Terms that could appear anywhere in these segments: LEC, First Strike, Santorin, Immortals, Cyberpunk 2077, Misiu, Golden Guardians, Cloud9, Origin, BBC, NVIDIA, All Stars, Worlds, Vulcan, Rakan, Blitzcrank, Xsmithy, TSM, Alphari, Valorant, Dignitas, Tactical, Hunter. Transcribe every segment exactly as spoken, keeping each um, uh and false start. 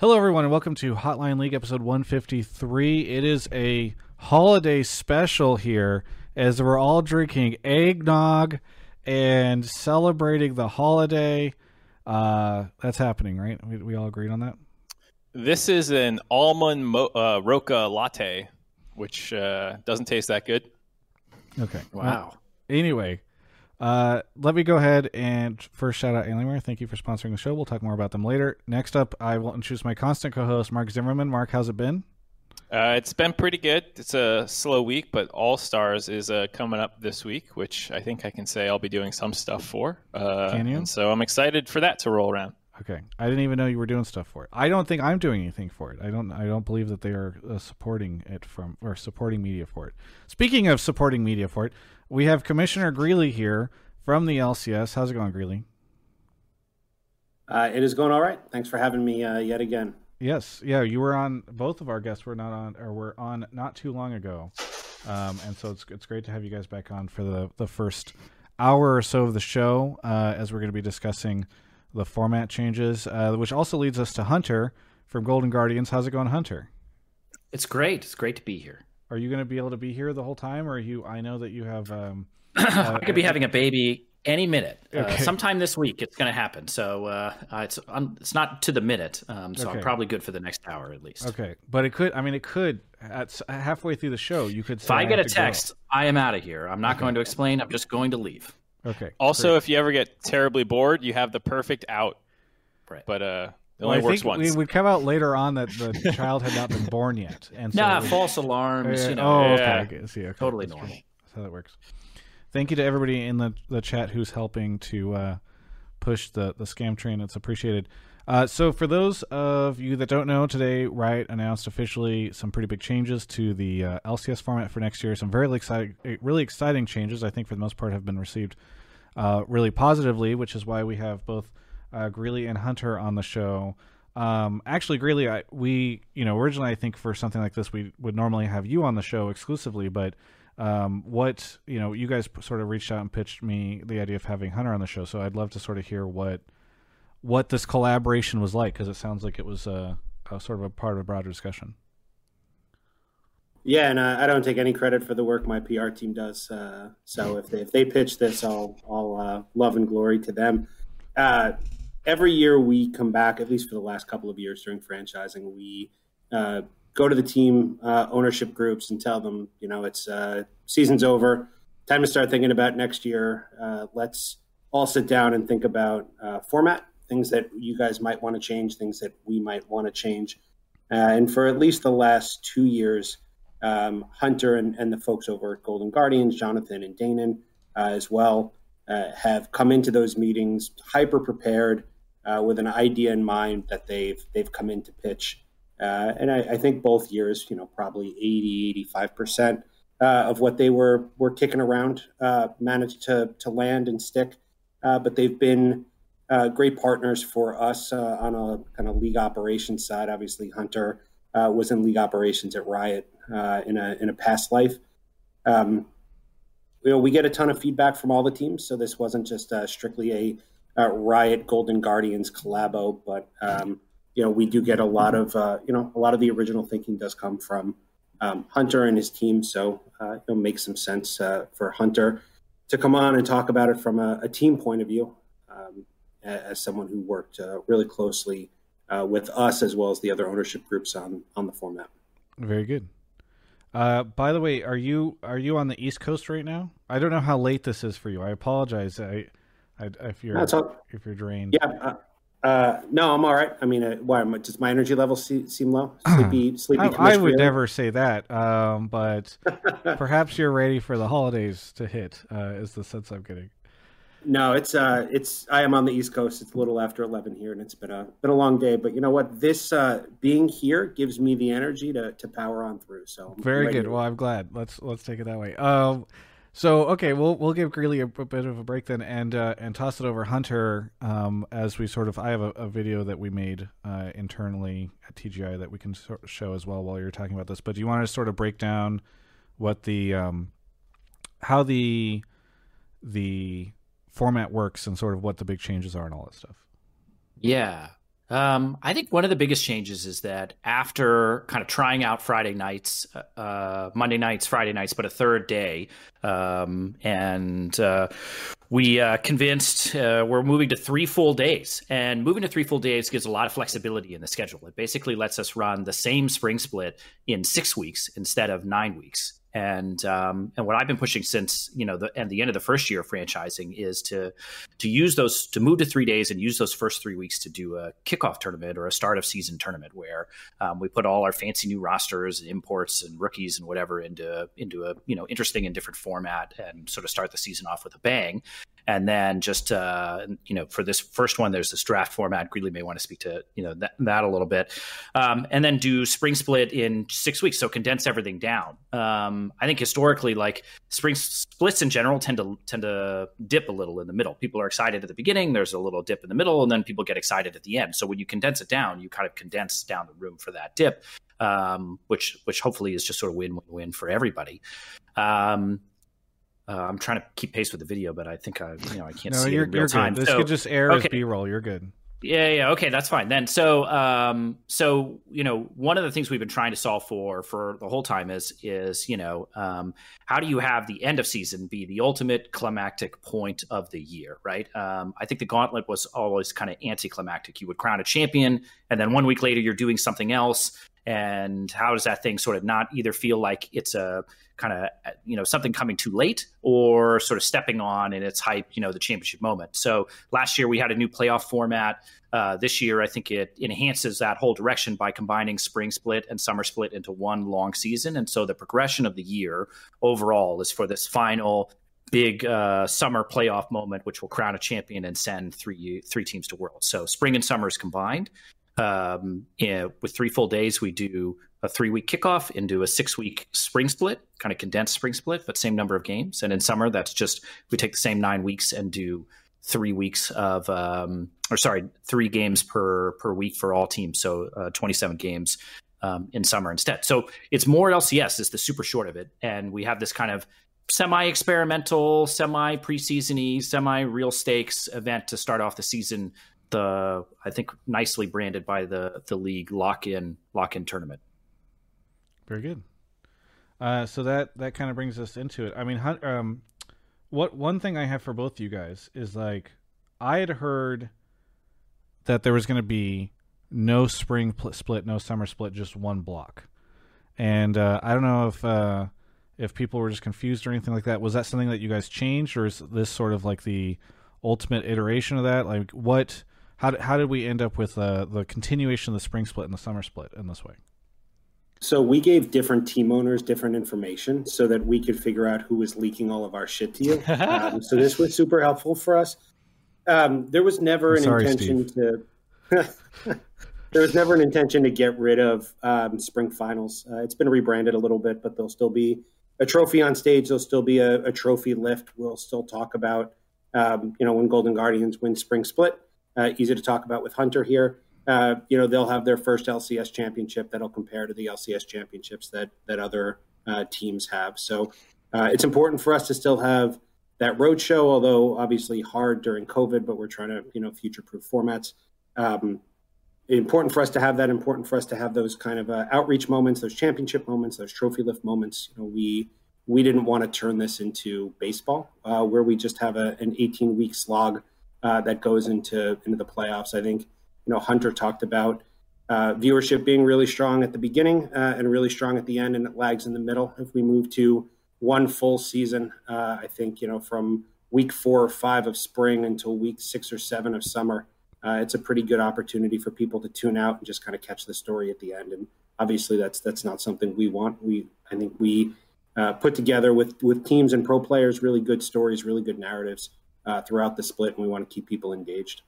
Hello everyone and welcome to Hotline League episode one fifty-three. It is a holiday special here as we're all drinking eggnog and celebrating the holiday. Uh, that's happening, right? We, we all agreed on that? This is an almond mo uh, Roca latte, which uh, doesn't taste that good. Okay. Wow. Well, anyway, Uh, let me go ahead and first shout out Alienware. Thank you for sponsoring the show. We'll talk more about them later. Next up, I will introduce my constant co-host, Mark Zimmerman. Mark, how's it been? Uh, it's been pretty good. It's a slow week, but All Stars is uh, coming up this week, which I think I can say I'll be doing some stuff for. Uh, can you? And so I'm excited for that to roll around. Okay. I didn't even know you were doing stuff for it. I don't think I'm doing anything for it. I don't I don't believe that they are uh, supporting it from or supporting media for it. Speaking of supporting media for it, we have Commissioner Greeley here from the L C S. How's it going, Greeley? Uh, it is going all right. Thanks for having me uh, yet again. Yes. Yeah, you were on, both of our guests were not on or were on not too long ago. Um, and so it's it's great to have you guys back on for the the first hour or so of the show uh, as we're going to be discussing the format changes, uh, which also leads us to Hunter from Golden Guardians. How's it going, Hunter? It's great. It's great to be here. Are you going to be able to be here the whole time, or are you? I know that you have. Um, uh, I could be having a baby any minute. Okay. Uh, sometime this week, it's going to happen. So uh, uh, it's um, it's not to the minute. Um, so okay. I'm probably good for the next hour at least. Okay, but it could. I mean, it could. At halfway through the show, you could. Say, if I, I get a text, I am out of here. I'm not okay. going to explain. I'm just going to leave. Okay. Also, great. If you ever get terribly bored, you have the perfect out. Right. But uh, it only well, works once. It would come out later on that the child had not been born yet. And so nah, was, false alarms. Uh, you know. Oh, yeah. okay. See, okay. Totally That's normal. Cool. That's how that works. Thank you to everybody in the, the chat who's helping to uh, push the, the scam train. It's appreciated. Uh, so for those of you that don't know, today Riot announced officially some pretty big changes to the uh, L C S format for next year. Some very exciting, really exciting changes, I think for the most part have been received uh, really positively, which is why we have both uh, Greeley and Hunter on the show. Um, actually, Greeley, I, we, you know, originally I think for something like this, we would normally have you on the show exclusively, but um, what, you know, you guys sort of reached out and pitched me the idea of having Hunter on the show. So I'd love to sort of hear what what this collaboration was like, because it sounds like it was a, a sort of a part of a broader discussion. Yeah, and uh, I don't take any credit for the work my P R team does. Uh, so if they, if they pitch this, I'll, I'll uh, love and glory to them. Uh, every year we come back, at least for the last couple of years during franchising, we uh, go to the team uh, ownership groups and tell them, you know, it's uh, season's over, time to start thinking about next year. Uh, let's all sit down and think about uh, format. Things that you guys might want to change, things that we might want to change. Uh, and for at least the last two years, um, Hunter and, and the folks over at Golden Guardians, Jonathan and Danon uh, as well, uh, have come into those meetings hyper-prepared uh, with an idea in mind that they've they've come in to pitch. Uh, and I, I think both years, you know, probably eighty, eighty-five percent uh, of what they were, were kicking around uh, managed to, to land and stick. Uh, but they've been... Uh, great partners for us uh, on a kind of league operations side. Obviously, Hunter uh, was in league operations at Riot uh, in a in a past life. Um, you know, we get a ton of feedback from all the teams, so this wasn't just uh, strictly a, a Riot Golden Guardians collabo. But um, you know, we do get a lot of uh, you know a lot of the original thinking does come from um, Hunter and his team, so uh, it'll make some sense uh, for Hunter to come on and talk about it from a, a team point of view. Um, as someone who worked uh, really closely uh, with us as well as the other ownership groups on, on the format. Very good. Uh, by the way, are you, are you on the East Coast right now? I don't know how late this is for you. I apologize. I, I if you're, no, if you're drained. Yeah. Uh, uh, no, I'm all right. I mean, uh, why am I, does my energy level see, seem low? Sleepy, sleepy. I, I would never say that. Um, but perhaps you're ready for the holidays to hit uh, is the sense I'm getting. No, it's uh, it's. I am on the East Coast. It's a little after eleven here, and it's been a been a long day. But you know what? This uh, being here gives me the energy to to power on through. So very good. Well, I'm glad. Let's let's take it that way. Um, so okay, we'll we'll give Greeley a, a bit of a break then, and uh, and toss it over Hunter. Um, as we sort of, I have a, a video that we made uh, internally at T G I that we can sort of show as well while you're talking about this. But do you want to sort of break down what the um, how the the format works and sort of what the big changes are and all that stuff? Yeah. Um, I think one of the biggest changes is that after kind of trying out Friday nights, uh, Monday nights, Friday nights, but a third day, um, and uh, we uh, convinced uh, we're moving to three full days. And moving to three full days gives a lot of flexibility in the schedule. It basically lets us run the same spring split in six weeks instead of nine weeks. And um, and what I've been pushing since, you know, the and the end of the first year of franchising is to to use those, to move to three days and use those first three weeks to do a kickoff tournament or a start of season tournament where um, we put all our fancy new rosters and imports and rookies and whatever into into a, you know, interesting and different format and sort of start the season off with a bang. And then just, uh, you know, for this first one, there's this draft format. Greeley may want to speak to, you know, that, that a little bit. Um, and then do spring split in six weeks. So condense everything down. Um, I think historically, like spring splits in general tend to tend to dip a little in the middle. People are excited at the beginning. There's a little dip in the middle, and then people get excited at the end. So when you condense it down, you kind of condense down the room for that dip, um, which which hopefully is just sort of win-win-win for everybody. Um Uh, I'm trying to keep pace with the video, but I think I, you know, I can't no, see you're, it in real you're time. Good. This so, could just air okay. as B-roll. You're good. Yeah, yeah, okay, that's fine. Then, so, um, so you know, one of the things we've been trying to solve for for the whole time is, is you know, um, how do you have the end of season be the ultimate climactic point of the year, right? Um, I think the gauntlet was always kind of anticlimactic. You would crown a champion, and then one week later, you're doing something else. And how does that thing sort of not either feel like it's a kind of, you know, something coming too late or sort of stepping on in its hype, you know, the championship moment. So last year we had a new playoff format. Uh, this year, I think it enhances that whole direction by combining spring split and summer split into one long season. And so the progression of the year overall is for this final big uh, summer playoff moment, which will crown a champion and send three three teams to Worlds. So spring and summer is combined. Um, yeah, with three full days, we do a three-week kickoff into a six-week spring split, kind of condensed spring split, but same number of games. And in summer, that's just we take the same nine weeks and do three weeks of, um, or sorry, three games per per week for all teams, so uh, twenty-seven games um, in summer instead. So it's more L C S is the super short of it, and we have this kind of semi-experimental, semi-preseason-y, semi-real stakes event to start off the season. The I think nicely branded by the the league lock in lock in tournament. Very good. Uh, so that that kind of brings us into it. I mean, how, um, what one thing I have for both you guys is like I had heard that there was going to be no spring pl- split, no summer split, just one block. And uh, I don't know if uh, if people were just confused or anything like that. Was that something that you guys changed, or is this sort of like the ultimate iteration of that? Like what? How did, how did we end up with uh, the continuation of the spring split and the summer split in this way? So we gave different team owners different information so that we could figure out who was leaking all of our shit to you. Um, so this was super helpful for us. Um, there was never I'm an sorry, intention Steve. to – there was never an intention to get rid of um, spring finals. Uh, it's been rebranded a little bit, but there'll still be a trophy on stage. There'll still be a, a trophy lift. We'll still talk about, um, you know, when Golden Guardians win spring split. Uh, easy to talk about with Hunter here. Uh, you know, they'll have their first L C S championship that'll compare to the L C S championships that that other uh, teams have. So uh, it's important for us to still have that roadshow, although obviously hard during COVID, but we're trying to, you know, future-proof formats. Um, important for us to have that, important for us to have those kind of uh, outreach moments, those championship moments, those trophy lift moments. You know, we we didn't want to turn this into baseball uh, where we just have a, an eighteen-week slog Uh, that goes into into the playoffs. I think, you know, Hunter talked about uh, viewership being really strong at the beginning uh, and really strong at the end, and it lags in the middle. If we move to one full season, uh, I think, you know, from week four or five of spring until week six or seven of summer, uh, it's a pretty good opportunity for people to tune out and just kind of catch the story at the end. And obviously that's that's not something we want. We I think we uh, put together with, with teams and pro players really good stories, really good narratives Uh, throughout the split, and we want to keep people engaged.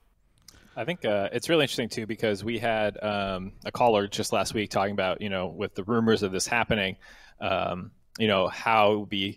I think uh, it's really interesting too, because we had um, a caller just last week talking about, you know, with the rumors of this happening, um, you know, how it would be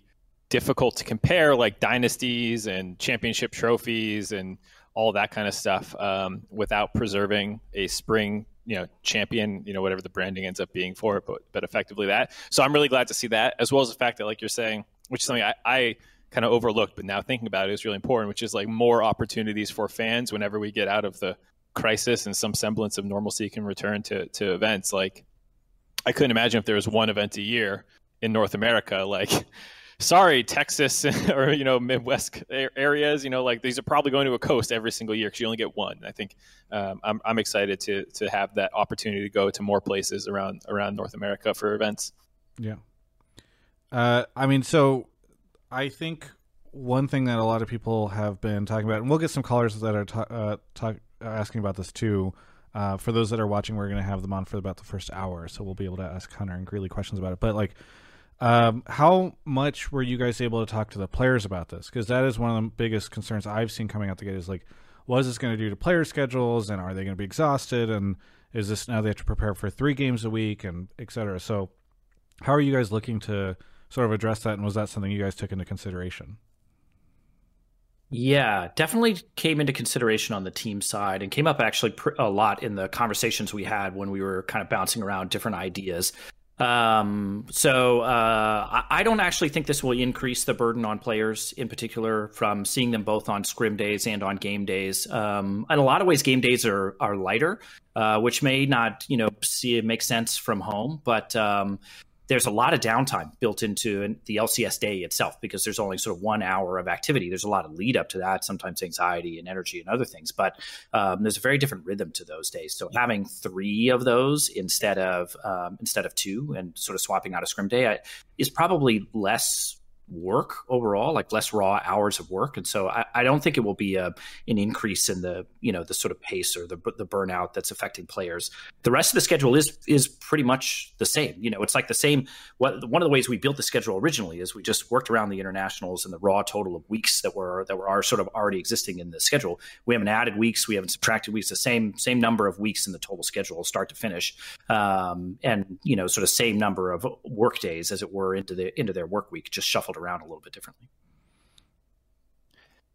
difficult to compare like dynasties and championship trophies and all that kind of stuff um, without preserving a spring, you know, champion, you know, whatever the branding ends up being for it, but, but effectively that. So I'm really glad to see that, as well as the fact that, like you're saying, which is something I, I kind of overlooked, but now thinking about it is really important, which is like more opportunities for fans whenever we get out of the crisis and some semblance of normalcy can return to to events. Like, I couldn't imagine if there was one event a year in North America, like, sorry, Texas or, you know, Midwest areas, you know, like, these are probably going to a coast every single year because you only get one. I think um, I'm, I'm excited to to have that opportunity to go to more places around around North America for events. Yeah. Uh, I mean, so I think one thing that a lot of people have been talking about, and we'll get some callers that are ta- uh, talk, uh, asking about this too. Uh, for those that are watching, we're going to have them on for about the first hour, so we'll be able to ask Hunter and Greeley questions about it. But, like, um, how much were you guys able to talk to the players about this? Because that is one of the biggest concerns I've seen coming out the gate is, like, what is this going to do to player schedules, and are they going to be exhausted, and is this now they have to prepare for three games a week, and et cetera. So how are you guys looking to sort of address that, and was that something you guys took into consideration? Yeah, definitely came into consideration on the team side and came up actually pr- a lot in the conversations we had when we were kind of bouncing around different ideas. Um, so uh, I-, I don't actually think this will increase the burden on players in particular from seeing them both on scrim days and on game days. Um, in a lot of ways, game days are, are lighter, uh, which may not, you know, see it make sense from home, but um there's a lot of downtime built into the L C S day itself because there's only sort of one hour of activity. There's a lot of lead up to that, sometimes anxiety and energy and other things, but um, there's a very different rhythm to those days. So having three of those instead of um, instead of two and sort of swapping out a scrim day I, is probably less work overall, like less raw hours of work. And so I, I don't think it will be a, an increase in the, you know, the sort of pace or the the burnout that's affecting players. The rest of the schedule is is pretty much the same. You know, it's like the same. What, one of the ways we built the schedule originally is we just worked around the internationals and the raw total of weeks that were that were are sort of already existing in the schedule. We haven't added weeks. We haven't subtracted weeks. The same same number of weeks in the total schedule, start to finish, um, and, you know, sort of same number of work days, as it were, into the into their work week, just shuffled around a little bit differently.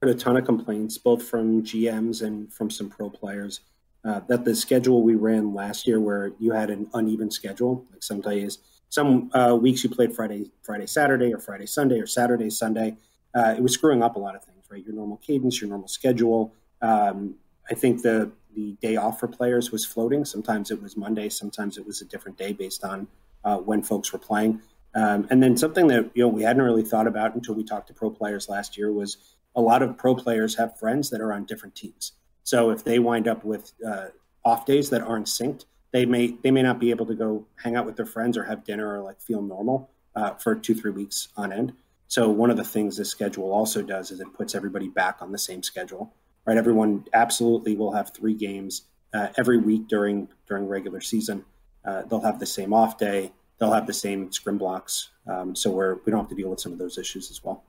I heard a ton of complaints, both from G Ms and from some pro players, uh, that the schedule we ran last year, where you had an uneven schedule, like some days, some uh, weeks you played Friday, Friday, Saturday, or Friday, Sunday, or Saturday, Sunday. Uh, it was screwing up a lot of things, right? Your normal cadence, your normal schedule. Um, I think the the day off for players was floating. Sometimes it was Monday, sometimes it was a different day based on uh, when folks were playing. Um, and then something that, you know, we hadn't really thought about until we talked to pro players last year was a lot of pro players have friends that are on different teams. So if they wind up with uh, off days that aren't synced, they may they may not be able to go hang out with their friends or have dinner or like feel normal uh, for two, three weeks on end. So one of the things this schedule also does is it puts everybody back on the same schedule, right? Everyone absolutely will have three games uh, every week during during regular season. Uh, they'll have the same off day. They'll have the same scrim blocks, um, so we're, we don't have to deal with some of those issues as well.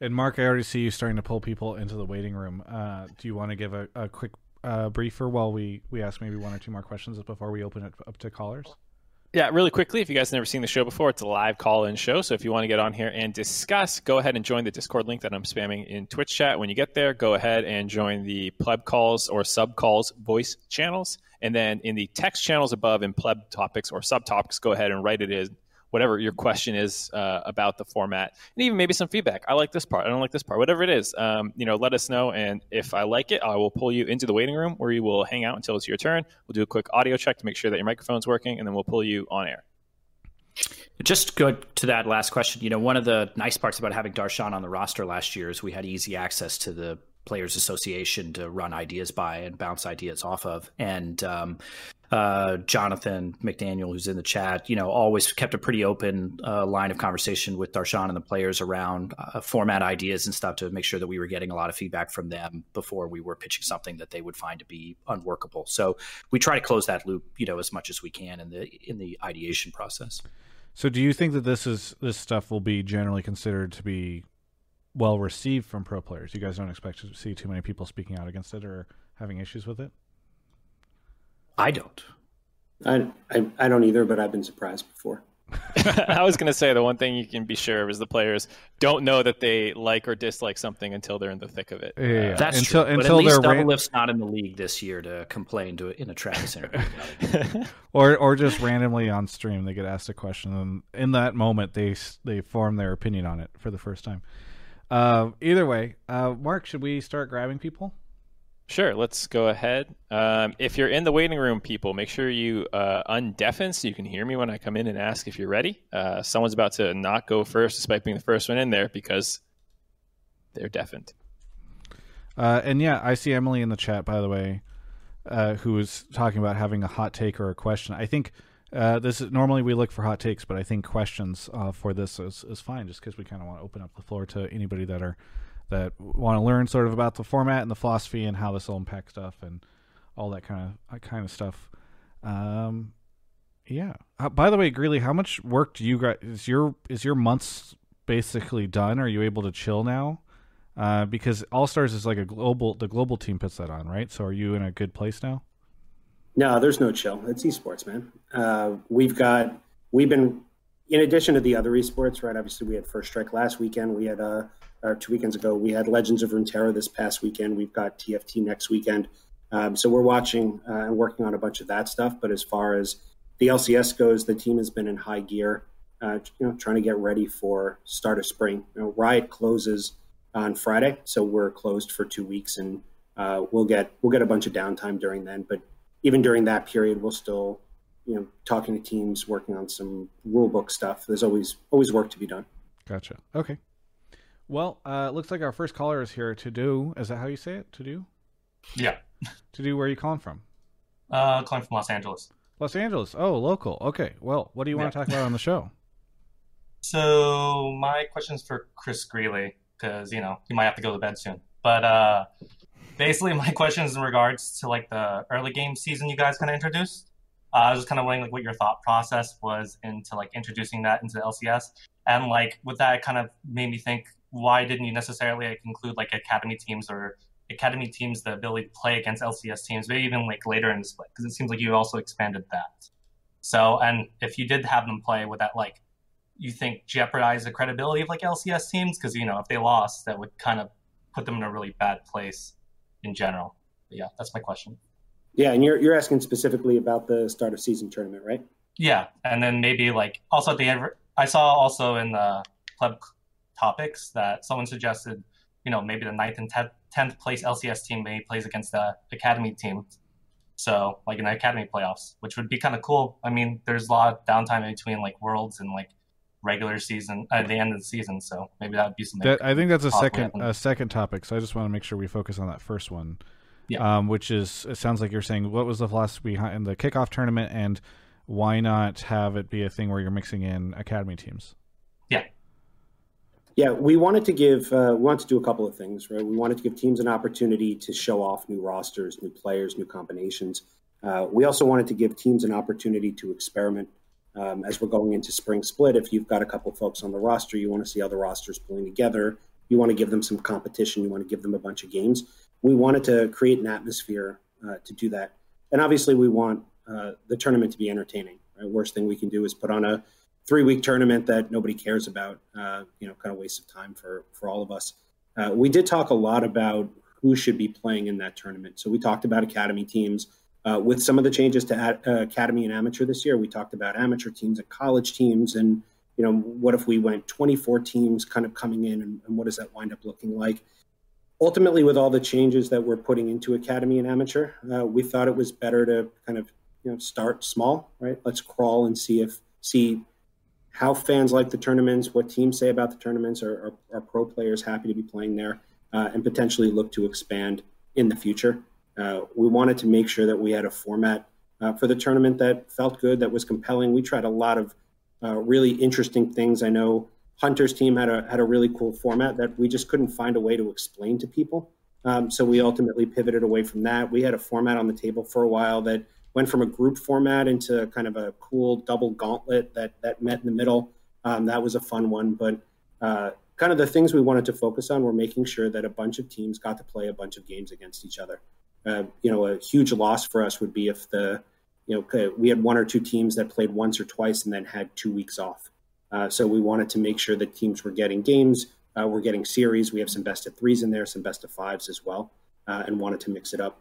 And Mark, I already see you starting to pull people into the waiting room. Uh, do you want to give a, a quick uh, briefer while we, we ask maybe one or two more questions before we open it up to callers? Yeah, really quickly, if you guys have never seen the show before, it's a live call-in show, so if you want to get on here and discuss, go ahead and join the Discord link that I'm spamming in Twitch chat. When you get there, go ahead and join the pleb calls or sub calls voice channels. And then in the text channels above in pleb topics or subtopics, go ahead and write it in whatever your question is uh, about the format, and even maybe some feedback. I like this part. I don't like this part. Whatever it is, um, you know, let us know. And if I like it, I will pull you into the waiting room where you will hang out until it's your turn. We'll do a quick audio check to make sure that your microphone's working, and then we'll pull you on air. Just go to that last question. You know, one of the nice parts about having Darshan on the roster last year is we had easy access to the Players Association to run ideas by and bounce ideas off of. And um, uh, Jonathan McDaniel, who's in the chat, you know, always kept a pretty open uh, line of conversation with Darshan and the players around uh, format ideas and stuff to make sure that we were getting a lot of feedback from them before we were pitching something that they would find to be unworkable. So we try to close that loop, you know, as much as we can in the in the ideation process. So do you think that this is this stuff will be generally considered to be well received from pro players? You guys don't expect to see too many people speaking out against it or having issues with it? I don't. I I, I don't either, but I've been surprised before. I was going to say the one thing you can be sure of is the players don't know that they like or dislike something until they're in the thick of it. Yeah, yeah. Uh, That's until, true. Until but at least Doublelift's ran- not in the league this year to complain to in a Travis interview. or or just randomly on stream they get asked a question and in that moment they they form their opinion on it for the first time. Uh, either way, uh, Mark, should we start grabbing people? Sure, let's go ahead. Um, if you're in the waiting room, people, make sure you uh, undeafen so you can hear me when I come in and ask if you're ready. Uh, someone's about to not go first, despite being the first one in there, because they're deafened. Uh, and yeah, I see Emily in the chat, by the way, uh, who was talking about having a hot take or a question. I think uh, this is, normally we look for hot takes, but I think questions uh, for this is, is fine, just because we kind of want to open up the floor to anybody that are... that want to learn sort of about the format and the philosophy and how this will impact stuff and all that kind of kind of stuff. Um, yeah. Uh, by the way, Greeley, how much work do you guys? Is your is your month's basically done? Are you able to chill now? Uh, because All Stars is like a global. The global team puts that on, right? So are you in a good place now? No, there's no chill. It's esports, man. Uh, we've got we've been in addition to the other esports, right? Obviously, we had First Strike last weekend. We had a uh, or two weekends ago, we had Legends of Runeterra this past weekend. We've got T F T next weekend. Um, so we're watching uh, and working on a bunch of that stuff. But as far as the L C S goes, the team has been in high gear, uh, you know, trying to get ready for start of spring. You know, Riot closes on Friday, so we're closed for two weeks, and uh, we'll get we'll get a bunch of downtime during then. But even during that period, we'll still, you know, talking to teams, working on some rulebook stuff. There's always always work to be done. Gotcha. Okay. Well, it uh, looks like our first caller is here. To do, is that how you say it? To do? Yeah. To do, where are you calling from? Uh, calling from Los Angeles. Los Angeles. Oh, local. Okay. Well, what do you yeah. want to talk about on the show? So my question's for Chris Greeley, because, you know, he might have to go to bed soon. But uh, basically my question is in regards to, like, the early game season you guys kind of introduced. Uh, I was just kind of wondering, like, what your thought process was into, like, introducing that into the L C S. And, like, with that, it kind of made me think, why didn't you necessarily like, include like academy teams or academy teams the ability to play against L C S teams, maybe even like later in the split? Because it seems like you also expanded that. So, and if you did have them play, would that like you think jeopardize the credibility of like L C S teams? Because you know if they lost, that would kind of put them in a really bad place in general. But yeah, that's my question. Yeah, and you're you're asking specifically about the start of season tournament, right? Yeah, and then maybe like also at the end, I saw also in the club topics that someone suggested, you know, maybe the ninth and tenth place L C S team maybe plays against the academy team. So, like, in the academy playoffs, which would be kind of cool. I mean, there's a lot of downtime in between, like, Worlds and, like, regular season, at uh, the end of the season. So, maybe that would be something. That, I think that's a second happen. a second topic. So, I just want to make sure we focus on that first one, yeah. um, which is, it sounds like you're saying, what was the philosophy behind the kickoff tournament, and why not have it be a thing where you're mixing in academy teams? Yeah. Yeah, we wanted to give uh, we wanted to do a couple of things, right? We wanted to give teams an opportunity to show off new rosters, new players, new combinations. Uh, we also wanted to give teams an opportunity to experiment um, as we're going into spring split. If you've got a couple folks on the roster, you want to see other rosters pulling together. You want to give them some competition. You want to give them a bunch of games. We wanted to create an atmosphere uh, to do that, and obviously, we want uh, the tournament to be entertaining. Right? Worst thing we can do is put on a three-week tournament that nobody cares about, uh, you know, kind of waste of time for, for all of us. Uh, we did talk a lot about who should be playing in that tournament. So we talked about academy teams. Uh, with some of the changes to ad, uh, academy and amateur this year, we talked about amateur teams and college teams. And, you know, what if we went twenty-four teams kind of coming in and, and what does that wind up looking like? Ultimately, with all the changes that we're putting into academy and amateur, uh, we thought it was better to kind of, you know, start small, right? Let's crawl and see if, see, how fans like the tournaments, what teams say about the tournaments, are, are, are pro players happy to be playing there, uh, and potentially look to expand in the future. Uh, we wanted to make sure that we had a format uh, for the tournament that felt good, that was compelling. We tried a lot of uh, really interesting things. I know Hunter's team had a, had a really cool format that we just couldn't find a way to explain to people. Um, so we ultimately pivoted away from that. We had a format on the table for a while that went from a group format into kind of a cool double gauntlet that, that met in the middle. Um, that was a fun one. But uh, kind of the things we wanted to focus on were making sure that a bunch of teams got to play a bunch of games against each other. Uh, you know, a huge loss for us would be if the, you know, we had one or two teams that played once or twice and then had two weeks off. Uh, so we wanted to make sure that teams were getting games, uh, we're getting series. We have some best of threes in there, some best of fives as well, uh, and wanted to mix it up.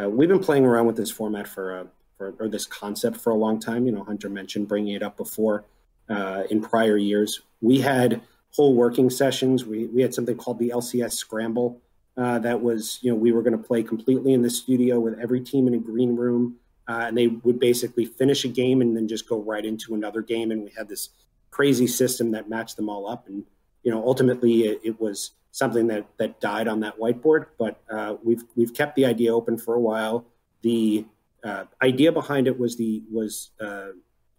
Uh, we've been playing around with this format for, uh, for or this concept for a long time. You know, Hunter mentioned bringing it up before uh, in prior years. We had whole working sessions. We we had something called the L C S Scramble uh, that was, you know, we were going to play completely in the studio with every team in a green room. Uh, and they would basically finish a game and then just go right into another game. And we had this crazy system that matched them all up. And, you know, ultimately it, it was something that, that died on that whiteboard, but uh, we've, we've kept the idea open for a while. The uh, idea behind it was the, was uh,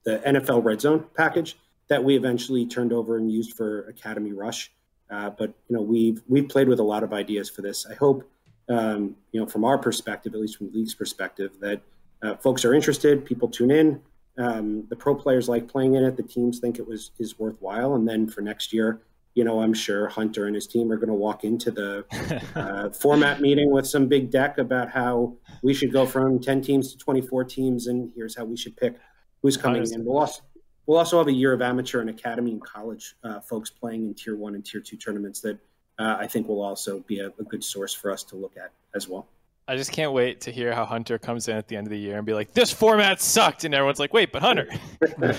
the N F L Red Zone package that we eventually turned over and used for Academy Rush. Uh, but, you know, we've, we've played with a lot of ideas for this. I hope, um, you know, from our perspective, at least from the league's perspective, that uh, folks are interested, people tune in, um, the pro players like playing in it, the teams think it was, is worthwhile. And then for next year, you know, I'm sure Hunter and his team are going to walk into the uh, format meeting with some big deck about how we should go from ten teams to twenty-four teams, and here's how we should pick who's coming in. We'll also, we'll also have a year of amateur and academy and college uh, folks playing in tier one and tier two tournaments that uh, I think will also be a, a good source for us to look at as well. I just can't wait to hear how Hunter comes in at the end of the year and be like, this format sucked. And everyone's like, wait, but Hunter,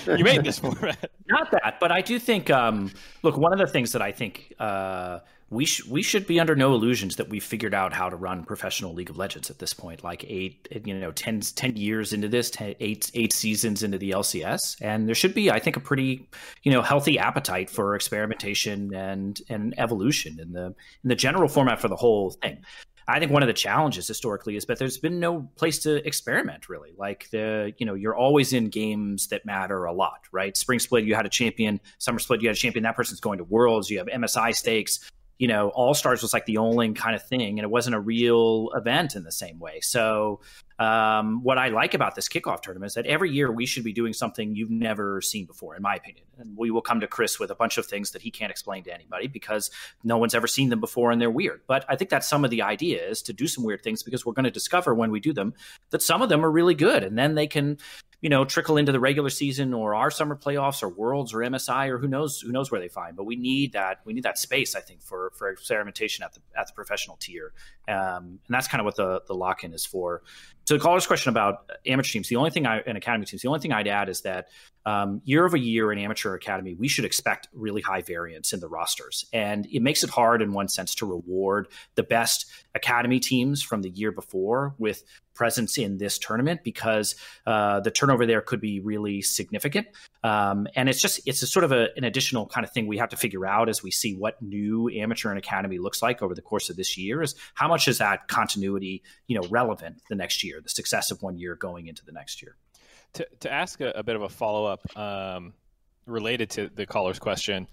you made this format. Not that, but I do think, um, look, one of the things that I think uh, we, sh- we should be under no illusions that we figured out how to run professional League of Legends at this point, like eight, you know, ten, ten years into this, ten, eight, eight seasons into the L C S. And there should be, I think, a pretty, you know, healthy appetite for experimentation and, and evolution in the, in the general format for the whole thing. I think one of the challenges historically is that there's been no place to experiment, really. Like, the, you know, you're always in games that matter a lot, right? Spring Split, you had a champion. Summer Split, you had a champion. That person's going to Worlds. You have M S I stakes. You know, All Stars was like the only kind of thing, and it wasn't a real event in the same way. So um, what I like about this kickoff tournament is that every year we should be doing something you've never seen before, in my opinion. And we will come to Chris with a bunch of things that he can't explain to anybody because no one's ever seen them before and they're weird. But I think that's some of the idea, is to do some weird things, because we're going to discover when we do them that some of them are really good, and then they can, you know, trickle into the regular season or our summer playoffs or Worlds or M S I or who knows, who knows where they find. But we need that, we need that space, I think, for, for experimentation at the, at the professional tier. Um, and that's kind of what the, the lock-in is for. To the caller's question about amateur teams, the only thing I, and academy teams, the only thing I'd add is that um, year over year in amateur academy, we should expect really high variance in the rosters. And it makes it hard in one sense to reward the best academy teams from the year before with presence in this tournament, because uh, the turnover there could be really significant. Um, and it's just, it's a sort of a, an additional kind of thing we have to figure out as we see what new amateur and academy looks like over the course of this year, is how much is that continuity, you know, relevant the next year, the success of one year going into the next year. To, to ask a, a bit of a follow-up um, related to the caller's question,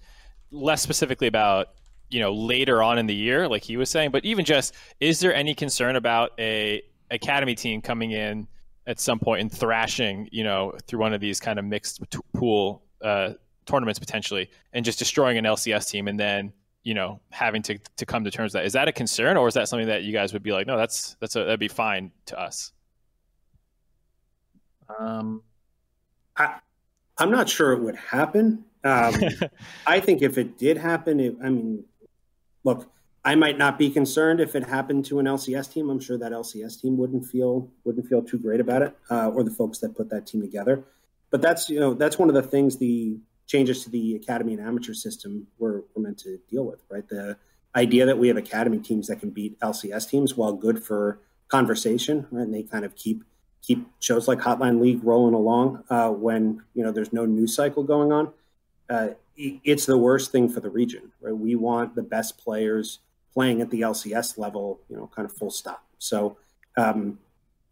less specifically about, you know, later on in the year, like he was saying, but even just, is there any concern about a academy team coming in at some point and thrashing, you know, through one of these kind of mixed pool uh, tournaments potentially, and just destroying an L C S team, and then, you know, having to to come to terms with that? Is that a concern, or is that something that you guys would be like, no, that's that's a, that'd be fine to us? Um, I, I'm not sure it would happen. Um, I think if it did happen, it, I mean, look, I might not be concerned if it happened to an L C S team. I'm sure that L C S team wouldn't feel wouldn't feel too great about it, uh, or the folks that put that team together. But that's, you know, that's one of the things the changes to the academy and amateur system were, were meant to deal with, right? The idea that we have academy teams that can beat L C S teams, while good for conversation, right? And they kind of keep keep shows like Hotline League rolling along uh, when, you know, there's no news cycle going on. Uh, it's the worst thing for the region, right? We want the best players playing at the L C S level, you know, kind of full stop. So um,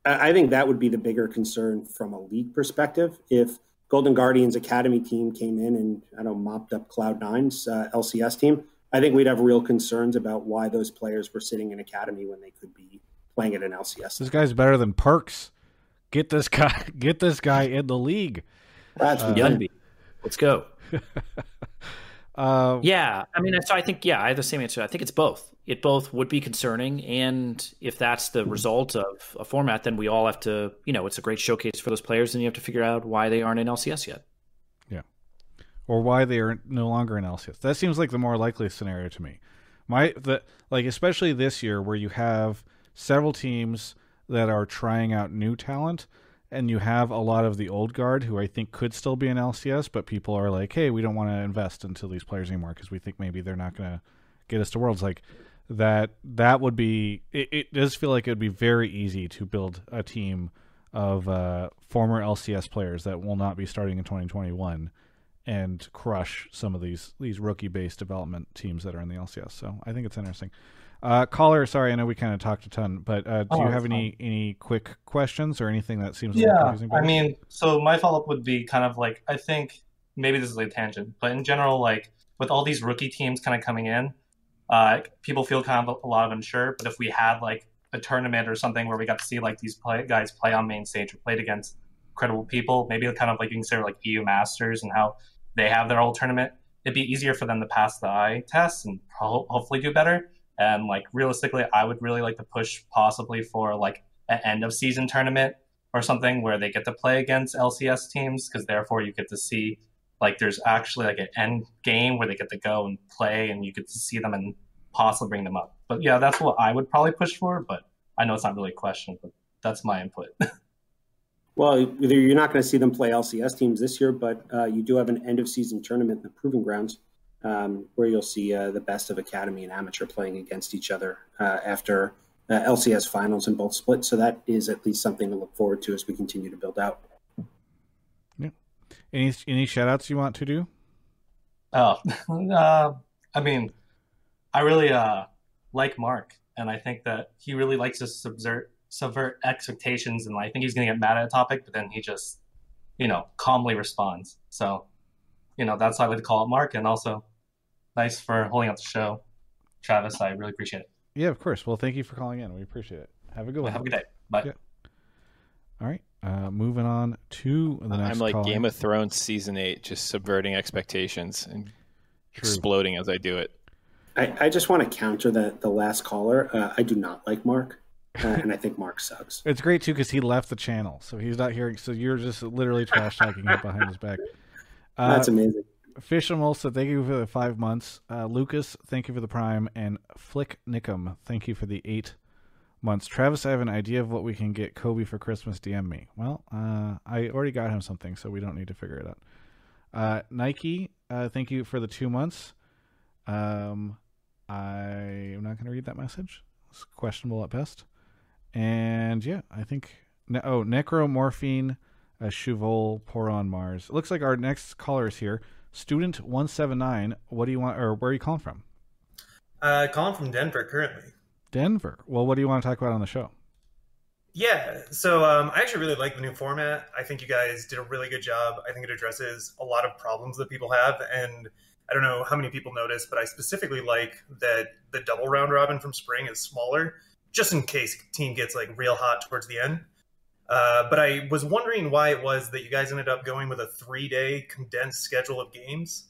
I think that would be the bigger concern from a league perspective. If Golden Guardians academy team came in and, I don't know, mopped up Cloud nine's uh, L C S team, I think we'd have real concerns about why those players were sitting in academy when they could be playing at an L C S. This guy's better than Perkz. Get this guy, get this guy in the league. That's uh, Yunby. Let's go. Uh, yeah, I mean, so I think, yeah, I have the same answer. I think it's both. It both would be concerning, and if that's the result of a format, then we all have to, you know, it's a great showcase for those players, and you have to figure out why they aren't in L C S yet. Yeah, or why they are no longer in L C S. That seems like the more likely scenario to me. My the like, especially this year, where you have several teams that are trying out new talent, and you have a lot of the old guard who I think could still be in L C S, but people are like, hey, we don't want to invest into these players anymore because we think maybe they're not going to get us to Worlds. Like, that that would be, it, it does feel like it would be very easy to build a team of uh, former L C S players that will not be starting in twenty twenty-one and crush some of these these rookie-based development teams that are in the L C S. So I think it's interesting. Uh, caller, sorry, I know we kind of talked a ton, but uh, do oh, you have any, any quick questions or anything that seems yeah, confusing? I mean, so my follow-up would be kind of like, I think maybe this is like a tangent, but in general, like with all these rookie teams kind of coming in, uh, people feel kind of a lot of unsure. But if we had like a tournament or something where we got to see like these play, guys play on main stage or played against credible people, maybe kind of like you consider like E U Masters and how they have their old tournament, it'd be easier for them to pass the eye test and ho- hopefully do better. And like realistically, I would really like to push possibly for like an end of season tournament or something where they get to play against L C S teams, because therefore you get to see like there's actually like an end game where they get to go and play and you get to see them and possibly bring them up. But yeah, that's what I would probably push for. But I know it's not really a question, but that's my input. Well, you're not going to see them play L C S teams this year, but uh, you do have an end of season tournament in the Proving Grounds. Um, where you'll see uh, the best of academy and amateur playing against each other uh, after uh, L C S finals in both splits. So that is at least something to look forward to as we continue to build out. Yeah. Any any shout outs you want to do? Oh, uh, I mean, I really uh, like Mark, and I think that he really likes to subvert subvert expectations, and I think he's going to get mad at a topic, but then he just, you know, calmly responds. So, you know, that's how I like to call it, Mark, and also. Thanks for holding up the show, Travis. I really appreciate it. Yeah, of course. Well, thank you for calling in. We appreciate it. Have a good one. Have a good day. Bye. Yeah. All right. Uh, moving on to the next. I'm like call. Game of Thrones season eight, just subverting expectations and True. Exploding as I do it. I, I just want to counter the the last caller. Uh, I do not like Mark, uh, and I think Mark sucks. It's great too because he left the channel, so he's not hearing. So you're just literally trash talking him behind his back. Uh, That's amazing. Fish and Molsa, thank you for the five months. Uh, Lucas, thank you for the prime. And Flick Nickum, thank you for the eight months. Travis, I have an idea of what we can get Kobe for Christmas. D M me. Well, uh, I already got him something, so we don't need to figure it out. Uh, Nike, uh, thank you for the two months. Um, I am not going to read that message. It's questionable at best. And yeah, I think... Ne- oh, Necromorphine, uh, Chuvol, Poron Mars. It looks like our next caller is here. Student one seven nine, what do you want, or where are you calling from? Uh, calling from Denver currently. Denver. Well, what do you want to talk about on the show? Yeah, so um, I actually really like the new format. I think you guys did a really good job. I think it addresses a lot of problems that people have, and I don't know how many people noticed, but I specifically like that the double round robin from spring is smaller, just in case the team gets like real hot towards the end. Uh, but I was wondering why it was that you guys ended up going with a three-day condensed schedule of games.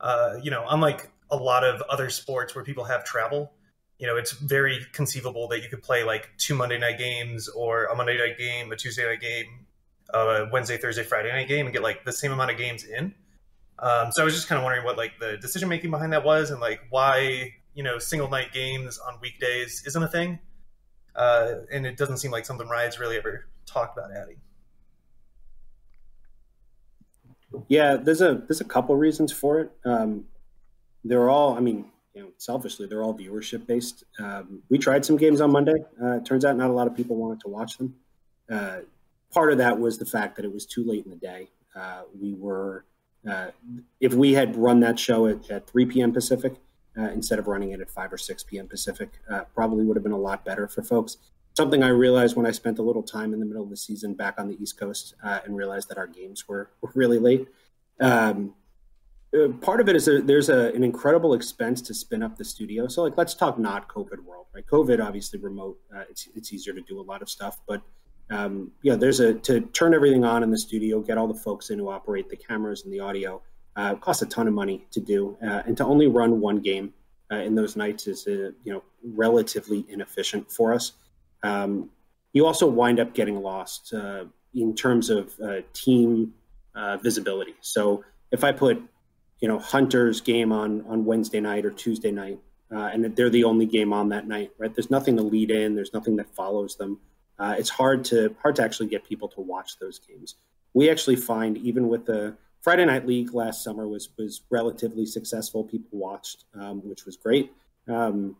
Uh, you know, unlike a lot of other sports where people have travel, you know, it's very conceivable that you could play like two Monday night games or a Monday night game, a Tuesday night game, a Wednesday, Thursday, Friday night game and get like the same amount of games in. Um, so I was just kind of wondering what like the decision-making behind that was and like why, you know, single night games on weekdays isn't a thing. Uh, and it doesn't seem like something Riot's really ever talked about adding. Yeah, there's a there's a couple reasons for it. Um, they're all, I mean, you know, selfishly, they're all viewership based. Um, we tried some games on Monday. Uh, turns out not a lot of people wanted to watch them. Uh, part of that was the fact that it was too late in the day. Uh, we were, uh, if we had run that show at, at three p.m. Pacific, Uh, instead of running it at five or six p.m. Pacific, uh, probably would have been a lot better for folks. Something I realized when I spent a little time in the middle of the season back on the East Coast uh, and realized that our games were, were really late. Um, uh, part of it is a, there's a, an incredible expense to spin up the studio. So, like, let's talk not COVID world, right? COVID, obviously remote, uh, it's it's easier to do a lot of stuff. But, um, yeah, there's a to turn everything on in the studio, get all the folks in who operate the cameras and the audio. Uh, costs a ton of money to do, uh, and to only run one game uh, in those nights is, uh, you know, relatively inefficient for us. Um, you also wind up getting lost uh, in terms of uh, team uh, visibility. So if I put, you know, Hunter's game on on Wednesday night or Tuesday night, uh, and they're the only game on that night, right? There's nothing to lead in. There's nothing that follows them. Uh, it's hard to hard to actually get people to watch those games. We actually find even with the Friday Night League last summer was was relatively successful. People watched, um, which was great. Um,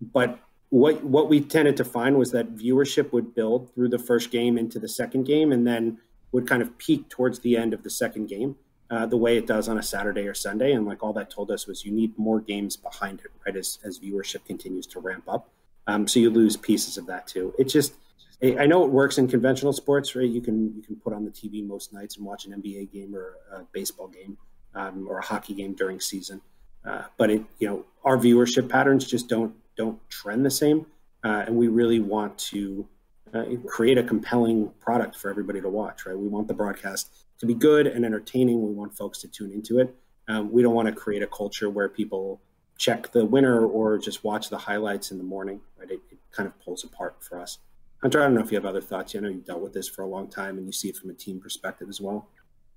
But what what we tended to find was that viewership would build through the first game into the second game, and then would kind of peak towards the end of the second game, uh, the way it does on a Saturday or Sunday. And like all that told us was you need more games behind it, right, as, as viewership continues to ramp up. Um, so you lose pieces of that too. It just, I know it works in conventional sports, right? You can you can put on the T V most nights and watch an N B A game or a baseball game um, or a hockey game during season. Uh, but it, you know, our viewership patterns just don't don't trend the same, uh, and we really want to uh, create a compelling product for everybody to watch, right? We want the broadcast to be good and entertaining. We want folks to tune into it. Um, we don't want to create a culture where people check the winner or just watch the highlights in the morning, right? It, it kind of pulls apart for us. Hunter, I don't know if you have other thoughts. I know you've dealt with this for a long time and you see it from a team perspective as well.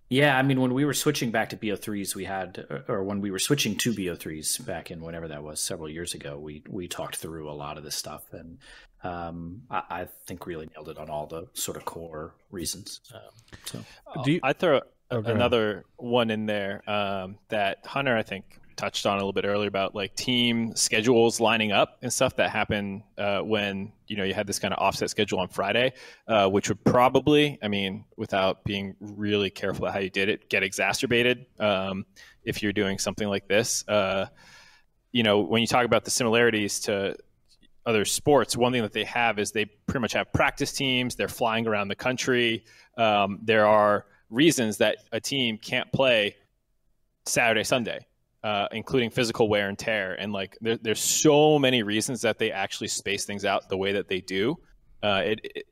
Yeah, I mean, when we were switching back to B O threes, we had, or when we were switching to B O threes back in whenever that was, several years ago, we we talked through a lot of this stuff. And um, I, I think really nailed it on all the sort of core reasons. Um, so. Do you, I throw okay. another one in there um, that Hunter, I think, touched on a little bit earlier about like team schedules lining up and stuff that happened uh, when, you know, you had this kind of offset schedule on Friday, uh, which would probably, I mean, without being really careful about how you did it, get exacerbated um, if you're doing something like this. Uh, you know, when you talk about the similarities to other sports, one thing that they have is they pretty much have practice teams. They're flying around the country. Um, there are reasons that a team can't play Saturday, Sunday. Uh, including physical wear and tear. And like, there, there's so many reasons that they actually space things out the way that they do. Uh, it, it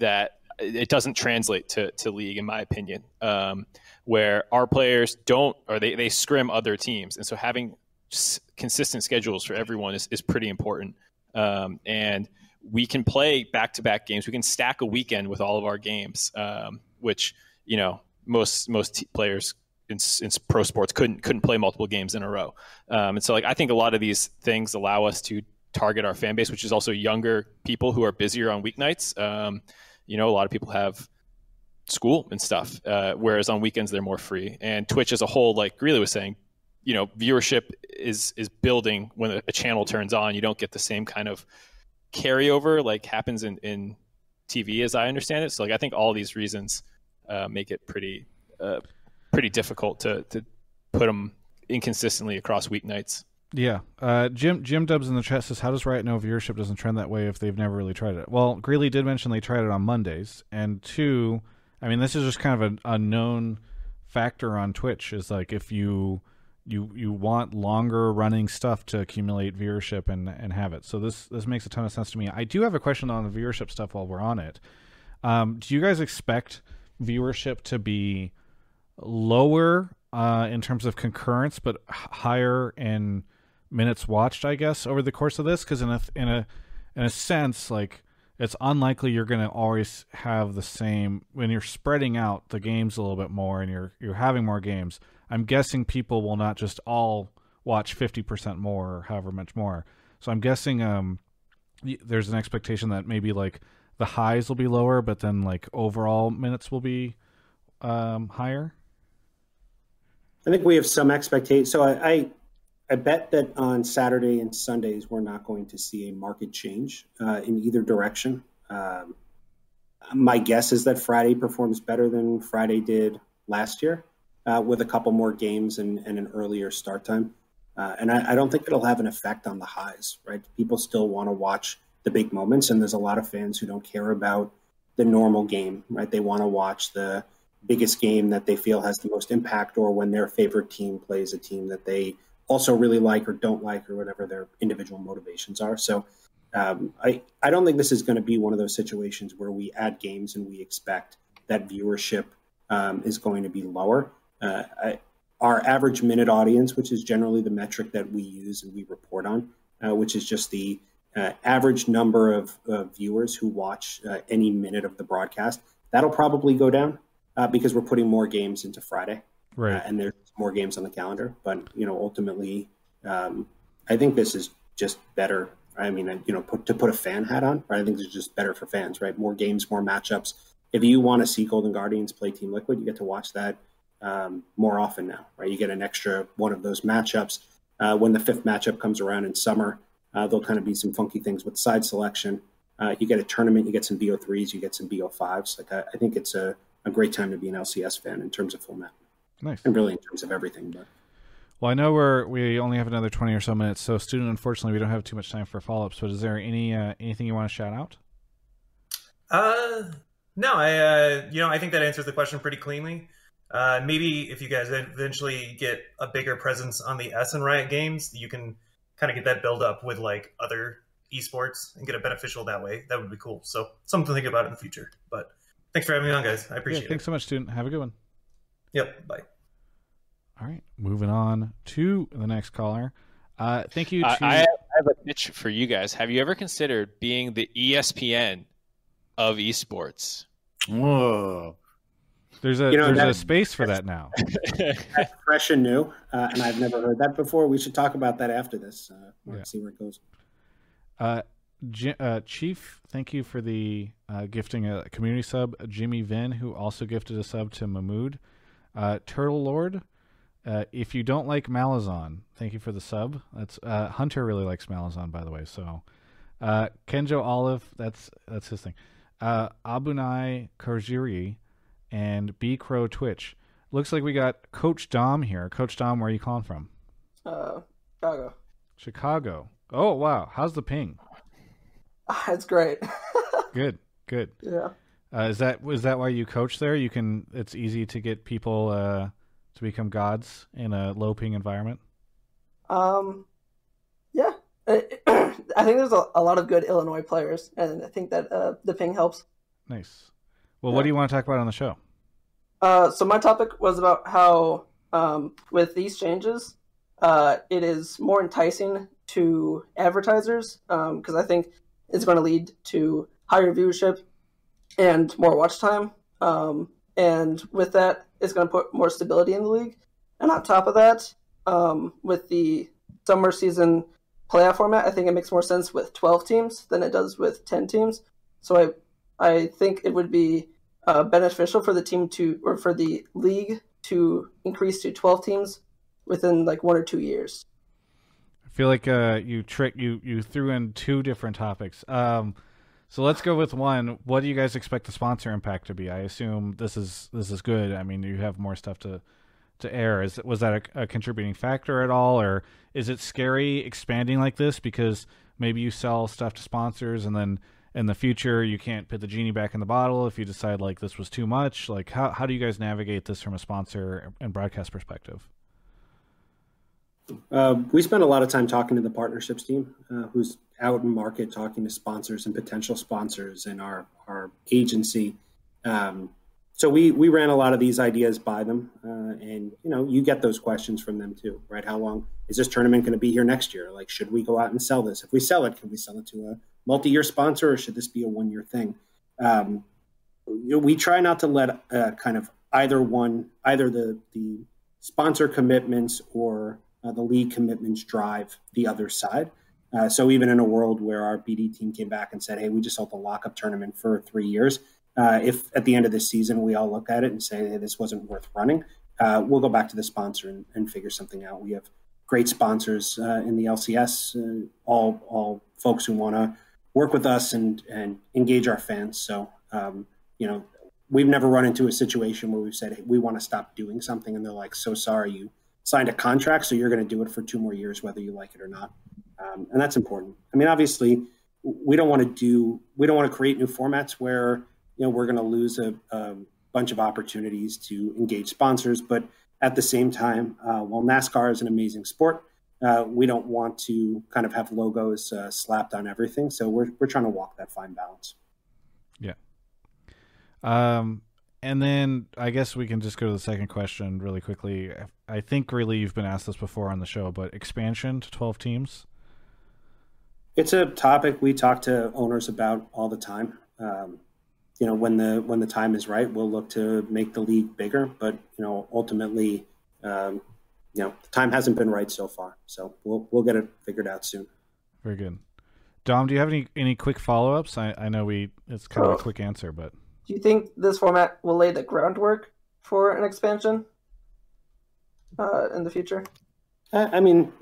that it doesn't translate to, to league, in my opinion, um, where our players don't, or they, they scrim other teams. And so having s- consistent schedules for everyone is, is pretty important. Um, and we can play back-to-back games. We can stack a weekend with all of our games, um, which, you know, most, most t- players In, in pro sports couldn't couldn't play multiple games in a row, um, and so like I think a lot of these things allow us to target our fan base, which is also younger people who are busier on weeknights. Um, you know, a lot of people have school and stuff, uh, whereas on weekends they're more free. And Twitch as a whole, like Greeley was saying, you know, viewership is is building when a, a channel turns on. You don't get the same kind of carryover like happens in, in T V, as I understand it. So like I think all these reasons uh, make it pretty. Uh, pretty difficult to, to put them inconsistently across weeknights. Yeah. Uh, Jim Jim Dubs in the chat says, how does Riot know viewership doesn't trend that way if they've never really tried it? Well, Greeley did mention they tried it on Mondays. And two, I mean, this is just kind of a, a known factor on Twitch is like if you you you want longer running stuff to accumulate viewership and, and have it. So this, this makes a ton of sense to me. I do have a question on the viewership stuff while we're on it. Um, do you guys expect viewership to be lower uh, in terms of concurrence, but higher in minutes watched, I guess, over the course of this? Because in a in a in a sense, like it's unlikely you're going to always have the same when you're spreading out the games a little bit more and you're you're having more games. I'm guessing people will not just all watch fifty percent more, or however much more. So I'm guessing um, there's an expectation that maybe like the highs will be lower, but then like overall minutes will be um, higher. I think we have some expectation. So I, I, I bet that on Saturday and Sundays, we're not going to see a market change uh, in either direction. Um, my guess is that Friday performs better than Friday did last year uh, with a couple more games and, and an earlier start time. Uh, and I, I don't think it'll have an effect on the highs, right? People still want to watch the big moments. And there's a lot of fans who don't care about the normal game, right? They want to watch the biggest game that they feel has the most impact, or when their favorite team plays a team that they also really like or don't like, or whatever their individual motivations are. So um, I, I don't think this is going to be one of those situations where we add games and we expect that viewership um, is going to be lower. Uh, I, our average minute audience, which is generally the metric that we use and we report on, uh, which is just the uh, average number of uh, viewers who watch uh, any minute of the broadcast, that'll probably go down. Uh, because we're putting more games into Friday, right? Uh, and there's more games on the calendar. But you know, ultimately, um, I think this is just better. I mean, you know, put, to put a fan hat on, right? I think this is just better for fans, right? More games, more matchups. If you want to see Golden Guardians play Team Liquid, you get to watch that um, more often now, right? You get an extra one of those matchups uh, when the fifth matchup comes around in summer. Uh, there'll kind of be some funky things with side selection. Uh, you get a tournament, you get some B O threes, you get some B O fives. Like I, I think it's a, a great time to be an L C S fan in terms of format. Nice. And really in terms of everything. But. Well, I know we're, we only have another twenty or so minutes, so student, unfortunately, we don't have too much time for follow-ups, but is there any uh, anything you want to shout out? Uh, no, I, uh, you know, I think that answers the question pretty cleanly. Uh, maybe if you guys eventually get a bigger presence on the S and Riot games, you can kind of get that build up with like other esports and get it beneficial that way. That would be cool. So something to think about in the future, but thanks for having me on, guys. I appreciate yeah, thanks it. Thanks so much, student. Have a good one. Yep. Bye. All right. Moving on to the next caller. Uh, thank you. To... Uh, I have a pitch for you guys. Have you ever considered being the E S P N of esports? Whoa. There's a you know, there's that, a space for that now. That's fresh and new, uh, and I've never heard that before. We should talk about that after this. Uh, we'll yeah. see where it goes. Uh, G- uh, Chief, thank you for the uh, gifting a community sub. Jimmy Vinn, who also gifted a sub to Mahmood. Uh, Turtle Lord, uh, if you don't like Malazan, thank you for the sub. That's uh, Hunter really likes Malazan, by the way. So uh, Kenjo Olive, that's that's his thing. Uh, Abunai Karjiri. And B Crow Twitch. Looks like we got Coach Dom here. Coach Dom, where are you calling from? Uh, Chicago. Chicago. Oh, wow. How's the ping? It's great. Good, good. Yeah. Uh, is that is that why you coach there? You can. It's easy to get people uh, to become gods in a low ping environment. Um, yeah. I think there's a, a lot of good Illinois players, and I think that uh, the ping helps. Nice. Well, yeah. What do you want to talk about on the show? Uh, so my topic was about how um, with these changes, uh, it is more enticing to advertisers because um, I think it's going to lead to higher viewership and more watch time. Um, and with that, it's going to put more stability in the league. And on top of that, um, with the summer season playoff format, I think it makes more sense with twelve teams than it does with ten teams. So I I think it would be uh, beneficial for the team to, or for the league to increase to twelve teams within like one or two years. I feel like uh, you trick you you threw in two different topics. Um, so let's go with one. What do you guys expect the sponsor impact to be? I assume this is this is good. I mean, you have more stuff to to air. Is was that a, a contributing factor at all, or is it scary expanding like this because maybe you sell stuff to sponsors and then in the future, you can't put the genie back in the bottle if you decide like this was too much? Like how, how do you guys navigate this from a sponsor and broadcast perspective? Uh, we spend a lot of time talking to the partnerships team uh, who's out in market talking to sponsors and potential sponsors in our, our agency. Um, so we, we ran a lot of these ideas by them uh, and, you know, you get those questions from them too, right? How long is this tournament going to be here next year? Like, should we go out and sell this? If we sell it, can we sell it to a multi-year sponsor, or should this be a one-year thing? Um, you know, we try not to let uh, kind of either one, either the the sponsor commitments or uh, the league commitments drive the other side. Uh, so even in a world where our B D team came back and said, hey, we just held a lockup tournament for three years. Uh, if at the end of this season, we all look at it and say, hey, this wasn't worth running, uh, we'll go back to the sponsor and, and figure something out. We have great sponsors uh, in the L C S, uh, all all folks who want to work with us and, and engage our fans. So, um, you know, we've never run into a situation where we've said, hey, we want to stop doing something. And they're like, so sorry, you signed a contract, so you're going to do it for two more years, whether you like it or not. Um, and that's important. I mean, obviously we don't want to do, we don't want to create new formats where, you know, we're going to lose a, a bunch of opportunities to engage sponsors. But at the same time, uh, while NASCAR is an amazing sport, Uh, we don't want to kind of have logos uh, slapped on everything. So we're we're trying to walk that fine balance. Yeah. Um, and then I guess we can just go to the second question really quickly. I think really you've been asked this before on the show, but expansion to twelve teams. It's a topic we talk to owners about all the time. Um, you know, when the, when the time is right, we'll look to make the league bigger, but you know, ultimately, um, you know, the time hasn't been right so far, so we'll we'll get it figured out soon. Very good. Dom, do you have any, any quick follow-ups? I, I know we it's kind oh. of a quick answer, but... Do you think this format will lay the groundwork for an expansion uh, in the future? I, I mean,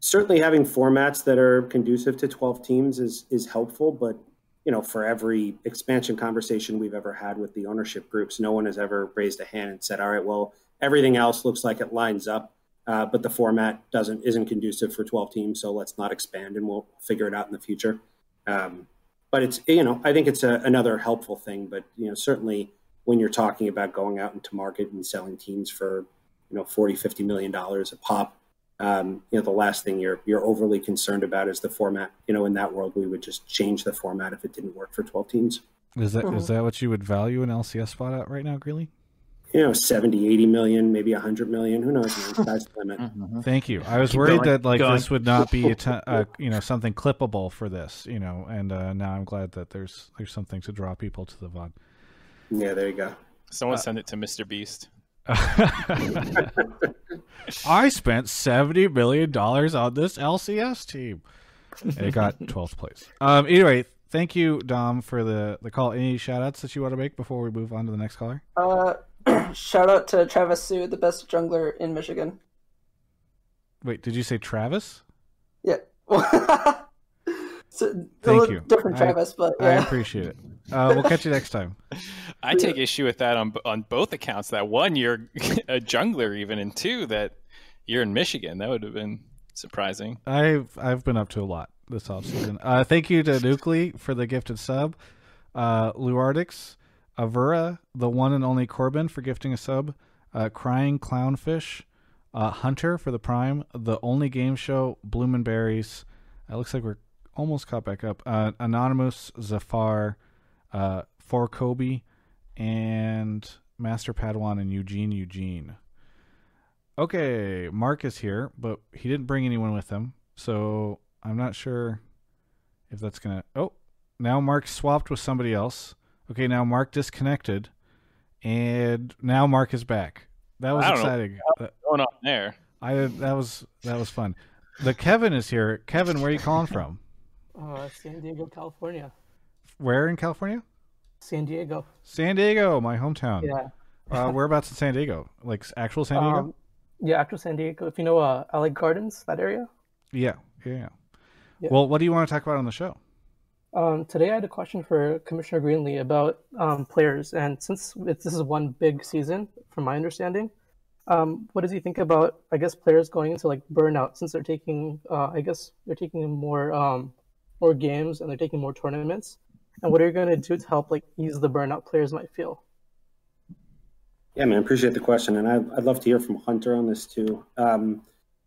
certainly having formats that are conducive to twelve teams is is helpful, but you know, for every expansion conversation we've ever had with the ownership groups, no one has ever raised a hand and said, all right, well, everything else looks like it lines up, uh, but the format doesn't isn't conducive for twelve teams, so let's not expand and we'll figure it out in the future. Um, but it's, you know, I think it's a, another helpful thing, but, you know, certainly when you're talking about going out into market and selling teams for, you know, forty, fifty million dollars a pop, Um, you know, the last thing you're you're overly concerned about is the format. You know, in that world, we would just change the format if it didn't work for twelve teams. Is that oh. is that what you would value an L C S spot at right now, Greeley? You know, seventy, eighty million, maybe one hundred million. Who knows? Sky's the limit. Mm-hmm. Thank you. I was Keep worried going. that like Go this on. would not be a t- uh, you know, something clippable for this. You know, and uh, now I'm glad that there's there's something to draw people to the V O D. Yeah, there you go. Someone uh, send it to Mister Beast. I spent seventy million dollars on this L C S team. And it got twelfth place. Um, anyway, thank you, Dom, for the, the call. Any shout-outs that you want to make before we move on to the next caller? Uh, shout-out to Travis Sue, the best jungler in Michigan. Wait, did you say Travis? Yeah. so, thank you. Different Travis, I, but yeah. I appreciate it. Uh, we'll catch you next time. I take issue with that on on both accounts. That one, you're a jungler even, and two, that you're in Michigan. That would have been surprising. I've I've been up to a lot this offseason. Uh, thank you to Nuclei for the gifted sub, uh, Luardix, Avura, the one and only Corbin for gifting a sub, uh, Crying Clownfish, uh, Hunter for the Prime, the only game show, Bloominberries. It looks like we're almost caught back up. Uh, Anonymous, Zafar, Uh, for Kobe and Master Padawan and Eugene Eugene. Okay, Mark is here, but he didn't bring anyone with him, so I'm not sure if that's gonna. Oh, now Mark swapped with somebody else. Okay, now Mark disconnected, and now Mark is back. That was I don't exciting. Know what's going on there? I that was that was fun. The Kevin is here. Kevin, where are you calling from? Uh, San Diego, California. Where in California? San Diego. San Diego, my hometown. Yeah. uh, whereabouts in San Diego? Like actual San Diego? Um, yeah, actual San Diego. If you know uh, L A Gardens, that area. Yeah, yeah, yeah. Well, what do you want to talk about on the show? Um, today I had a question for Commissioner Greeley about um, players. And since it's, this is one big season, from my understanding, um, what does he think about, I guess, players going into like burnout since they're taking, uh, I guess, they're taking more, um, more games and they're taking more tournaments? And what are you going to do to help, like, ease the burnout players might feel? Yeah, man, I appreciate the question. And I, I'd love to hear from Hunter on this, too. Um,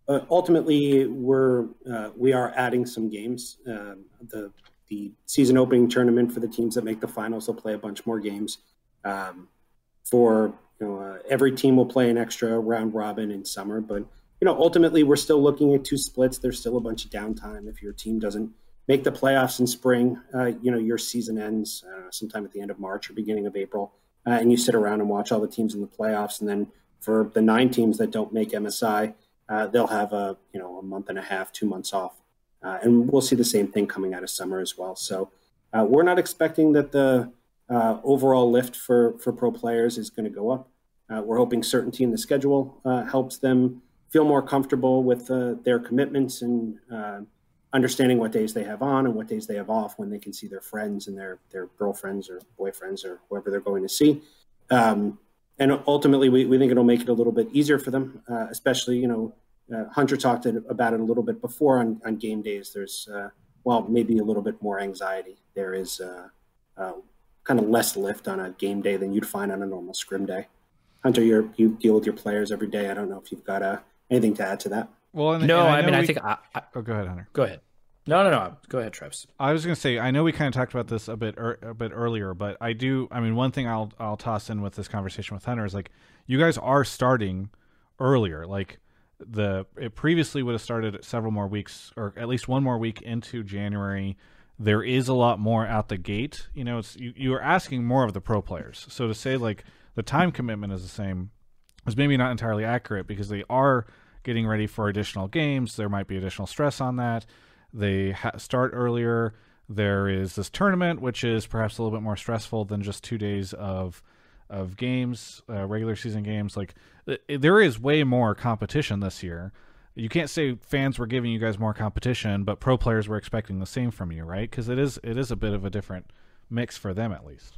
uh, ultimately, we're, uh, we are adding some games. Um, the the season opening tournament for the teams that make the finals will play a bunch more games. Um, for, you know, uh, every team will play an extra round robin in summer. But, you know, ultimately, we're still looking at two splits. There's still a bunch of downtime if your team doesn't make the playoffs in spring, uh, you know, your season ends uh, sometime at the end of March or beginning of April, uh, and you sit around and watch all the teams in the playoffs. And then for the nine teams that don't make M S I, uh, they'll have a, you know, a month and a half, two months off. Uh, and we'll see the same thing coming out of summer as well. So uh, we're not expecting that the uh, overall lift for, for pro players is going to go up. Uh, we're hoping certainty in the schedule uh, helps them feel more comfortable with uh, their commitments and, uh, understanding what days they have on and what days they have off when they can see their friends and their, their girlfriends or boyfriends or whoever they're going to see. Um, and ultimately, we, we think it'll make it a little bit easier for them, uh, especially, you know, uh, Hunter talked about it a little bit before on, on game days. There's, uh, well, maybe a little bit more anxiety. There is uh, uh, kind of less lift on a game day than you'd find on a normal scrim day. Hunter, you're, you deal with your players every day. I don't know if you've got uh, anything to add to that. Well, and, no, and I, I mean, we... I think. I, I... Oh, go ahead, Hunter. Go ahead. No, no, no. Go ahead, Travis. I was going to say, I know we kind of talked about this a bit, er, a bit earlier, but I do. I mean, one thing I'll, I'll toss in with this conversation with Hunter is like, you guys are starting earlier. Like the it previously would have started several more weeks, or at least one more week into January. There is a lot more out the gate. You know, it's you, you are asking more of the pro players. So to say like the time commitment is the same is maybe not entirely accurate because they are getting ready for additional games. There might be additional stress on that. They ha- start earlier. There is this tournament, which is perhaps a little bit more stressful than just two days of of games, uh, regular season games. Like th- there is way more competition this year you can't say fans were giving you guys more competition, but pro players were expecting the same from you, right? Because it is it is a bit of a different mix for them, at least.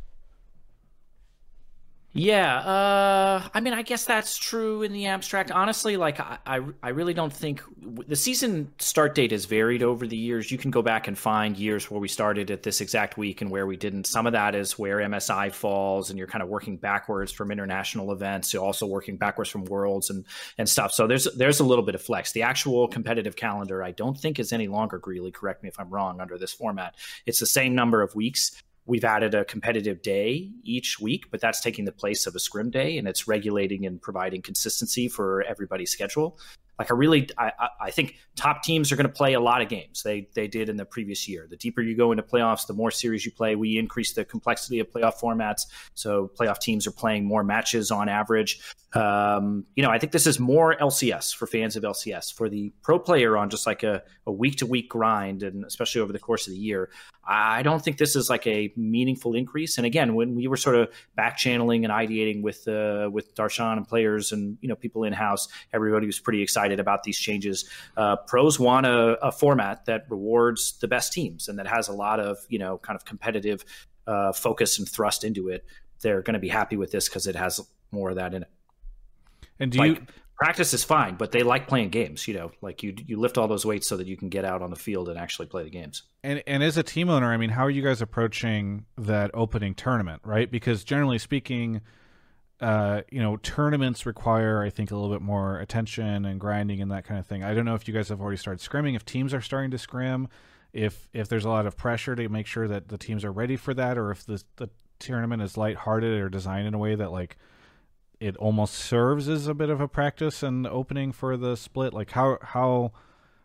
Yeah, uh, I mean, I guess that's true in the abstract. Honestly, like, I, I, I really don't think the season start date has varied over the years. You can go back and find years where we started at this exact week and where we didn't. Some of that is where M S I falls, and you're kind of working backwards from international events. You're also working backwards from Worlds and, and stuff. So there's there's a little bit of flex. The actual competitive calendar, I don't think, is any longer, Greeley, correct me if I'm wrong, under this format. It's the same number of weeks. We've added a competitive day each week, but that's taking the place of a scrim day, and it's regulating and providing consistency for everybody's schedule. Like I really, I, I think top teams are going to play a lot of games. They they did in the previous year. The deeper you go into playoffs, the more series you play. We increased the complexity of playoff formats, so playoff teams are playing more matches on average. Um, you know, I think this is more L C S for fans of L C S. For the pro player on just like a, a week-to-week grind, and especially over the course of the year, I don't think this is like a meaningful increase. And again, when we were sort of back-channeling and ideating with uh, with Darshan and players and, you know, people in-house, everybody was pretty excited about these changes. Uh, pros want a, a format that rewards the best teams and that has a lot of, you know, kind of competitive uh, focus and thrust into it. They're going to be happy with this because it has more of that in it. And do like, you practice is fine, but they like playing games, you know, like you you lift all those weights so that you can get out on the field and actually play the games. And and as a team owner, I mean, how are you guys approaching that opening tournament, right? Because generally speaking, uh, you know, tournaments require, I think, a little bit more attention and grinding and that kind of thing. I don't know if you guys have already started scrimming, if teams are starting to scrim, if if there's a lot of pressure to make sure that the teams are ready for that, or if the, the tournament is lighthearted or designed in a way that, like, it almost serves as a bit of a practice and opening for the split. Like how, how,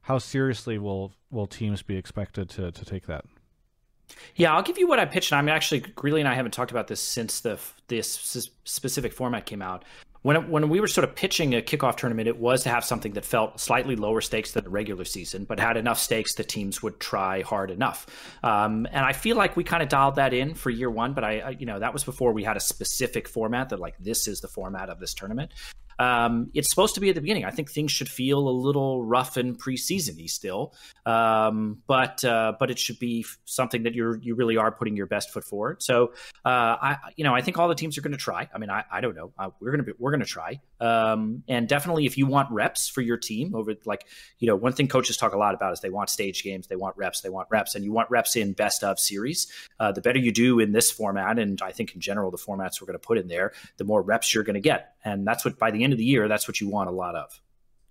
how seriously will, will teams be expected to, to take that? Yeah, I'll give you what I pitched. I'm actually, Greeley and I haven't talked about this since the, this specific format came out. When, when we were sort of pitching a kickoff tournament, it was to have something that felt slightly lower stakes than a regular season, but had enough stakes that teams would try hard enough. Um, and I feel like we kind of dialed that in for year one, but I, I, you know, that was before we had a specific format that like this is the format of this tournament. Um, it's supposed to be at the beginning. I think things should feel a little rough and preseason-y still, um, but uh, but it should be something that you're you really are putting your best foot forward. So uh, I you know I think all the teams are going to try. I mean I, I don't know I, we're gonna be, we're gonna try, um, and definitely if you want reps for your team over like you know one thing coaches talk a lot about is they want stage games, they want reps, they want reps, and you want reps in best of series. Uh, the better you do in this format, and I think in general the formats we're going to put in there, the more reps you're going to get, and that's what by the end of the year, that's what you want a lot of.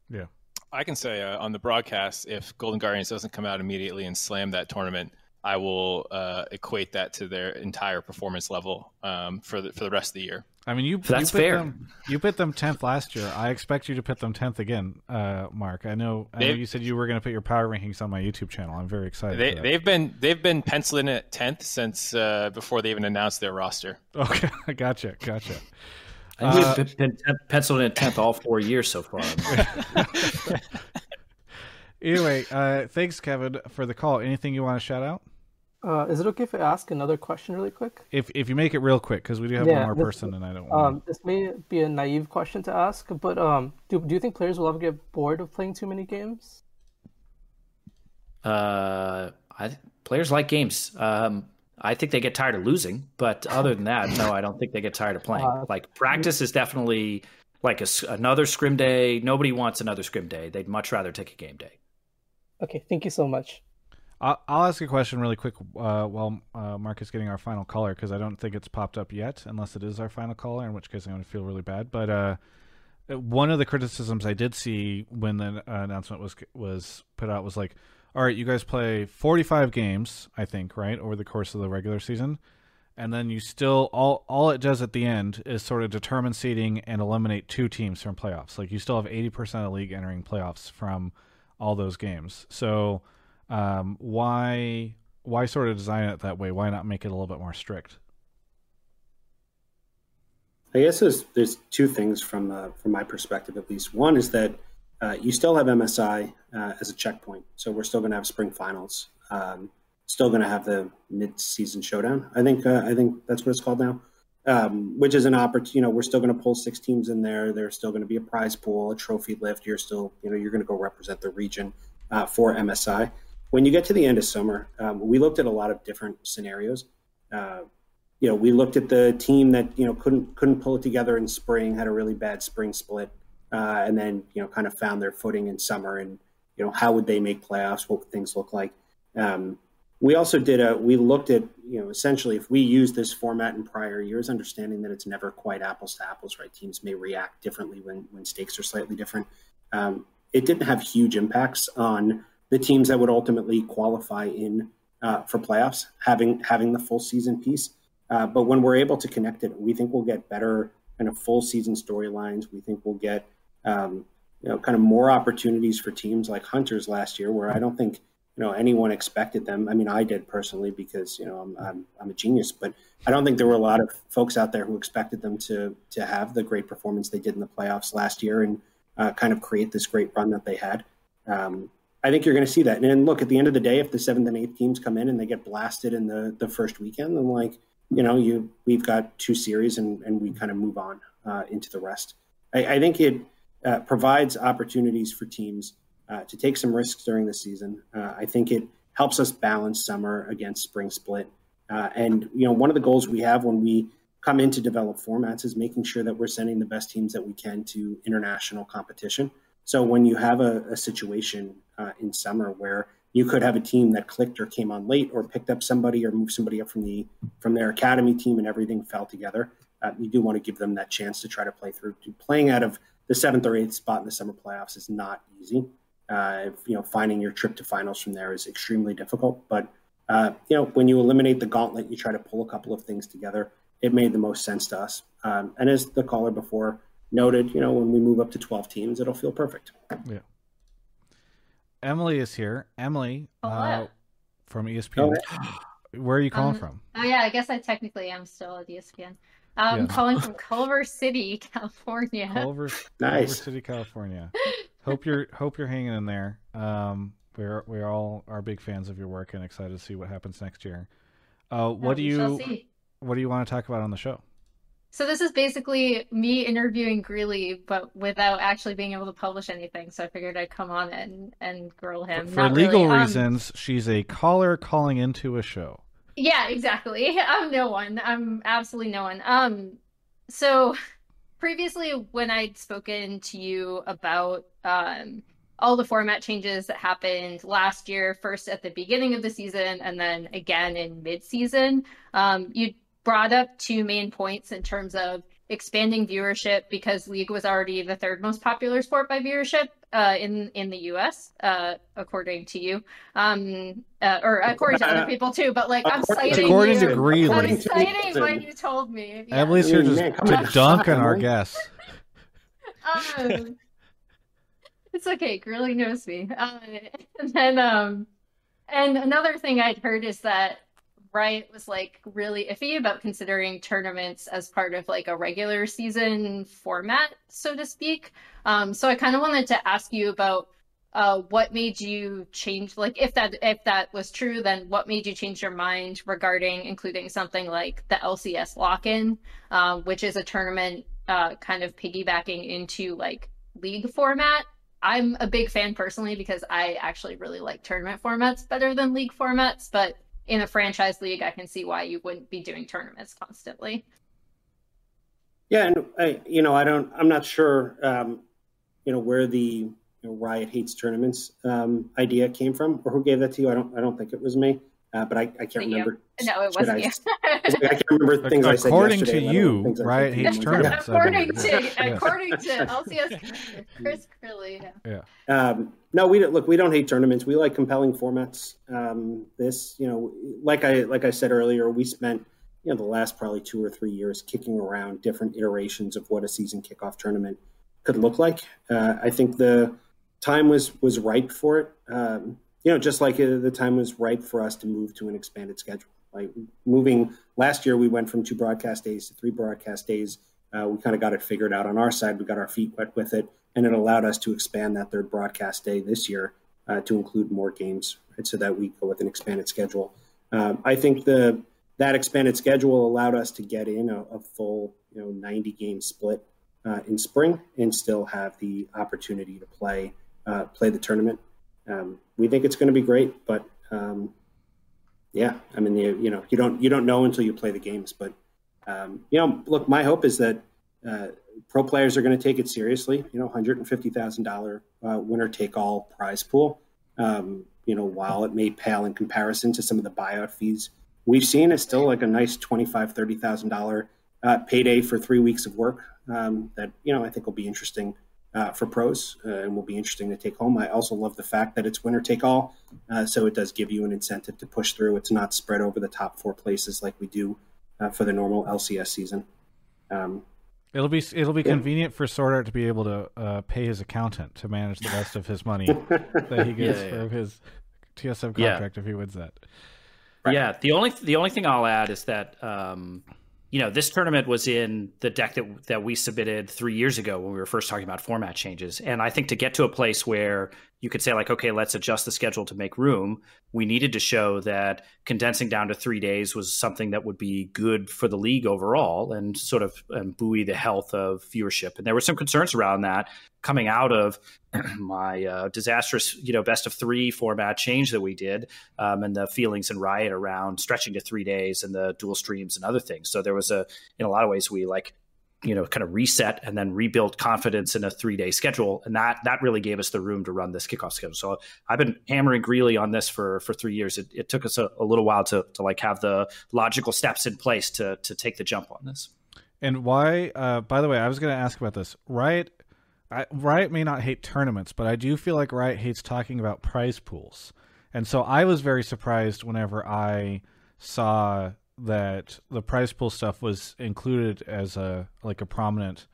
Yeah, I can say uh, on the broadcast, if Golden Guardians doesn't come out immediately and slam that tournament, I will uh, equate that to their entire performance level um, for the for the rest of the year. I mean, you that's you put fair. Them, you put them tenth last year. I expect you to put them tenth again, uh, Mark. I know. I know you said you were going to put your power rankings on my YouTube channel. I'm very excited. They, they've been they've been penciling at tenth since uh, before they even announced their roster. Okay, gotcha, gotcha. Uh, we've been penciled in tenth all four years so far. Anyway, uh, thanks, Kevin, for the call. Anything you want to shout out? Uh, is it okay if I ask another question really quick? If if you make it real quick, because we do have yeah, one more this, person, and I don't want um, to... This may be a naive question to ask, but um, do, do you think players will ever get bored of playing too many games? Uh, I players like games. Um I think they get tired of losing, but other than that, no, I don't think they get tired of playing. Uh, like practice is definitely like a, another scrim day. Nobody wants another scrim day. They'd much rather take a game day. Okay, thank you so much. I'll, I'll ask a question really quick uh, while uh, Mark is getting our final caller, because I don't think it's popped up yet, unless it is our final caller, in which case I'm going to feel really bad. But uh, one of the criticisms I did see when the announcement was was put out was like, all right, you guys play forty-five games, I think, right, over the course of the regular season. And then you still, all all it does at the end is sort of determine seeding and eliminate two teams from playoffs. Like, you still have eighty percent of the league entering playoffs from all those games. So um, why why sort of design it that way? Why not make it a little bit more strict? I guess there's, there's two things from, uh, from my perspective, at least. One is that Uh, you still have M S I uh, as a checkpoint, so we're still going to have spring finals. Um, still going to have the mid-season showdown. I think uh, I think that's what it's called now. um, which is an opportunity. You know, we're still going to pull six teams in there. There's still going to be a prize pool, a trophy lift. You're still, you know, you're going to go represent the region uh, for M S I. When you get to the end of summer, um, we looked at a lot of different scenarios. Uh, you know, we looked at the team that, you know, couldn't couldn't pull it together in spring, had a really bad spring split, uh, and then, you know, kind of found their footing in summer and, you know, how would they make playoffs? What would things look like? Um, we also did a, we looked at, you know, essentially if we use this format in prior years, understanding that it's never quite apples to apples, right? Teams may react differently when, when stakes are slightly different. Um, it didn't have huge impacts on the teams that would ultimately qualify in uh, for playoffs, having, having the full season piece. Uh, but when we're able to connect it, we think we'll get better kind of full season storylines. We think we'll get, um, you know, kind of more opportunities for teams like Hunter's last year, where I don't think, you know, anyone expected them. I mean, I did personally because, you know, I'm, I'm, I'm a genius, but I don't think there were a lot of folks out there who expected them to, to have the great performance they did in the playoffs last year and uh, kind of create this great run that they had. Um, I think you're going to see that. And then look, at the end of the day, if the seventh and eighth teams come in and they get blasted in the, the first weekend, then like, you know, you, we've got two series and, and we kind of move on uh, into the rest. I, I think it uh, provides opportunities for teams Uh, to take some risks during the season. Uh, I think it helps us balance summer against spring split. Uh, and, you know, one of the goals we have when we come in to develop formats is making sure that we're sending the best teams that we can to international competition. So when you have a, a situation uh, in summer where you could have a team that clicked or came on late or picked up somebody or moved somebody up from the from their academy team and everything fell together, uh, you do want to give them that chance to try to play through. Playing out of the seventh or eighth spot in the summer playoffs is not easy. Uh, you know, finding your trip to finals from there is extremely difficult. But, uh, you know, when you eliminate the gauntlet, you try to pull a couple of things together. It made the most sense to us. Um, and as the caller before noted, you know, when we move up to twelve teams, it'll feel perfect. Yeah. Emily is here. Emily uh, from E S P N. Oh, where are you calling um, from? Oh, yeah. I guess I technically am still at E S P N. I'm yeah. calling from Culver City, California. Culver, nice. Culver City, California. Hope you're hope you're hanging in there. Um, we're we all are big fans of your work and excited to see what happens next year. Uh, what oh, do you see. What do you want to talk about on the show? So this is basically me interviewing Greeley, but without actually being able to publish anything. So I figured I'd come on and and grill him. For, for legal really. reasons, um, she's a caller calling into a show. Yeah, exactly. I'm no one. I'm absolutely no one. Um, so. Previously, when I'd spoken to you about um, all the format changes that happened last year, first at the beginning of the season and then again in mid-season, um, you brought up two main points in terms of expanding viewership because League was already the third most popular sport by viewership uh, in, in the U S, uh, according to you, um, uh, or according to other people too, but like I'm citing according you. To Greeley. I'm citing what you told me. Yeah. Emily's here just to dunk on our guests. um, it's okay. Greeley knows me. Uh, and then, um, and another thing I'd heard is that Riot was like really iffy about considering tournaments as part of like a regular season format, so to speak. Um, so I kind of wanted to ask you about uh, what made you change, like if that if that was true, then what made you change your mind regarding including something like the L C S lock-in, uh, which is a tournament uh, kind of piggybacking into like league format. I'm a big fan personally because I actually really like tournament formats better than league formats, but in a franchise league, I can see why you wouldn't be doing tournaments constantly. Yeah, and I, you know, I don't, I'm not sure, um, you know, where the you know, Riot hates tournaments um, idea came from, or who gave that to you. I don't, I don't think it was me, uh, but I, I can't Thank remember. You. No, it wasn't I, you. I can't remember things I said. According to you, Riot hates tournaments. According to, according to L C S Chris Curley. Yeah. yeah. Um, No, we don't, look, we don't hate tournaments. We like compelling formats. Um, this, you know, like I like I said earlier, we spent, you know, the last probably two or three years kicking around different iterations of what a season kickoff tournament could look like. Uh, I think the time was was ripe for it. Um, you know, just like the time was ripe for us to move to an expanded schedule. Like moving last year, we went from two broadcast days to three broadcast days. Uh, we kind of got it figured out on our side. We got our feet wet with it. And it allowed us to expand that third broadcast day this year uh, to include more games, right, so that we go with an expanded schedule. Um, I think the that expanded schedule allowed us to get in a, a full, you know, ninety game split uh, in spring and still have the opportunity to play uh, play the tournament. Um, we think it's going to be great, but um, yeah, I mean, you, you know, you don't you don't know until you play the games. But um, you know, look, my hope is that uh, pro players are going to take it seriously. You know, one hundred fifty thousand dollars uh, winner take all prize pool. Um, you know, while it may pale in comparison to some of the buyout fees we've seen, it's still like a nice twenty-five thousand dollars, thirty thousand dollars uh, payday for three weeks of work um, that, you know, I think will be interesting uh, for pros uh, and will be interesting to take home. I also love the fact that it's winner take all. Uh, so it does give you an incentive to push through. It's not spread over the top four places like we do uh, for the normal L C S season. Um, It'll be it'll be yeah. convenient for Swordart to be able to uh, pay his accountant to manage the rest of his money that he gets yeah, yeah. from his T S M contract yeah. if he wins that. Right. Yeah, the only the only thing I'll add is that um, you know, this tournament was in the deck that that we submitted three years ago when we were first talking about format changes, and I think to get to a place where you could say like, okay, let's adjust the schedule to make room, we needed to show that condensing down to three days was something that would be good for the league overall and sort of and buoy the health of viewership. And there were some concerns around that coming out of my uh, disastrous, you know, best of three format change that we did um, and the feelings in Riot around stretching to three days and the dual streams and other things. So there was a, in a lot of ways we like, you know, kind of reset and then rebuild confidence in a three-day schedule. And that that really gave us the room to run this kickoff schedule. So I've been hammering Greeley on this for, for three years. It, it took us a, a little while to to like have the logical steps in place to to take the jump on this. And why, uh, by the way, I was going to ask about this. Riot, I, Riot may not hate tournaments, but I do feel like Riot hates talking about prize pools. And so I was very surprised whenever I saw that the prize pool stuff was included as a like a prominent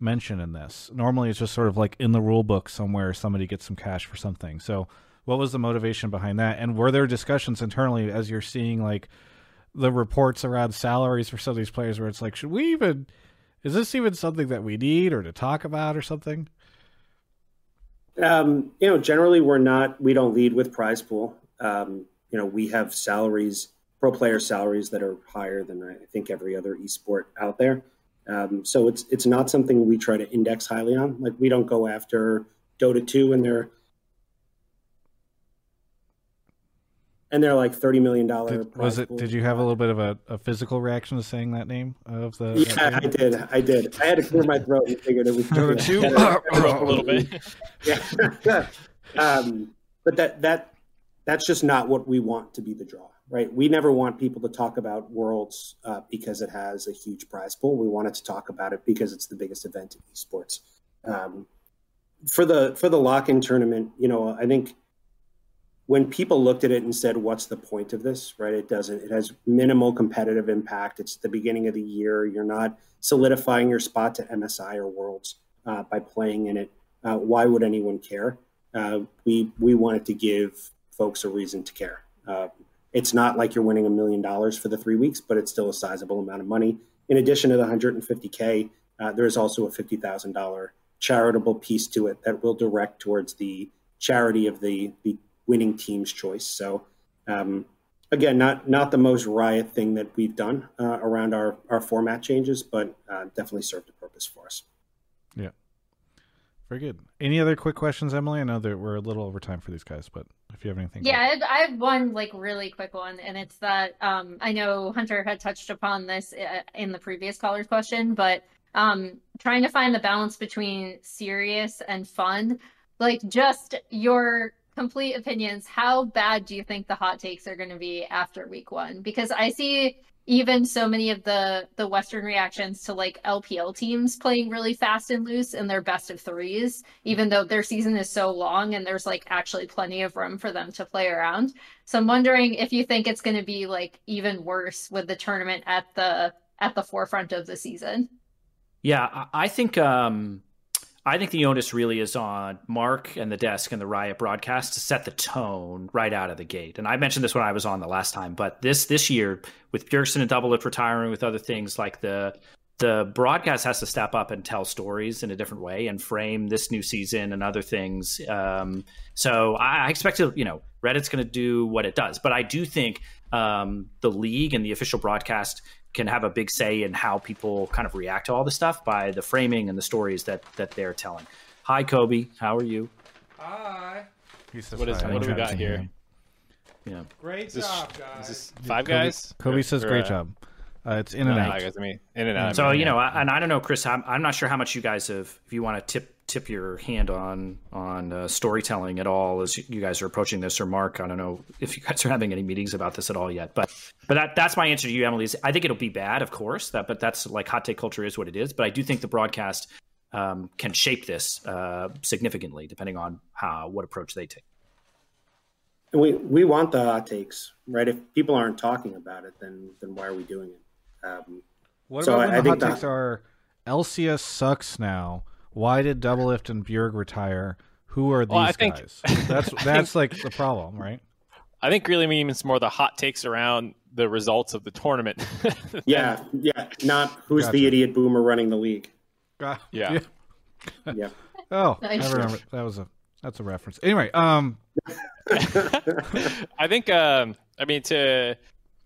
mention in this. Normally it's just sort of like in the rule book somewhere somebody gets some cash for something. So what was the motivation behind that? And were there discussions internally as you're seeing like the reports around salaries for some of these players where it's like, should we even, is this even something that we need or to talk about or something? Um, you know, generally we're not, we don't lead with prize pool. Um, you know, we have salaries, pro player salaries that are higher than I think every other esport out there. Um, so it's it's not something we try to index highly on. Like we don't go after Dota two and they're and they're like thirty million dollars. Did, was it? Did you have a little bit of a, a physical reaction to saying that name of the? Yeah, I did. I did. I had to clear my throat and figured it was Dota two a little bit. Yeah. um, but that that that's just not what we want to be the draw. Right. We never want people to talk about Worlds uh, because it has a huge prize pool. We wanted to talk about it because it's the biggest event in esports. Um, for the for the lock-in tournament, you know, I think when people looked at it and said, "What's the point of this?" Right? It doesn't. It has minimal competitive impact. It's the beginning of the year. You're not solidifying your spot to M S I or Worlds uh, by playing in it. Uh, why would anyone care? Uh, we we wanted to give folks a reason to care. Uh, It's not like you're winning a million dollars for the three weeks, but it's still a sizable amount of money. In addition to the one hundred fifty K, uh, there is also a fifty thousand dollars charitable piece to it that will direct towards the charity of the, the winning team's choice. So um, again, not not the most Riot thing that we've done uh, around our, our format changes, but uh, definitely served a purpose for us. Yeah. Very good. Any other quick questions, Emily? I know that we're a little over time for these guys, but if you have anything. Yeah, I have one like really quick one, and it's that um, I know Hunter had touched upon this in the previous caller's question, but um, trying to find the balance between serious and fun, like just your complete opinions. How bad do you think the hot takes are going to be after week one? Because I see even so many of the the Western reactions to like L P L teams playing really fast and loose in their best of threes, even though their season is so long and there's like actually plenty of room for them to play around. So I'm wondering if you think it's going to be like even worse with the tournament at the at the forefront of the season. Yeah, I think um, I think the onus really is on Mark and the desk and the Riot broadcast to set the tone right out of the gate. And I mentioned this when I was on the last time, but this this year with Bjergsen and Doublelift retiring, with other things like the the broadcast has to step up and tell stories in a different way and frame this new season and other things. Um, so I, I expect to, you know, Reddit's going to do what it does, but I do think um, the league and the official broadcast can have a big say in how people kind of react to all this stuff by the framing and the stories that that they're telling. Hi, Kobe. How are you? Hi. What, is, what do we got here? Yeah. Great this, job, guys. Is this five Kobe, guys? Kobe says, or, "Great uh, job." Uh, it's in and out. I mean, in and out. So you know, I, and I don't know, Chris. I'm, I'm not sure how much you guys have. If you want to tip tip your hand on on uh, storytelling at all, as you guys are approaching this, or Mark, I don't know if you guys are having any meetings about this at all yet. But but that that's my answer to you, Emily. Is I think it'll be bad, of course. That but that's like hot take culture is what it is. But I do think the broadcast um, can shape this uh, significantly, depending on how what approach they take. We we want the hot takes, right? If people aren't talking about it, then then why are we doing it? Um, what so about I, I the think hot takes that... are L C S sucks now. Why did Doublelift and Bjerg retire? Who are these well, think... guys? That's that's think... like the problem, right? I think really means more the hot takes around the results of the tournament. yeah, yeah. Not who's gotcha. the idiot boomer running the league. Uh, yeah. Yeah. yeah. Oh, nice. I remember that was a that's a reference. Anyway, um, I think um, I mean to.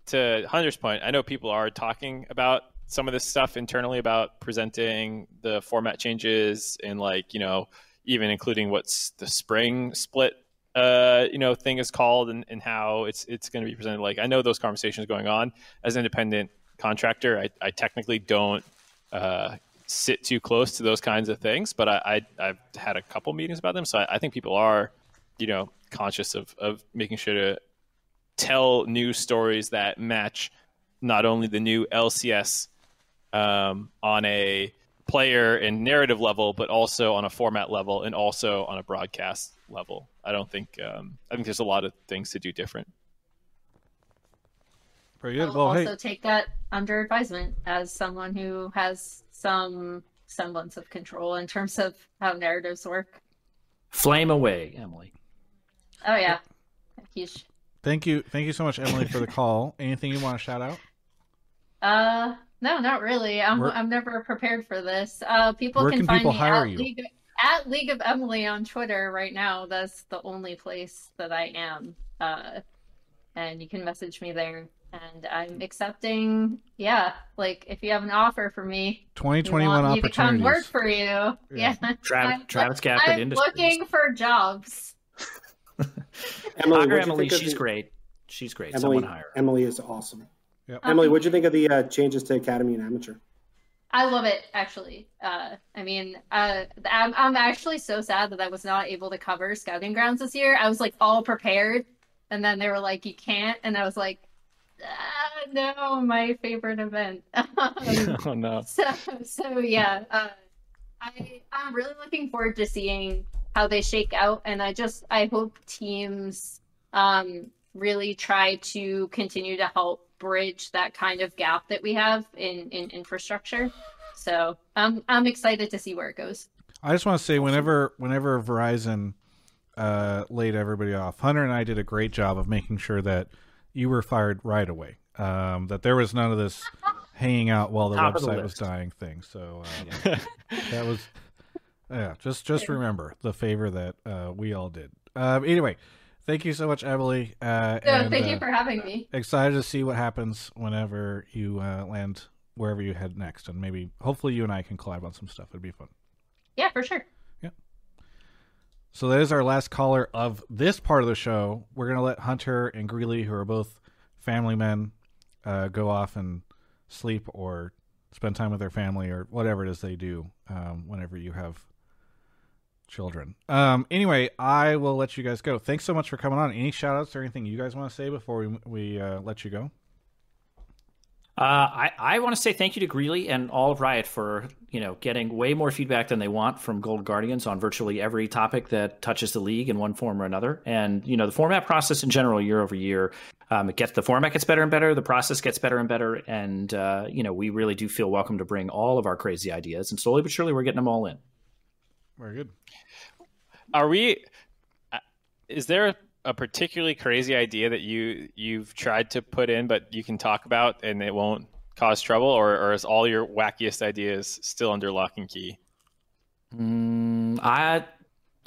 To Hunter's point, I know people are talking about some of this stuff internally about presenting the format changes and like, you know, even including what's the spring split, uh, you know, thing is called and, and how it's it's going to be presented. Like, I know those conversations going on. As an independent contractor, I, I technically don't uh, sit too close to those kinds of things, but I, I, I've had a couple meetings about them. So I, I think people are, you know, conscious of, of making sure to tell new stories that match not only the new L C S um, on a player and narrative level, but also on a format level and also on a broadcast level. I don't think um, I think there's a lot of things to do different. Pretty good. I'll well, also hey. take that under advisement as someone who has some semblance of control in terms of how narratives work. Flame away, Emily. Oh yeah, huge. Thank you. Thank you so much, Emily, for the call. Anything you want to shout out? Uh, no, not really. I'm We're, I'm never prepared for this. Uh, people can, can find people me hire at, you? League, at League of Emily on Twitter right now. That's the only place that I am. Uh, and you can message me there. And I'm accepting. Yeah, like if you have an offer for me, twenty twenty-one opportunities. To come work for you. Yeah. yeah. Travis, Travis Gafford Industries. I'm looking for jobs. Emily, hire Emily. She's the... great. She's great. Emily, Someone hire her. Emily is awesome. Yep. Emily, what did you think of the uh, changes to Academy and Amateur? I love it, actually. Uh, I mean, uh, I'm, I'm actually so sad that I was not able to cover Scouting Grounds this year. I was like all prepared, and then they were like, "You can't," and I was like, ah, "No, my favorite event." oh no. So, so yeah, uh, I I'm really looking forward to seeing how they shake out, and I just I hope teams um, really try to continue to help bridge that kind of gap that we have in, in infrastructure. So I'm I'm excited to see where it goes. I just want to say whenever whenever Verizon uh, laid everybody off, Hunter and I did a great job of making sure that you were fired right away. Um, that there was none of this hanging out while the Top website the was dying thing. So uh, that was. Yeah, just just remember the favor that uh, we all did. Uh, anyway, thank you so much, Emily. Uh, no, and, thank you uh, for having me. Excited to see what happens whenever you uh, land wherever you head next, and maybe hopefully you and I can collab on some stuff. It'd be fun. Yeah, for sure. Yeah. So that is our last caller of this part of the show. We're gonna let Hunter and Greeley, who are both family men, uh, go off and sleep or spend time with their family or whatever it is they do um, whenever you have children. Um, anyway, I will let you guys go. Thanks so much for coming on. Any shout outs or anything you guys want to say before we, we uh, let you go? Uh, I, I want to say thank you to Greeley and all of Riot for, you know, getting way more feedback than they want from Golden Guardians on virtually every topic that touches the league in one form or another. And, you know, the format process in general, year over year, um, it gets the format gets better and better. The process gets better and better. And, uh, you know, we really do feel welcome to bring all of our crazy ideas. And slowly but surely, we're getting them all in. Very good. Are we? Is there a particularly crazy idea that you you've tried to put in, but you can talk about and it won't cause trouble, or, or is all your wackiest ideas still under lock and key? Mm, I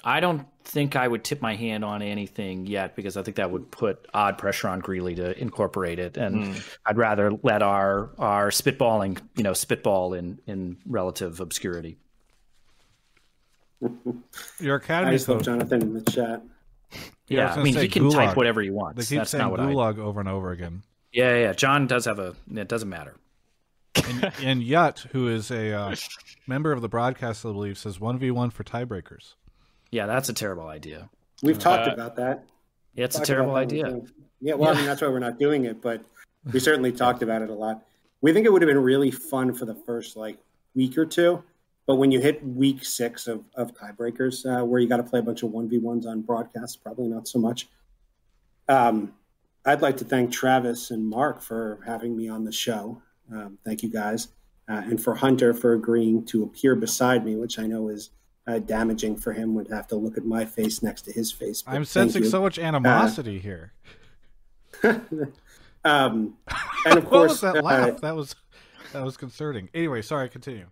I don't think I would tip my hand on anything yet, because I think that would put odd pressure on Greeley to incorporate it, and mm. I'd rather let our our spitballing, you know, spitball in in relative obscurity. Your academy. I just love Jonathan in the chat. Yeah, yeah I mean, he can gulag. type whatever he wants. They keep That's saying not what gulag I... over and over again. Yeah, yeah. John does have a. It doesn't matter. And, and Yut, who is a uh, member of the broadcast, I believe, says one v one for tiebreakers. Yeah, that's a terrible idea. We've uh, talked about that. Yeah, it's a terrible idea. Yeah, well, yeah. I mean, that's why we're not doing it, but we certainly talked about it a lot. We think it would have been really fun for the first, like, week or two, but when you hit week six of, of tiebreakers, uh, where you got to play a bunch of one v ones on broadcast, probably not so much. Um, I'd like to thank Travis and Mark for having me on the show. Um, thank you guys. Uh, and for Hunter for agreeing to appear beside me, which I know is uh, damaging for him. Would have to look at my face next to his face. I'm sensing so much animosity uh, here. um, and of course, that uh, laugh? That was, that was concerning. Anyway, sorry, continue.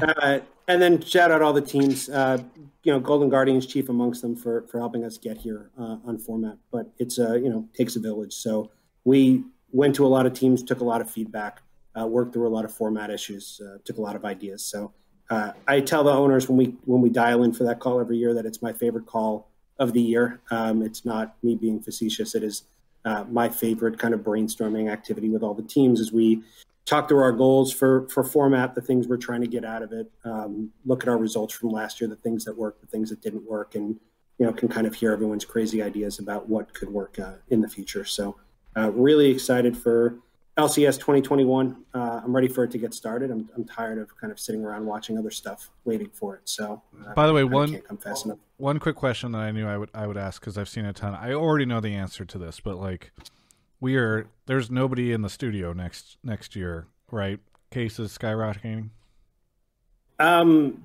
uh, and then shout out all the teams, uh, you know, Golden Guardians chief amongst them for, for helping us get here uh, on format, but it's a, uh, you know, takes a village. So we went to a lot of teams, took a lot of feedback, uh, worked through a lot of format issues, uh, took a lot of ideas. So uh, I tell the owners when we when we dial in for that call every year that it's my favorite call of the year. Um, it's not me being facetious. It is uh, my favorite kind of brainstorming activity with all the teams as we talk through our goals for for format, the things we're trying to get out of it, um, look at our results from last year, the things that worked, the things that didn't work, and you know can kind of hear everyone's crazy ideas about what could work uh, in the future. So uh, really excited for L C S twenty twenty-one. Uh, I'm ready for it to get started. I'm, I'm tired of kind of sitting around watching other stuff, waiting for it. So uh, by the way, I one can't come fast enough. One quick question that I knew I would I would ask because I've seen a ton. I already know the answer to this, but like. We are there's nobody in the studio next next year, right? Cases skyrocketing. Um,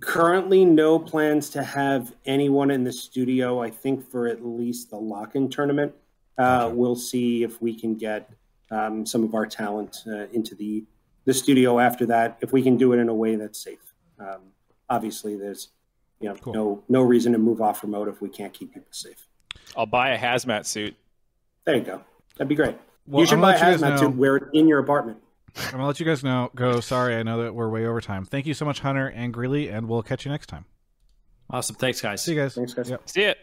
currently, no plans to have anyone in the studio. I think for at least the lock-in tournament, uh, okay. We'll see if we can get um, some of our talent uh, into the the studio after that. If we can do it in a way that's safe, um, obviously there's you know cool. no no reason to move off remote if we can't keep people safe. I'll buy a hazmat suit. There you go. That'd be great. Well, you should buy a hazmat suit, wear it in your apartment. I'm going to let you guys know. Go. Sorry, I know that we're way over time. Thank you so much, Hunter and Greeley, and we'll catch you next time. Awesome. Thanks, guys. See you guys. Thanks, guys. Yep. See it.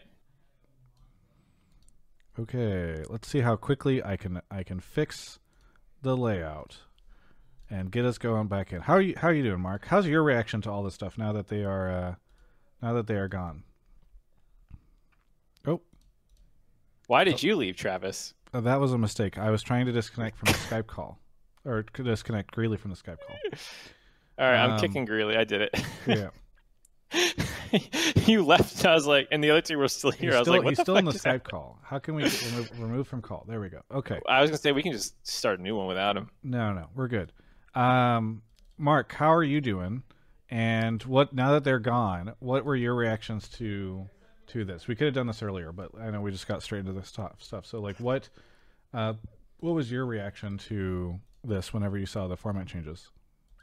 Okay. Let's see how quickly I can I can fix the layout and get us going back in. How are you How are you doing, Mark? How's your reaction to all this stuff now that they are uh, now that they are gone? Oh. Why did you leave, Travis? Oh, that was a mistake. I was trying to disconnect from the Skype call, or disconnect Greeley from the Skype call. All right, um, I'm kicking Greeley. I did it. Yeah. You left. And I was like, and the other two were still here. Still, I was like, what he's the still in the Skype happened? Call. How can we remove, remove from call? There we go. Okay. I was gonna say we can just start a new one without him. No, no, we're good. Um, Mark, how are you doing? And what now that they're gone, what were your reactions to? To this, we could have done this earlier, but I know we just got straight into this top stuff. So, like, what, uh, what was your reaction to this whenever you saw the format changes?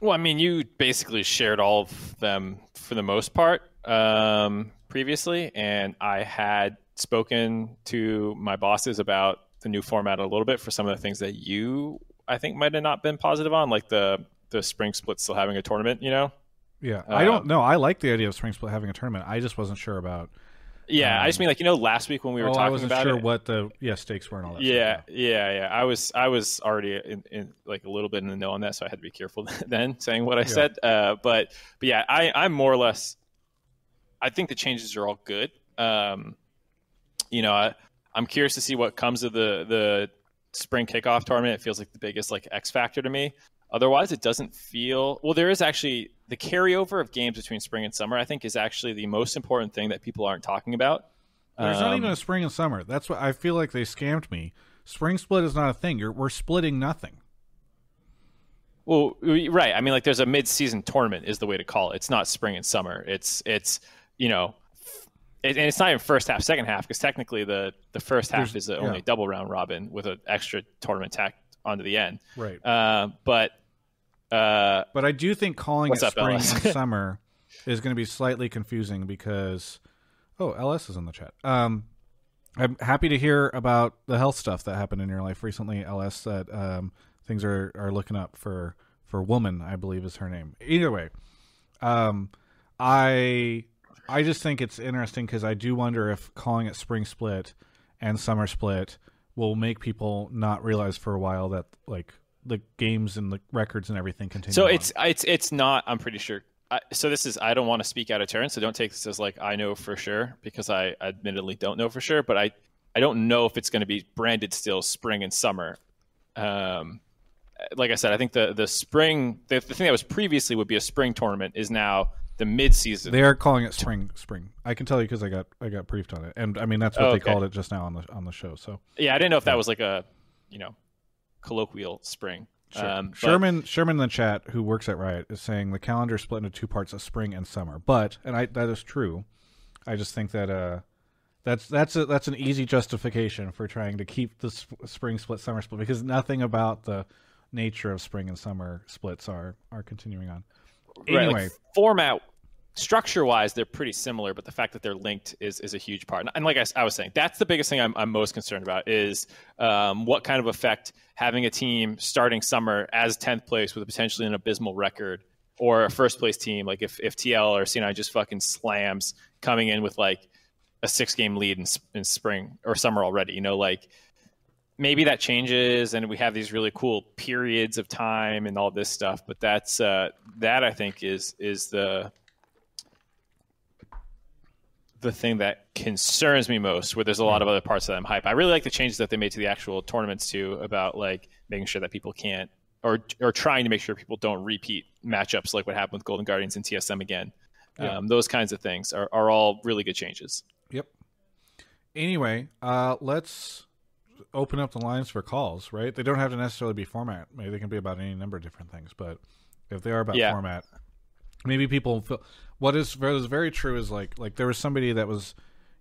Well, I mean, you basically shared all of them for the most part um, previously, and I had spoken to my bosses about the new format a little bit for some of the things that you, I think, might have not been positive on, like the the spring split still having a tournament. You know? Yeah, I don't know. Um, I like the idea of spring split having a tournament. I just wasn't sure about. Yeah, um, I just mean like you know last week when we were oh, talking about it. I wasn't sure it, what the yeah stakes were and all that. Yeah, stuff, yeah, yeah, yeah. I was I was already in, in like a little bit in the know on that, so I had to be careful then saying what I yeah. said. Uh, but but yeah, I I'm more or less. I think the changes are all good. Um, you know, I, I'm curious to see what comes of the the spring kickoff tournament. It feels like the biggest like X factor to me. Otherwise, it doesn't feel well. There is actually the carryover of games between spring and summer. I think is actually the most important thing that people aren't talking about. There's um, not even a spring and summer. That's what I feel like they scammed me. Spring split is not a thing. You're, we're splitting nothing. Well, right. I mean, like there's a mid-season tournament is the way to call it. It's not spring and summer. It's it's you know, it, and it's not even first half, second half because technically the the first half there's, is the only yeah. double round robin with an extra tournament tack. onto the end. Right. Uh, but uh, but I do think calling it spring and summer is going to be slightly confusing because oh, L S is in the chat. Um, I'm happy to hear about the health stuff that happened in your life recently, L S. That um, things are, are looking up for for woman, I believe is her name. Either way, um, I I just think it's interesting because I do wonder if calling it spring split and summer split will make people not realize for a while that like the games and the records and everything continue. So on. it's it's it's not. I'm pretty sure. I, so this is, I don't want to speak out of turn, so don't take this as like, I know for sure, because I admittedly don't know for sure, but I, I don't know if it's going to be branded still spring and summer. Um, like I said, I think the, the spring, the, the thing that was previously would be a spring tournament is now the mid season. They are calling it spring, spring. I can tell you cause I got, I got briefed on it. And I mean, that's what oh, okay. they called it just now on the, on the show. So yeah, I didn't know if that was like a, you know, colloquial spring. Sure. Um, Sherman but, Sherman in the chat, who works at Riot, is saying the calendar is split into two parts of spring and summer. But and I that is true. I just think that uh, that's that's a, that's an easy justification for trying to keep the sp- spring split, summer split, because nothing about the nature of spring and summer splits are are continuing on. Anyway, right, like format structure wise, they're pretty similar, but the fact that they're linked is is a huge part. And like I, I was saying, that's the biggest thing I'm, I'm most concerned about is um, what kind of effect having a team starting summer as tenth place with potentially an abysmal record or a first place team, like if, if T L or C nine just fucking slams coming in with like a six game lead in, in spring or summer already, you know, like maybe that changes and we have these really cool periods of time and all this stuff. But that's uh, that I think is is the the thing that concerns me most, where there's a lot of other parts that I'm hype. I really like the changes that they made to the actual tournaments too, about like making sure that people can't, or or trying to make sure people don't repeat matchups like what happened with Golden Guardians and T S M again. Yeah. Um, those kinds of things are, are all really good changes. Yep. Anyway, uh, let's open up the lines for calls, right? They don't have to necessarily be format. Maybe they can be about any number of different things, but if they are about yeah. format, maybe people feel... What is, what is very true is like like there was somebody that was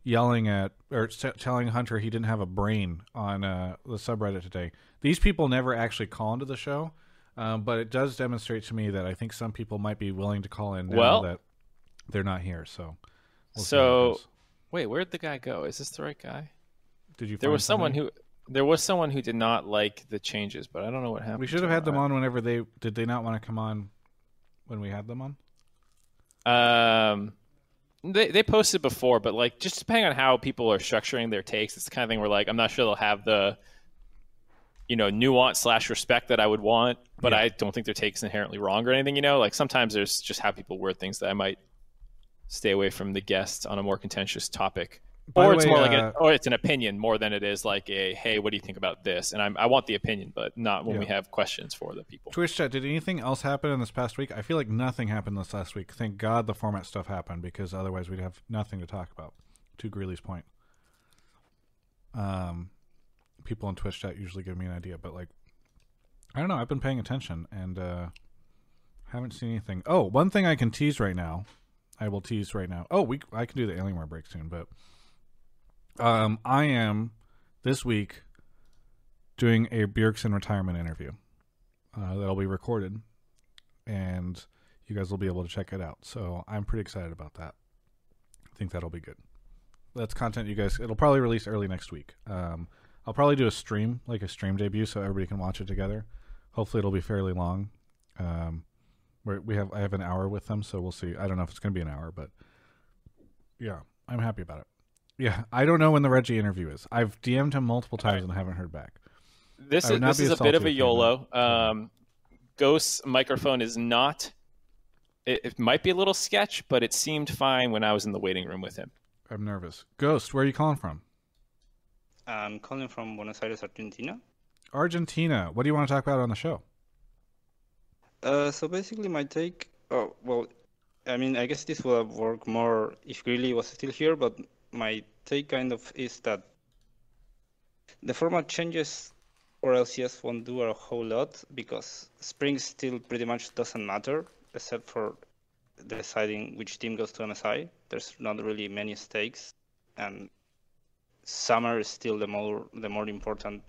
yelling at or t- telling Hunter he didn't have a brain on uh, the subreddit today. These people never actually call into the show, um, but it does demonstrate to me that I think some people might be willing to call in now well, that they're not here. So, we'll so wait, where'd the guy go? Is this the right guy? Did you? There was someone who there was someone who did not like the changes, but I don't know what happened. We should have had them on whenever they did. They not want to come on when we had them on. Um, they they posted before, but like just depending on how people are structuring their takes, it's the kind of thing where like I'm not sure they'll have the, you know, nuance slash respect that I would want, but yeah. I don't think their takes inherently wrong or anything. You know, like sometimes there's just how people word things that I might stay away from the guests on a more contentious topic, By or it's way, more uh, like a, or it's an opinion more than it is like a hey, what do you think about this? And I'm, I want the opinion, but not when yeah. we have questions for the people. Twitch chat, did anything else happen in this past week? I feel like nothing happened this last week. Thank God the format stuff happened, because otherwise we'd have nothing to talk about. To Greeley's point, um, people on Twitch chat usually give me an idea, but like I don't know. I've been paying attention and uh, haven't seen anything. Oh, one thing I can tease right now. I will tease right now. Oh, we I can do the Alienware break soon, but. Um, I am this week doing a Bjergsen retirement interview uh, that'll be recorded, and you guys will be able to check it out. So I'm pretty excited about that. I think that'll be good. That's content you guys. It'll probably release early next week. Um, I'll probably do a stream, like a stream debut, so everybody can watch it together. Hopefully, it'll be fairly long. Um, we're, we have I have an hour with them, so we'll see. I don't know if it's going to be an hour, but yeah, I'm happy about it. Yeah, I don't know when the Reggie interview is. I've D M'd him multiple times and I haven't heard back. This is this is a bit of a YOLO. Um, Ghost's microphone is not... It, it might be a little sketch, but it seemed fine when I was in the waiting room with him. I'm nervous. Ghost, where are you calling from? I'm calling from Buenos Aires, Argentina. Argentina. What do you want to talk about on the show? Uh, so basically my take... Oh, well, I mean, I guess this will work more if Greeley was still here, but... My take kind of is that the format changes or L C S won't do a whole lot because spring still pretty much doesn't matter except for deciding which team goes to M S I. There's not really many stakes, and summer is still the more the more important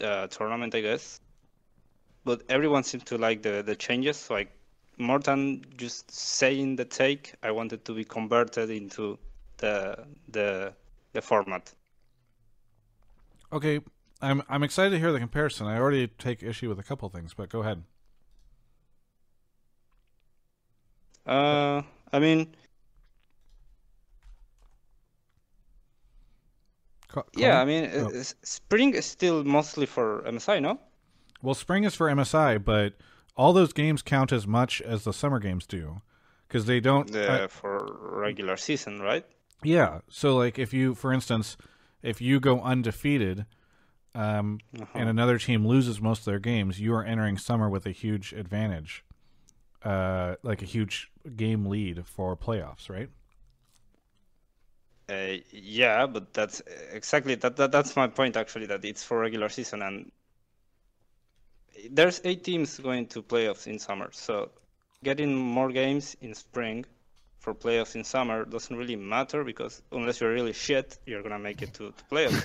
uh, tournament, I guess. But everyone seemed to like the, the changes. Like, more than just saying the take, I wanted to be converted into the the the format. Okay, I'm I'm excited to hear the comparison. I already take issue with a couple things, but go ahead. Uh, I mean, Co yeah, I mean, oh. Spring is still mostly for M S I, no? Well, spring is for M S I, but all those games count as much as the summer games do, because they don't the, uh, for regular season, right? Yeah. So, like, if you, for instance, if you go undefeated, um, uh-huh. and another team loses most of their games, you are entering summer with a huge advantage. Uh, like a huge game lead for playoffs, right? Uh, yeah, but that's exactly that, that. That's my point, actually. That it's for regular season, and there's eight teams going to playoffs in summer. So getting more games in spring for playoffs in summer doesn't really matter, because unless you're really shit, you're gonna make it to, to playoffs,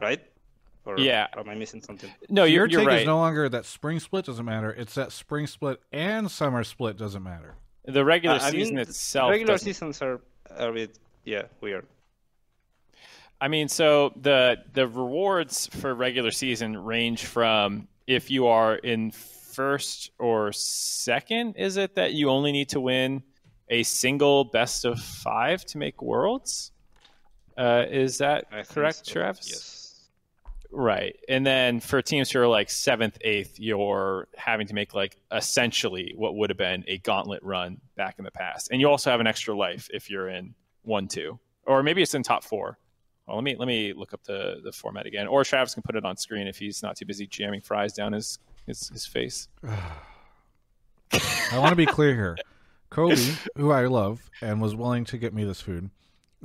right? Or yeah. Am I missing something? No, you're, Your take you're right. Is no longer that spring split doesn't matter. It's that spring split and summer split doesn't matter. The regular uh, season I mean, itself. Regular doesn't... seasons are a bit, yeah, weird. I mean, so the the rewards for regular season range from if you are in first or second, is it that you only need to win a single best of five to make Worlds? Uh, is that I correct, so. Travis? Yes. Right. And then for teams who are like seventh, eighth, you're having to make like essentially what would have been a gauntlet run back in the past. And you also have an extra life if you're in one, two, or maybe it's in top four. Well, let me let me look up the, the format again. Or Travis can put it on screen if he's not too busy jamming fries down his, his, his face. I want to be clear here. Kobe, who I love and was willing to get me this food,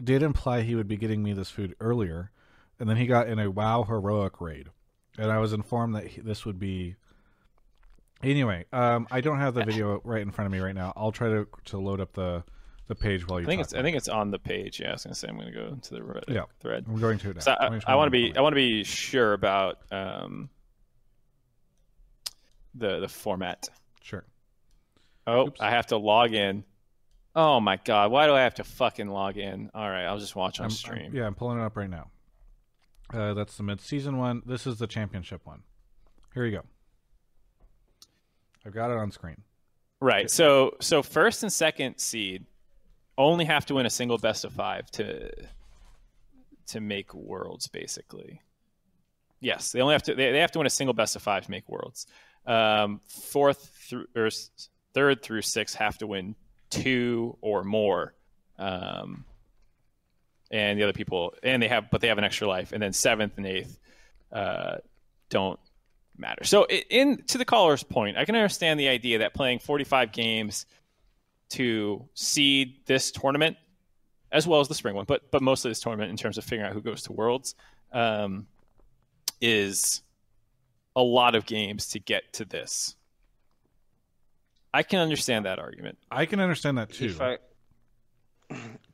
did imply he would be getting me this food earlier. And then he got in a WoW heroic raid, and I was informed that he, this would be. Anyway, um, I don't have the video right in front of me right now. I'll try to to load up the the page while you. I think talk. it's I think it's on the page. Yeah, I was gonna say I'm gonna go to the Reddit yeah, thread. I'm going to it now. So I, I want to be I want to be sure about um, the the format. Sure. Oh, oops. I have to log in. Oh my god! Why do I have to fucking log in? All right, I'll just watch on I'm, stream. I'm, yeah, I'm pulling it up right now. Uh, that's the mid-season one. This is the championship one. Here you go. I've got it on screen. Right. So, so first and second seed only have to win a single best of five to to make Worlds, basically. Yes, they only have to. They, they have to win a single best of five to make Worlds. Um, fourth through or third through six have to win two or more. Um, And the other people, and they have, but they have an extra life. And then seventh and eighth uh, don't matter. So, in to the caller's point, I can understand the idea that playing forty-five games to seed this tournament, as well as the spring one, but but mostly this tournament in terms of figuring out who goes to Worlds, um, is a lot of games to get to this. I can understand that argument. I can understand that too. If I...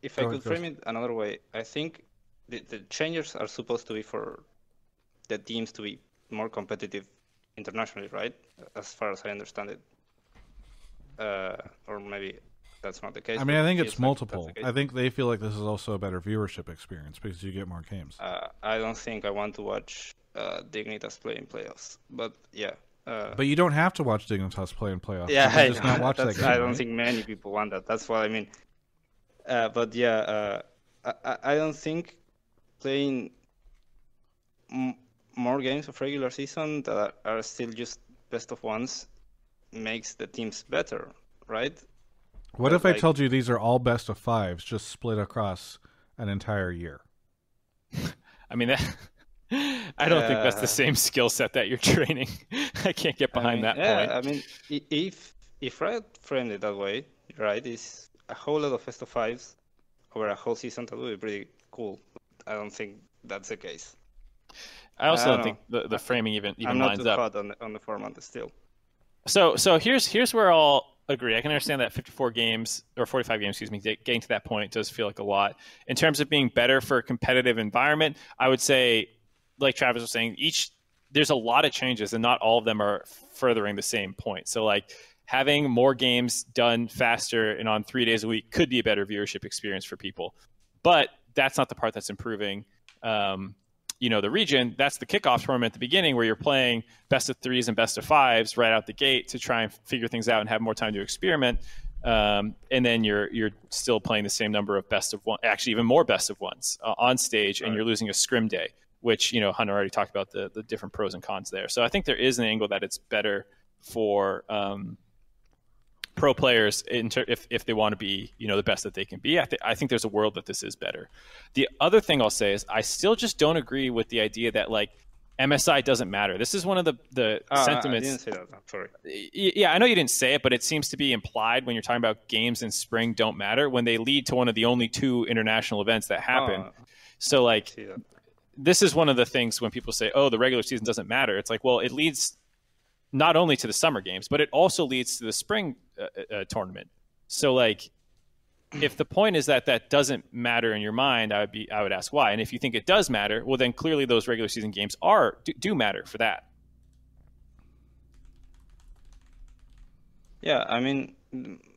If I could frame it another way, I think the, the changes are supposed to be for the teams to be more competitive internationally, right? As far as I understand it. Uh, or maybe that's not the case. I mean, I think it's multiple. I think they feel like this is also a better viewership experience because you get more games. Uh, I don't think I want to watch uh, Dignitas play in playoffs. But, yeah. Uh, but you don't have to watch Dignitas play in playoffs. Yeah, I, just not watch that game, I don't right? think many people want that. That's what I mean. Uh, but yeah, uh, I, I don't think playing m more games of regular season that are, are still just best of ones makes the teams better, right? What but if like... I told you these are all best of fives just split across an entire year? I mean, that, I don't uh, think that's the same skill set that you're training. I can't get behind I mean, that yeah, point. I mean, if, if Riot framed it that way, right, is... a whole lot of best of fives over a whole season, that would be pretty cool. I don't think that's the case. I also I don't, don't think the, the framing even, even I'm lines up. I'm not too caught on the, on the format still. So so here's here's where I'll agree. I can understand that fifty-four games, or forty-five games, excuse me, getting to that point does feel like a lot. In terms of being better for a competitive environment, I would say like Travis was saying, each there's a lot of changes and not all of them are furthering the same point. So like having more games done faster and on three days a week could be a better viewership experience for people. But that's not the part that's improving, um, you know, the region. That's the kickoff tournament at the beginning where you're playing best of threes and best of fives right out the gate to try and figure things out and have more time to experiment. Um, and then you're you're still playing the same number of best of one, actually even more best of ones uh, on stage, right. And you're losing a scrim day, which, you know, Hunter already talked about the, the different pros and cons there. So I think there is an angle that it's better for um, pro players in ter- if, if they want to be, you know, the best that they can be. I, th- I think there's a world that this is better. The other thing I'll say is I still just don't agree with the idea that, like, M S I doesn't matter. This is one of the, the uh, sentiments. I didn't say that. I'm sorry. Yeah, I know you didn't say it, but it seems to be implied when you're talking about games in spring don't matter when they lead to one of the only two international events that happen. Uh, so, like, this is one of the things when people say, oh, the regular season doesn't matter. It's like, well, it leads not only to the summer games, but it also leads to the spring uh, uh, tournament. So, like, if the point is that that doesn't matter in your mind, I would be, I would ask why. And if you think it does matter, well, then clearly those regular season games are do, do matter for that. Yeah, I mean,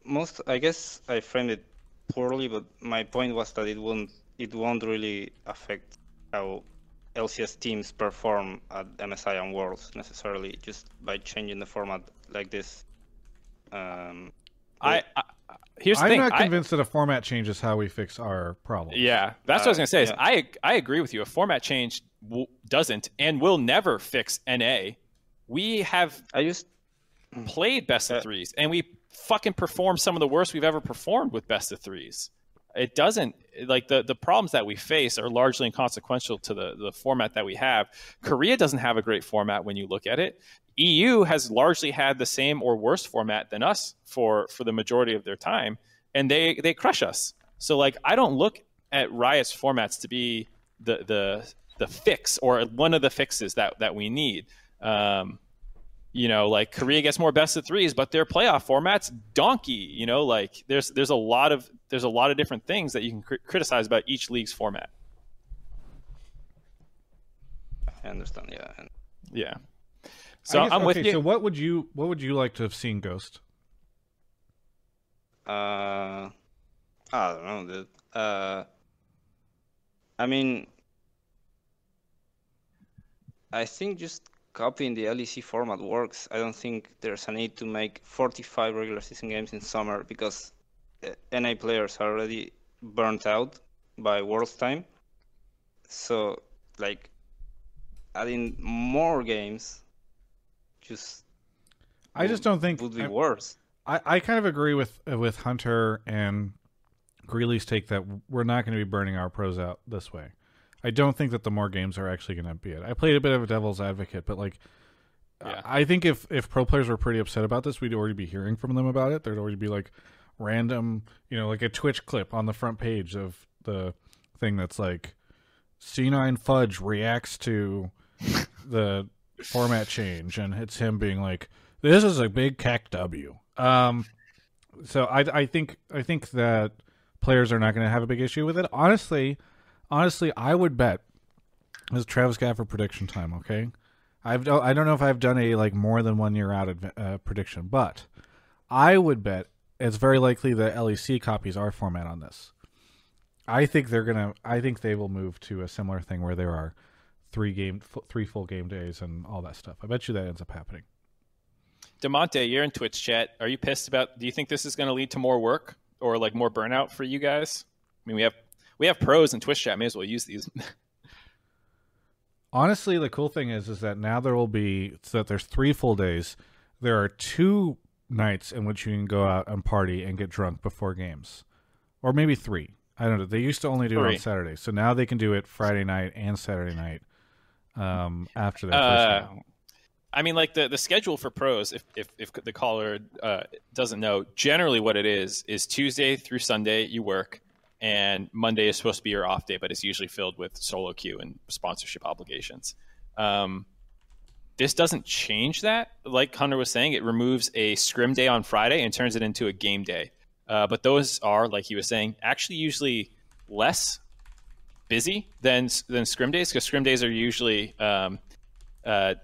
most I guess I framed it poorly, but my point was that it won't it won't really affect how L C S teams perform at M S I and Worlds necessarily just by changing the format like this. Um, I. I Here's the I'm thing. not convinced I, that a format change is how we fix our problem. Yeah, that's uh, what I was going to say. Is yeah. I I agree with you. A format change w- doesn't and will never fix N A. We have I just played best uh, of threes, and we fucking performed some of the worst we've ever performed with best of threes. It doesn't like the, the problems that we face are largely inconsequential to the, the format that we have. Korea doesn't have a great format when you look at it. E U has largely had the same or worse format than us for, for the majority of their time, and they, they crush us. So, like, I don't look at Riot's formats to be the the the fix or one of the fixes that, that we need. Um, you know, like, Korea gets more best of threes, but their playoff format's donkey. You know, like, there's there's a lot of there's a lot of different things that you can cr- criticize about each league's format. I understand. Yeah. Yeah. So guess, I'm okay, with you. So what would you what would you like to have seen, Ghost? Uh, I don't know, dude. Uh, I mean, I think just copying the L E C format works. I don't think there's a need to make forty-five regular season games in summer because N A players are already burnt out by Worlds time. So, like, adding more games. Just, I just don't think would be I, worse. I, I kind of agree with with Hunter and Greeley's take that we're not going to be burning our pros out this way. I don't think that the more games are actually going to be it. I played a bit of a devil's advocate, but like, yeah. I, I think if, if pro players were pretty upset about this, we'd already be hearing from them about it. There'd already be like random, you know, like a Twitch clip on the front page of the thing that's like C nine Fudge reacts to the format change, and it's him being like, this is a big cack W. Um, so I, I think I think that players are not going to have a big issue with it. Honestly, honestly, I would bet, this is Travis Gafford prediction time, okay? I've, I don't know if I've done a like more than one year out uh, prediction, but I would bet it's very likely that L E C copies our format on this. I think they're going to, I think they will move to a similar thing where there are three game, three full game days and all that stuff. I bet you that ends up happening. DeMonte, you're in Twitch chat. Are you pissed about, do you think this is going to lead to more work or like more burnout for you guys? I mean, we have, we have pros in Twitch chat. May as well use these. Honestly, the cool thing is, is that now there will be, so that there's three full days. There are two nights in which you can go out and party and get drunk before games, or maybe three. I don't know. They used to only do three. It on Saturday. So now they can do it Friday night and Saturday night. Um, after that, uh, I mean, like the, the schedule for pros, if if, if the caller uh, doesn't know, generally what it is is Tuesday through Sunday you work, and Monday is supposed to be your off day, but it's usually filled with solo queue and sponsorship obligations. Um, this doesn't change that. Like Hunter was saying, it removes a scrim day on Friday and turns it into a game day. Uh, but those are, like he was saying, actually usually less busy than than scrim days, because scrim days are usually um, uh,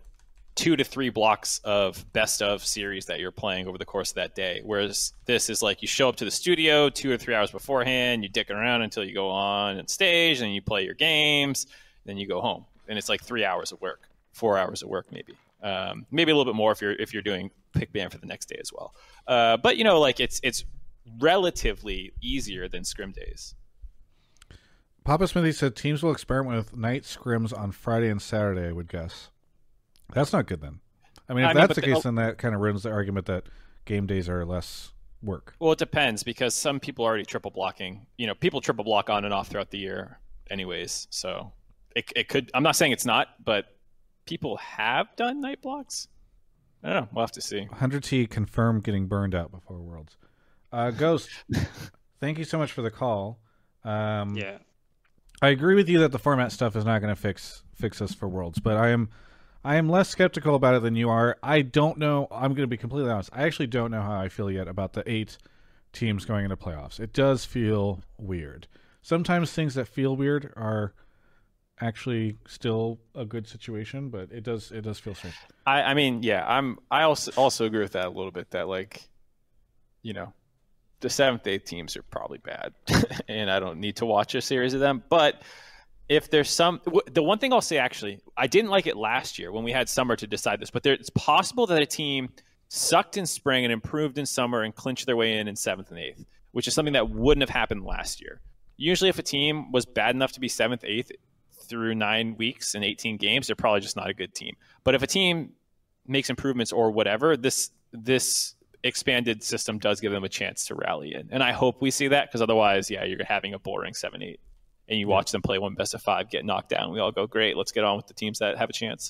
two to three blocks of best of series that you're playing over the course of that day. Whereas this is like you show up to the studio two or three hours beforehand, you dick around until you go on and stage, and you play your games, then you go home, and it's like three hours of work, four hours of work maybe, um, maybe a little bit more if you're if you're doing pick band for the next day as well. Uh, but you know, like it's it's relatively easier than scrim days. Papa Smithy said teams will experiment with night scrims on Friday and Saturday, I would guess. That's not good then. I mean, if I mean, that's the case, then that kind of ruins the argument that game days are less work. Well, it depends, because some people are already triple blocking. You know, people triple block on and off throughout the year anyways. So it it could, I'm not saying it's not, but people have done night blocks. I don't know. We'll have to see. one hundred T confirmed getting burned out before Worlds. Uh, Ghost, thank you so much for the call. Um, yeah. I agree with you that the format stuff is not going to fix fix us for Worlds, but I am I am less skeptical about it than you are. I don't know. I'm going to be completely honest. I actually don't know how I feel yet about the eight teams going into playoffs. It does feel weird. Sometimes things that feel weird are actually still a good situation, but it does it does feel strange. I, I mean, yeah, I'm I also also agree with that a little bit. That like, you know, the seventh, eighth teams are probably bad, and I don't need to watch a series of them. But if there's some, w- the one thing I'll say, actually, I didn't like it last year when we had summer to decide this, but there, it's possible that a team sucked in spring and improved in summer and clinched their way in in seventh and eighth, which is something that wouldn't have happened last year. Usually if a team was bad enough to be seventh, eighth through nine weeks and eighteen games, they're probably just not a good team. But if a team makes improvements or whatever, this this... expanded system does give them a chance to rally in, and I hope we see that, because otherwise, yeah, you're having a boring seven eight, and you watch them play one best of five, get knocked down, we all go, great, let's get on with the teams that have a chance.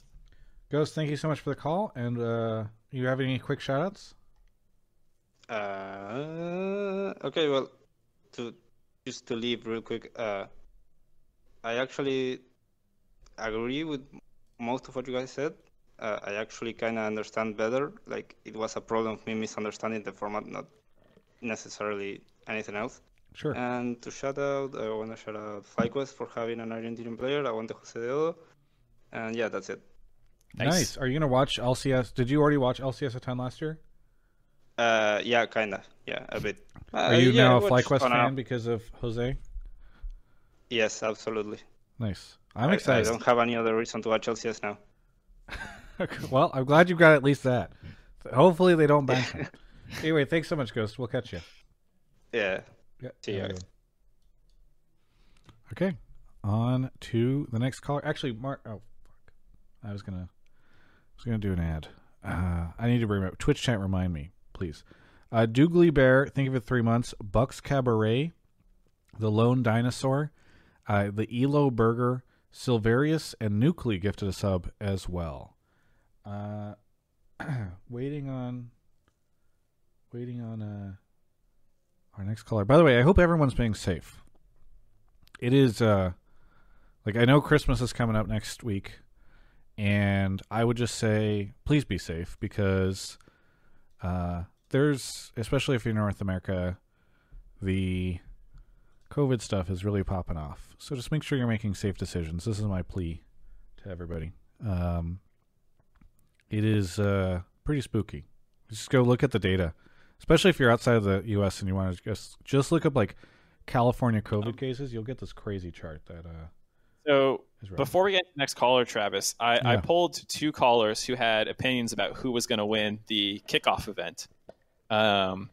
Ghost, thank you so much for the call, and uh, you have any quick shout outs? Uh, okay, well, to just to leave real quick, uh, I actually agree with most of what you guys said. Uh, I actually kind of understand better. Like, it was a problem of me misunderstanding the format, not necessarily anything else. Sure. And to shout out, I want to shout out FlyQuest for having an Argentinian player. I want to Jose Dedo. And yeah, that's it. Nice. nice. Are you going to watch L C S? Did you already watch L C S a ton last year? Uh, yeah, kind of. Yeah, a bit. Uh, Are you yeah, now a FlyQuest fan now because of Jose? Yes, absolutely. Nice. I'm I, excited. I don't have any other reason to watch L C S now. Well, I'm glad you've got at least that. Hopefully they don't ban him. Anyway, thanks so much, Ghost. We'll catch you. Yeah. yeah. See you. Okay. On to the next caller. Actually, Mark. Oh, fuck. I was gonna. I was gonna do an ad. Uh, I need to bring up Twitch chat. Remind me, please. Uh, Doogly Bear. Think of it. Three months. Bucks Cabaret. The Lone Dinosaur. Uh, the Elo Burger. Silverius and Nuclei gifted a sub as well. Uh, waiting on, waiting on uh, our next caller. By the way, I hope everyone's being safe. It is, uh, like, I know Christmas is coming up next week, and I would just say please be safe, because uh, there's, especially if you're in North America, the COVID stuff is really popping off. So just make sure you're making safe decisions. This is my plea to everybody. Um, It is uh, pretty spooky. Just go look at the data, especially if you're outside of the U S and you want to just just look up like California COVID um, cases. You'll get this crazy chart that. Uh, so before we get to the next caller, Travis, I, yeah. I polled two callers who had opinions about who was going to win the kickoff event, um,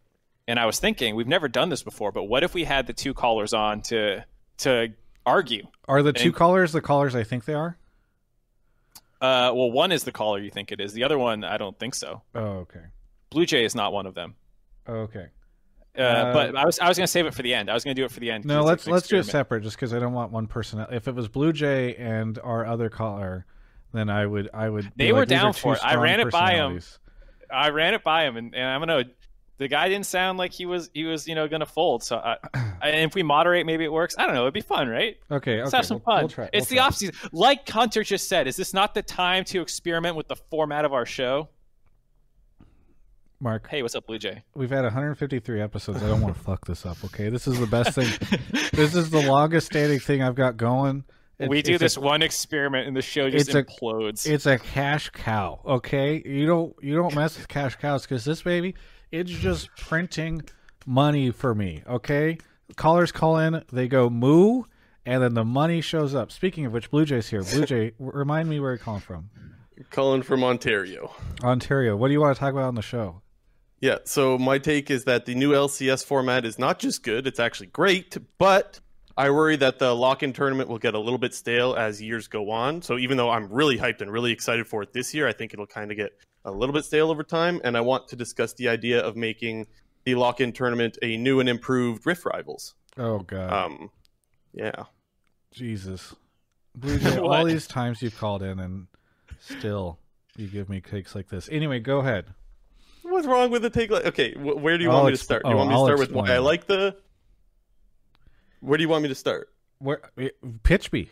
and I was thinking we've never done this before, but what if we had the two callers on to to argue? Are the two and- callers the callers I think they are? Uh, well, one is the caller you think it is. The other one, I don't think so. Oh, okay. Blue Jay is not one of them. Okay. Uh, uh, but I was I was gonna save it for the end. I was gonna do it for the end. No, let's let's do it separate, just because I don't want one person. If it was Blue Jay and our other caller, then I would I would. They were down for it. I ran it by him. I ran it by him, and, and I'm gonna. The guy didn't sound like he was he was you know gonna fold. So I, and if we moderate, maybe it works. I don't know. It'd be fun, right? Okay, let's okay. have some we'll, fun. We'll try. It's we'll the try. Off-season. Like Hunter just said, is this not the time to experiment with the format of our show? Mark. Hey, what's up, Blue Jay? We've had one hundred fifty-three episodes. I don't want to fuck this up, okay? This is the best thing. This is the longest standing thing I've got going. It, we do this a, one experiment, and the show just it's implodes. A, it's a cash cow, okay? You don't you don't mess with cash cows, because this baby, it's just printing money for me, okay? Callers call in, they go moo, and then the money shows up. Speaking of which, Blue Jay's here. Blue Jay, remind me where you're calling from. Calling from Ontario. Ontario. What do you want to talk about on the show? Yeah, so my take is that the new L C S format is not just good, it's actually great, but I worry that the lock-in tournament will get a little bit stale as years go on. So even though I'm really hyped and really excited for it this year, I think it'll kind of get a little bit stale over time. And I want to discuss the idea of making the lock-in tournament a new and improved Rift Rivals. Oh, God. Um, yeah. Jesus. Blue Jay, all these times you've called in and still you give me takes like this. Anyway, go ahead. What's wrong with the take? Like, okay, wh where do you I'll want me to start? Do you oh, want me to I'll start with why that. I like the... Where do you want me to start? Where pitch me?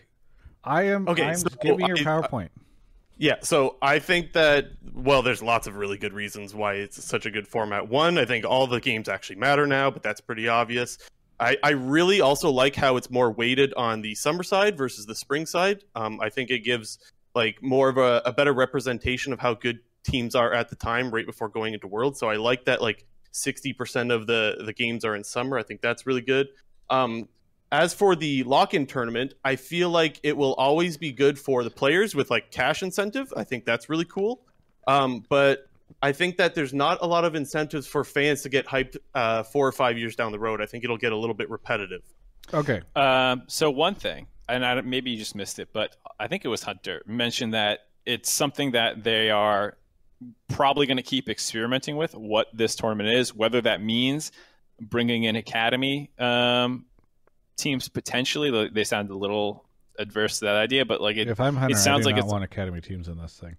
I am. Okay, I'm, so give me your PowerPoint. I, yeah, so I think that well, there's lots of really good reasons why it's such a good format. One, I think all the games actually matter now, but that's pretty obvious. I, I really also like how it's more weighted on the summer side versus the spring side. Um, I think it gives like more of a, a better representation of how good teams are at the time right before going into Worlds. So I like that like sixty percent of the the games are in summer. I think that's really good. Um, As for the lock-in tournament, I feel like it will always be good for the players with like cash incentive. I think that's really cool. Um, but I think that there's not a lot of incentives for fans to get hyped uh, four or five years down the road. I think it'll get a little bit repetitive. Okay. Um, so one thing, and I, maybe you just missed it, but I think it was Hunter mentioned that it's something that they are probably going to keep experimenting with, what this tournament is, whether that means bringing in Academy um teams potentially. They sound a little adverse to that idea, but like it, if I'm Hunter, it sounds I do like it's one academy teams in this thing.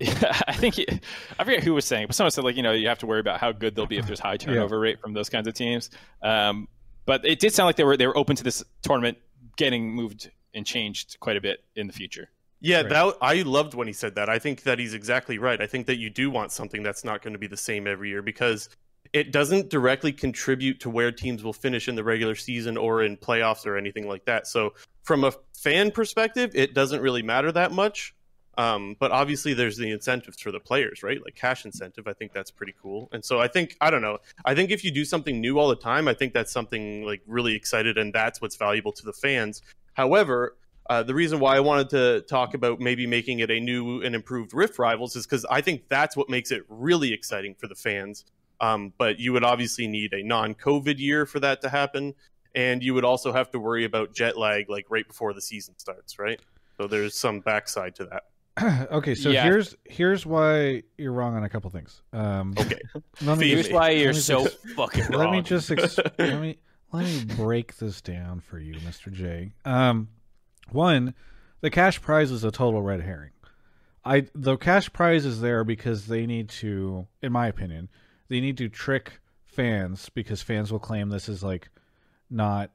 Yeah, I think it, I forget who was saying, but someone said like you know you have to worry about how good they'll be if there's high turnover yeah. rate from those kinds of teams. Um, but it did sound like they were they were open to this tournament getting moved and changed quite a bit in the future. Yeah, right. that I loved when he said that. I think that he's exactly right. I think that you do want something that's not going to be the same every year, because it doesn't directly contribute to where teams will finish in the regular season or in playoffs or anything like that. So from a fan perspective, it doesn't really matter that much. Um, but obviously there's the incentives for the players, right? Like cash incentive. I think that's pretty cool. And so I think, I don't know, I think if you do something new all the time, I think that's something like really excited, and that's what's valuable to the fans. However, uh, the reason why I wanted to talk about maybe making it a new and improved Rift Rivals is because I think that's what makes it really exciting for the fans. Um, but you would obviously need a non-COVID year for that to happen, and you would also have to worry about jet lag, like right before the season starts, right? So there's some backside to that. Okay, so yeah. here's here's why you're wrong on a couple things. Um, okay, let me here's just, why you're so just, fucking wrong. Let me just let me let me break this down for you, Mister J. Um, one, the cash prize is a total red herring. I the cash prize is there because they need to, in my opinion. They need to trick fans, because fans will claim this is like not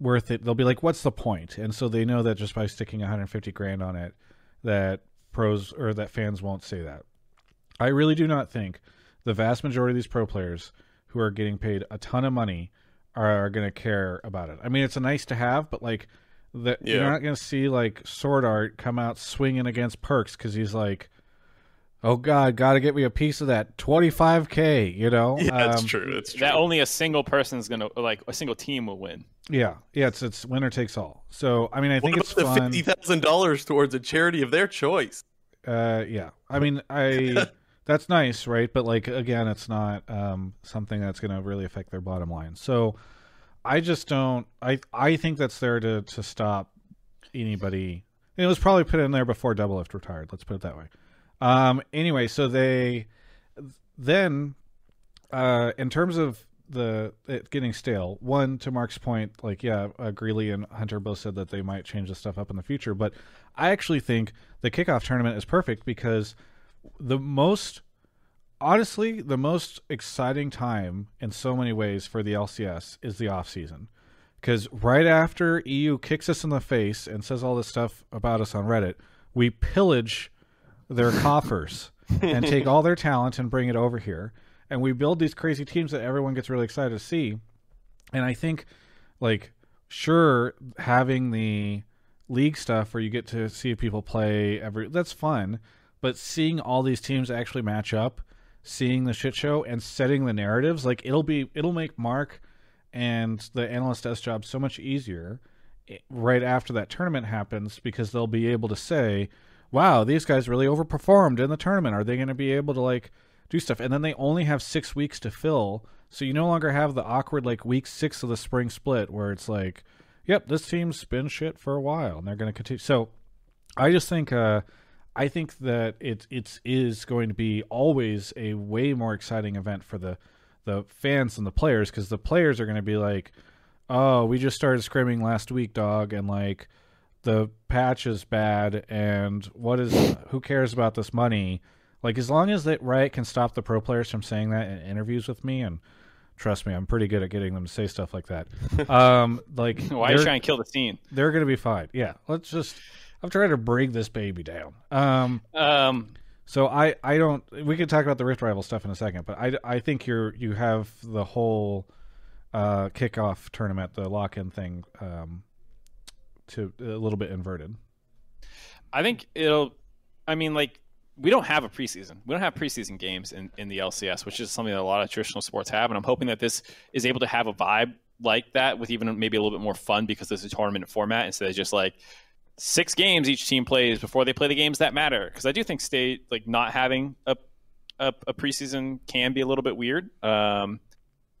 worth it. They'll be like, what's the point? And so they know that just by sticking one hundred fifty grand on it, that pros or that fans won't say that. I really do not think the vast majority of these pro players who are getting paid a ton of money are, are going to care about it. I mean, it's a nice to have, but like the, yeah. you're not going to see like Swordart come out swinging against Perkz, because he's like, oh God, gotta get me a piece of that twenty-five K, you know? Yeah, that's um, true. That's true. That only a single person's gonna, like a single team will win. Yeah. Yeah, it's it's winner takes all. So I mean I think what it's about fun. the fifty thousand dollars towards a charity of their choice. Uh yeah. I mean I that's nice, right? But like again, it's not um something that's gonna really affect their bottom line. So I just don't I I think that's there to to stop anybody. It was probably put in there before Doublelift retired, let's put it that way. Um, anyway, so they, then, uh, in terms of the, it getting stale, one, to Mark's point, like, yeah, uh, Greeley and Hunter both said that they might change this stuff up in the future, but I actually think the kickoff tournament is perfect, because the most, honestly, the most exciting time in so many ways for the L C S is the off season. Because right after E U kicks us in the face and says all this stuff about us on Reddit, we pillage their coffers and take all their talent and bring it over here. And we build these crazy teams that everyone gets really excited to see. And I think, like, sure, having the league stuff where you get to see people play every, that's fun. But seeing all these teams actually match up, seeing the shit show and setting the narratives, like, it'll be, it'll make Mark and the analyst desk job so much easier right after that tournament happens, because they'll be able to say, wow, these guys really overperformed in the tournament. Are they going to be able to, like, do stuff? And then they only have six weeks to fill. So you no longer have the awkward, like, week six of the spring split where it's like, yep, this team's been shit for a while and they're going to continue. So I just think, uh, I think that it it's is going to be always a way more exciting event for the, the fans and the players, because the players are going to be like, oh, we just started scrimming last week, dog, and, like, the patch is bad, and what is, who cares about this money? Like, as long as that Riot can stop the pro players from saying that in interviews with me, and trust me, I'm pretty good at getting them to say stuff like that. Um, like, why are you trying to kill the scene? They're going to be fine. Yeah, let's just, I'm trying to bring this baby down. Um, um, so I, I don't, we could talk about the Rift Rival stuff in a second, but I, I think you're, you have the whole uh, kickoff tournament, the lock-in thing, um, to a little bit inverted. I think it'll, I mean, like, we don't have a preseason. We don't have preseason games in, in the L C S, which is something that a lot of traditional sports have. And I'm hoping that this is able to have a vibe like that, with even maybe a little bit more fun, because this is a tournament format instead of just, like, six games each team plays before they play the games that matter. Because I do think state, like, not having a, a a preseason can be a little bit weird. Um,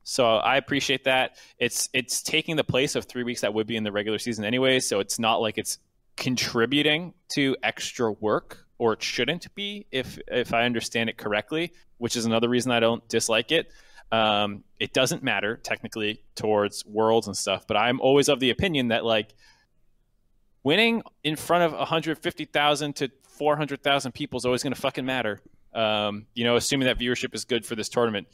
so I appreciate that. It's it's taking the place of three weeks that would be in the regular season anyway. So it's not like it's contributing to extra work, or it shouldn't be, if if I understand it correctly, which is another reason I don't dislike it. Um, it doesn't matter technically towards Worlds and stuff, but I'm always of the opinion that, like, winning in front of one hundred fifty thousand to four hundred thousand people is always going to fucking matter. Um, you know, assuming that viewership is good for this tournament.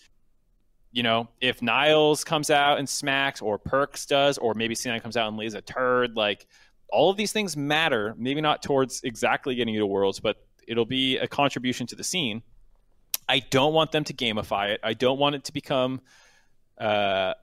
You know, if Niles comes out and smacks, or Perkz does, or maybe C nine comes out and lays a turd, like, all of these things matter. Maybe not towards exactly getting you to Worlds, but it'll be a contribution to the scene. I don't want them to gamify it. I don't want it to become uh,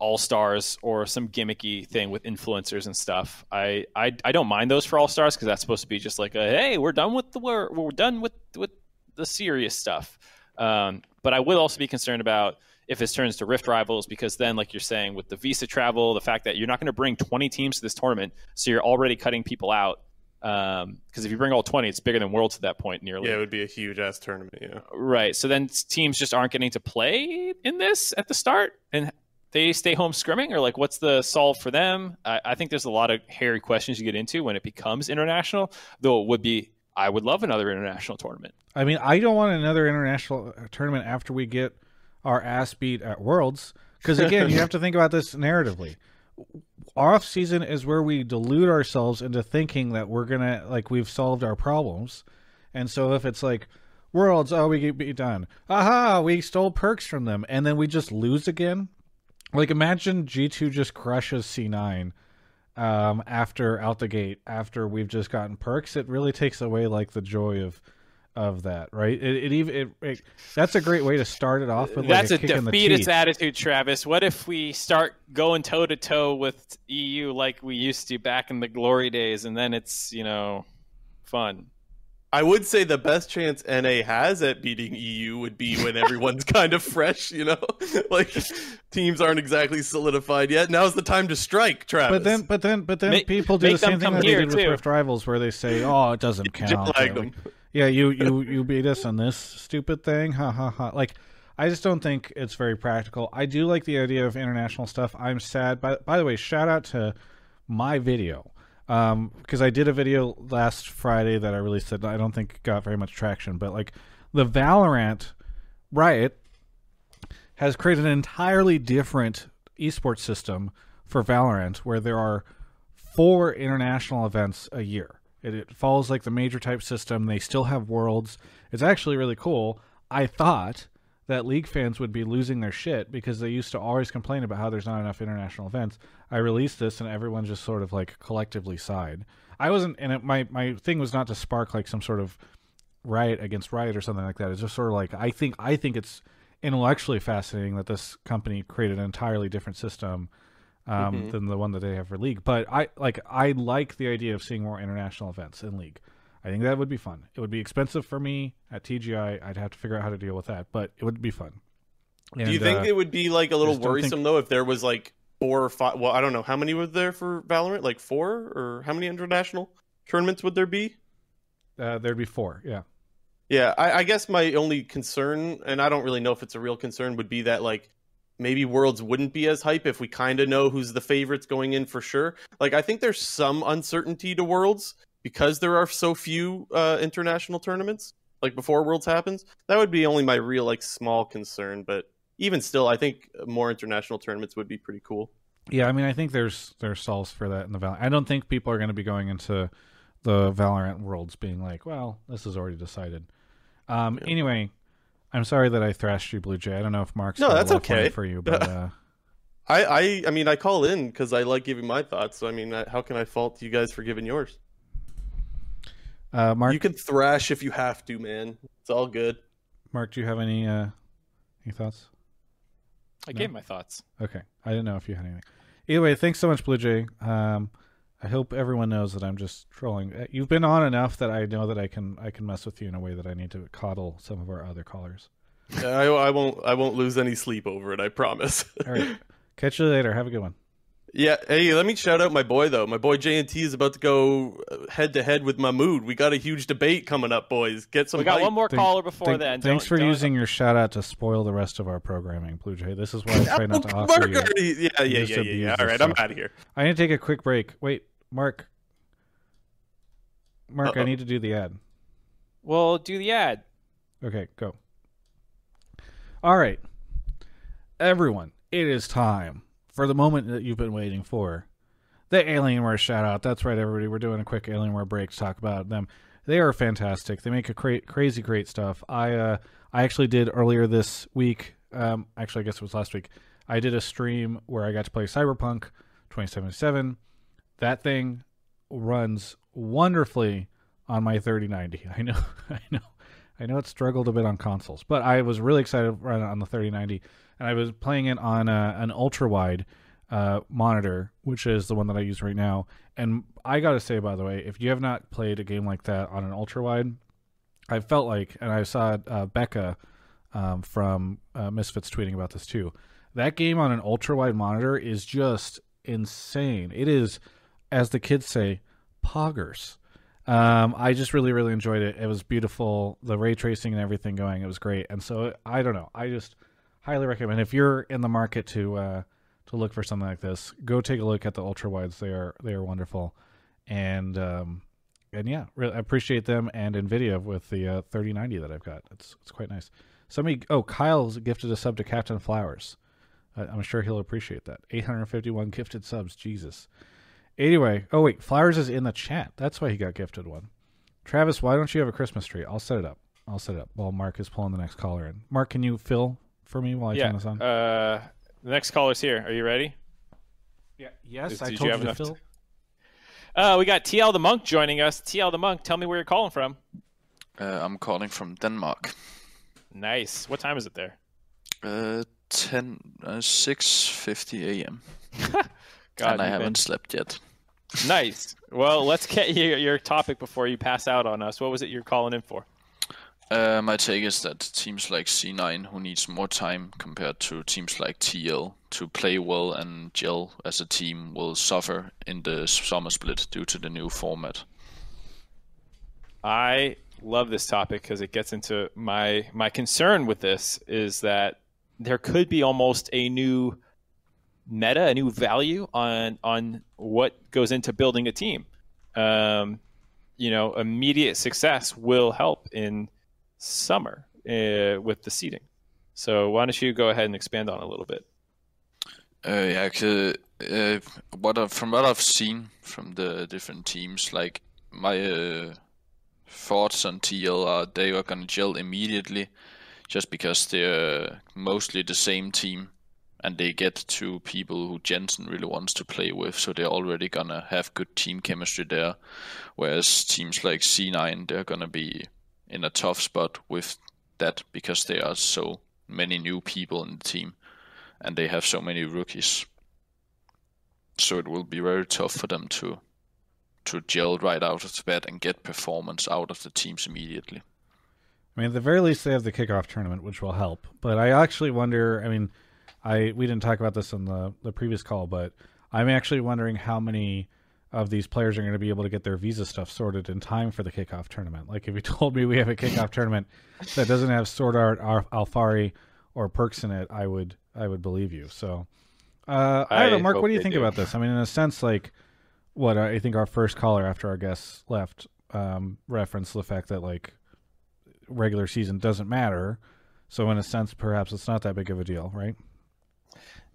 All Stars or some gimmicky thing with influencers and stuff. I I, I don't mind those for All Stars, because that's supposed to be just like, a, hey, we're done with the we're, we're done with with the serious stuff. Um, but I would also be concerned about if this turns to Rift Rivals, because then, like you're saying, with the visa travel, the fact that you're not going to bring twenty teams to this tournament, so you're already cutting people out. Um, because if you bring all twenty, it's bigger than Worlds at that point, nearly. Yeah, it would be a huge-ass tournament, yeah. Right, so then teams just aren't getting to play in this at the start, and they stay home scrimming, or, like, what's the solve for them? I, I think there's a lot of hairy questions you get into when it becomes international, though it would be, I would love another international tournament. I mean, I don't want another international tournament after we get our ass beat at Worlds, because, again, you have to think about this narratively. Off season is where we delude ourselves into thinking that we're gonna, like, we've solved our problems. And so if it's like Worlds, oh, we get beat done, aha, we stole Perkz from them, and then we just lose again. Like, imagine G two just crushes C nine um after out the gate, after we've just gotten Perkz. It really takes away, like, the joy of of that, right? It even it, it, it that's a great way to start it off. With, like, that's a, a kick defeatist attitude, Travis. What if we start going toe to toe with E U like we used to back in the glory days, and then it's, you know, fun? I would say the best chance N A has at beating E U would be when everyone's kind of fresh, you know, like, teams aren't exactly solidified yet. Now's the time to strike, Travis. But then, but then, but then make, people do the same thing that they did too with Rift Rivals, where they say, "Oh, it doesn't count." Yeah, you, you, you beat us on this stupid thing. Ha, ha, ha. Like, I just don't think it's very practical. I do like the idea of international stuff. I'm sad. By, by the way, shout out to my video. Um, because I did a video last Friday that I released that I don't think got very much traction. But, like, the Valorant Riot has created an entirely different esports system for Valorant, where there are four international events a year. It, it follows, like, the major type system. They still have Worlds. It's actually really cool. I thought that League fans would be losing their shit, because they used to always complain about how there's not enough international events. I released this, and everyone just sort of, like, collectively sighed. I wasn't, and it, my, my thing was not to spark, like, some sort of Riot against Riot or something like that. It's just sort of like, I think I think it's intellectually fascinating that this company created an entirely different system um, mm-hmm. than the one that they have for League. But I like I like the idea of seeing more international events in League. I think that would be fun. It would be expensive for me at T G I. I'd have to figure out how to deal with that, but it would be fun. And, do you think uh, it would be like a little worrisome think... though if there was like four or five? Well, I don't know how many were there for Valorant. Like four or how many international tournaments would there be? Uh, there'd be four. Yeah. Yeah. I, I guess my only concern, and I don't really know if it's a real concern, would be that like maybe Worlds wouldn't be as hype if we kind of know who's the favorites going in for sure. Like I think there's some uncertainty to Worlds because there are so few uh, international tournaments, like before Worlds happens. That would be only my real like small concern, but even still, I think more international tournaments would be pretty cool. Yeah, I mean, I think there's there's solves for that in the Valorant. I don't think people are going to be going into the Valorant Worlds being like, well, this is already decided. Um, yeah. Anyway, I'm sorry that I thrashed you, Blue Jay. I don't know if Mark's no, that's okay for you, but. Uh... I, I I mean, I call in because I like giving my thoughts. So I mean, how can I fault you guys for giving yours? Uh, Mark, you can thrash if you have to, man. It's all good. Mark, do you have any uh, any thoughts? I no? gave my thoughts. Okay, I didn't know if you had anything. Either way, thanks so much, Blue Jay. Um, I hope everyone knows that I'm just trolling. You've been on enough that I know that I can I can mess with you in a way that I need to coddle some of our other callers. I, I won't I won't lose any sleep over it. I promise. All right, catch you later. Have a good one. Yeah, hey, let me shout out my boy, though. My boy J N T is about to go head-to-head with Mahmood. We got a huge debate coming up, boys. Get some. We got hype. One more thank, caller before thank, then. Thanks don't, for don't using don't. Your shout-out to spoil the rest of our programming, Blue Jay. This is why I try not to offer you. Yeah, yeah, yeah, yeah, yeah. All right, stuff. I'm out of here. I need to take a quick break. Wait, Mark. Mark, Uh-oh. I need to do the ad. Well, do the ad. Okay, go. All right. Everyone, it is time for the moment that you've been waiting for, the Alienware shout-out. That's right, everybody. We're doing a quick Alienware break to talk about them. They are fantastic. They make a cra- crazy great stuff. I uh, I actually did earlier this week, um, actually, I guess it was last week, I did a stream where I got to play Cyberpunk twenty seventy-seven. That thing runs wonderfully on my thirty ninety. I know, I know. I know it struggled a bit on consoles, but I was really excited to run on the thirty ninety, and I was playing it on a, an ultra-wide uh, monitor, which is the one that I use right now. And I got to say, by the way, if you have not played a game like that on an ultra-wide, I felt like, and I saw uh, Becca um, from uh, Misfits tweeting about this too, that game on an ultra-wide monitor is just insane. It is, as the kids say, poggers. Um, I just really, really enjoyed it. It was beautiful. The ray tracing and everything going, it was great. And so I don't know. I just highly recommend if you're in the market to uh, to look for something like this, go take a look at the ultra wides. They are they are wonderful. And um, and yeah, really appreciate them and Nvidia with the uh, thirty ninety that I've got. It's it's quite nice. Somebody oh Kyle's gifted a sub to Captain Flowers. Uh, I'm sure he'll appreciate that. eight hundred fifty-one gifted subs. Jesus. Anyway, oh wait, Flowers is in the chat. That's why he got gifted one. Travis, why don't you have a Christmas tree? I'll set it up. I'll set it up while Mark is pulling the next caller in. Mark, can you fill for me while I yeah, turn this on? Uh, the next caller's here. Are you ready? Yeah. Yes, did, I did told you, you to fill. To... Uh, we got T L the Monk joining us. T L the Monk, tell me where you're calling from. Uh, I'm calling from Denmark. Nice. What time is it there? Uh, ten uh, six fifty a.m. God, and I haven't been... slept yet. Nice. Well, let's get you your topic before you pass out on us. What was it you're calling in for? Uh, my take is that teams like C nine, who needs more time compared to teams like T L to play well and gel as a team, will suffer in the summer split due to the new format. I love this topic because it gets into my my concern with this is that there could be almost a new meta, a new value on on what goes into building a team. Um, you know, immediate success will help in summer uh, with the seeding. So why don't you go ahead and expand on it a little bit? Uh, yeah, uh, what I, from what I've seen from the different teams, like my uh, thoughts on T L are they are going to gel immediately just because they're mostly the same team. And they get to people who Jensen really wants to play with, so they're already going to have good team chemistry there. Whereas teams like C nine, they're going to be in a tough spot with that, because there are so many new people in the team and they have so many rookies. So it will be very tough for them to to gel right out of the bat and get performance out of the teams immediately. I mean, at the very least, they have the kickoff tournament, which will help. But I actually wonder, I mean, I we didn't talk about this in the, the previous call, but I'm actually wondering how many of these players are going to be able to get their visa stuff sorted in time for the kickoff tournament. Like, if you told me we have a kickoff tournament that doesn't have Swordart, Alphari, or Perkz in it, I would I would believe you. So, uh, I don't know, Mark, what do you think do. about this? I mean, in a sense, like, what I think our first caller after our guests left um, referenced the fact that, like, regular season doesn't matter. So, in a sense, perhaps it's not that big of a deal, right?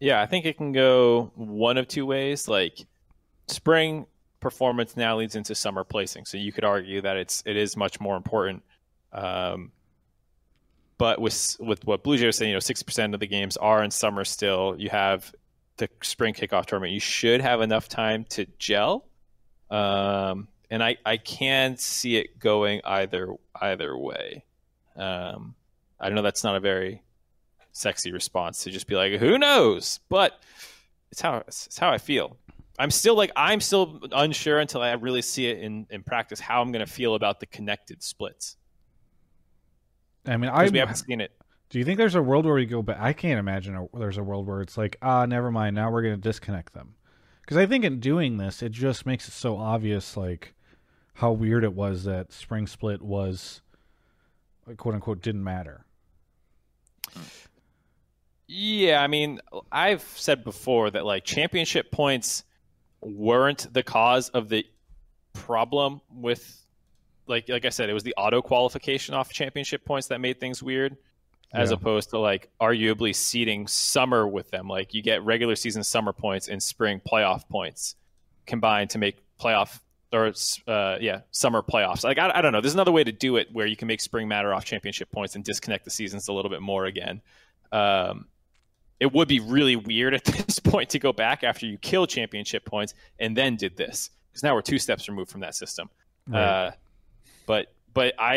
Yeah, I think it can go one of two ways. Like, spring performance now leads into summer placing, so you could argue that it's it is much more important. Um, but with with what Blue Jay was saying, you know, sixty percent of the games are in summer still. You have the spring kickoff tournament. You should have enough time to gel, um, and I, I can see it going either either way. Um, I know that's not a very sexy response to just be like, who knows, but it's how it's how I feel. I'm still like I'm still unsure until I really see it in, in practice how I'm going to feel about the connected splits. I mean, I we haven't seen it. Do you think there's a world where we go back? I can't imagine a, there's a world where it's like, ah, never mind. Now we're going to disconnect them, because I think in doing this, it just makes it so obvious, like how weird it was that spring split was, quote unquote, didn't matter. Yeah, I mean, I've said before that like championship points weren't the cause of the problem with, like like I said, it was the auto qualification off championship points that made things weird, as yeah. opposed to like arguably seeding summer with them. Like you get regular season summer points and spring playoff points combined to make playoff or uh, yeah summer playoffs. Like I, I don't know. There's another way to do it where you can make spring matter off championship points and disconnect the seasons a little bit more again. Um, It would be really weird at this point to go back after you kill championship points and then did this, because now we're two steps removed from that system. Right. Uh, but but I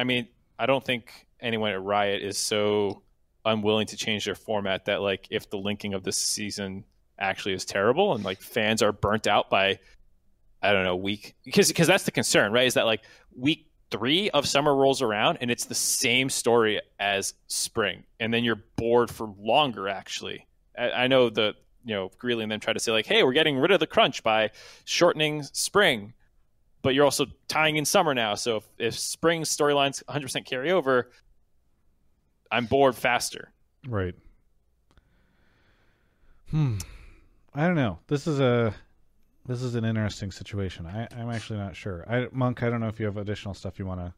I mean, I don't think anyone at Riot is so unwilling to change their format that like if the linking of this season actually is terrible and like fans are burnt out by, I don't know, week, because because that's the concern, right? Is that like week three of summer rolls around and it's the same story as spring, and then you're bored for longer. Actually, I, I know the you know Greeley and them try to say like, hey, we're getting rid of the crunch by shortening spring, but you're also tying in summer now. So if, if spring storylines one hundred percent carry over, I'm bored faster. Right. Hmm. I don't know. This is a. This is an interesting situation. I, I'm actually not sure. I, Monk, I don't know if you have additional stuff you want to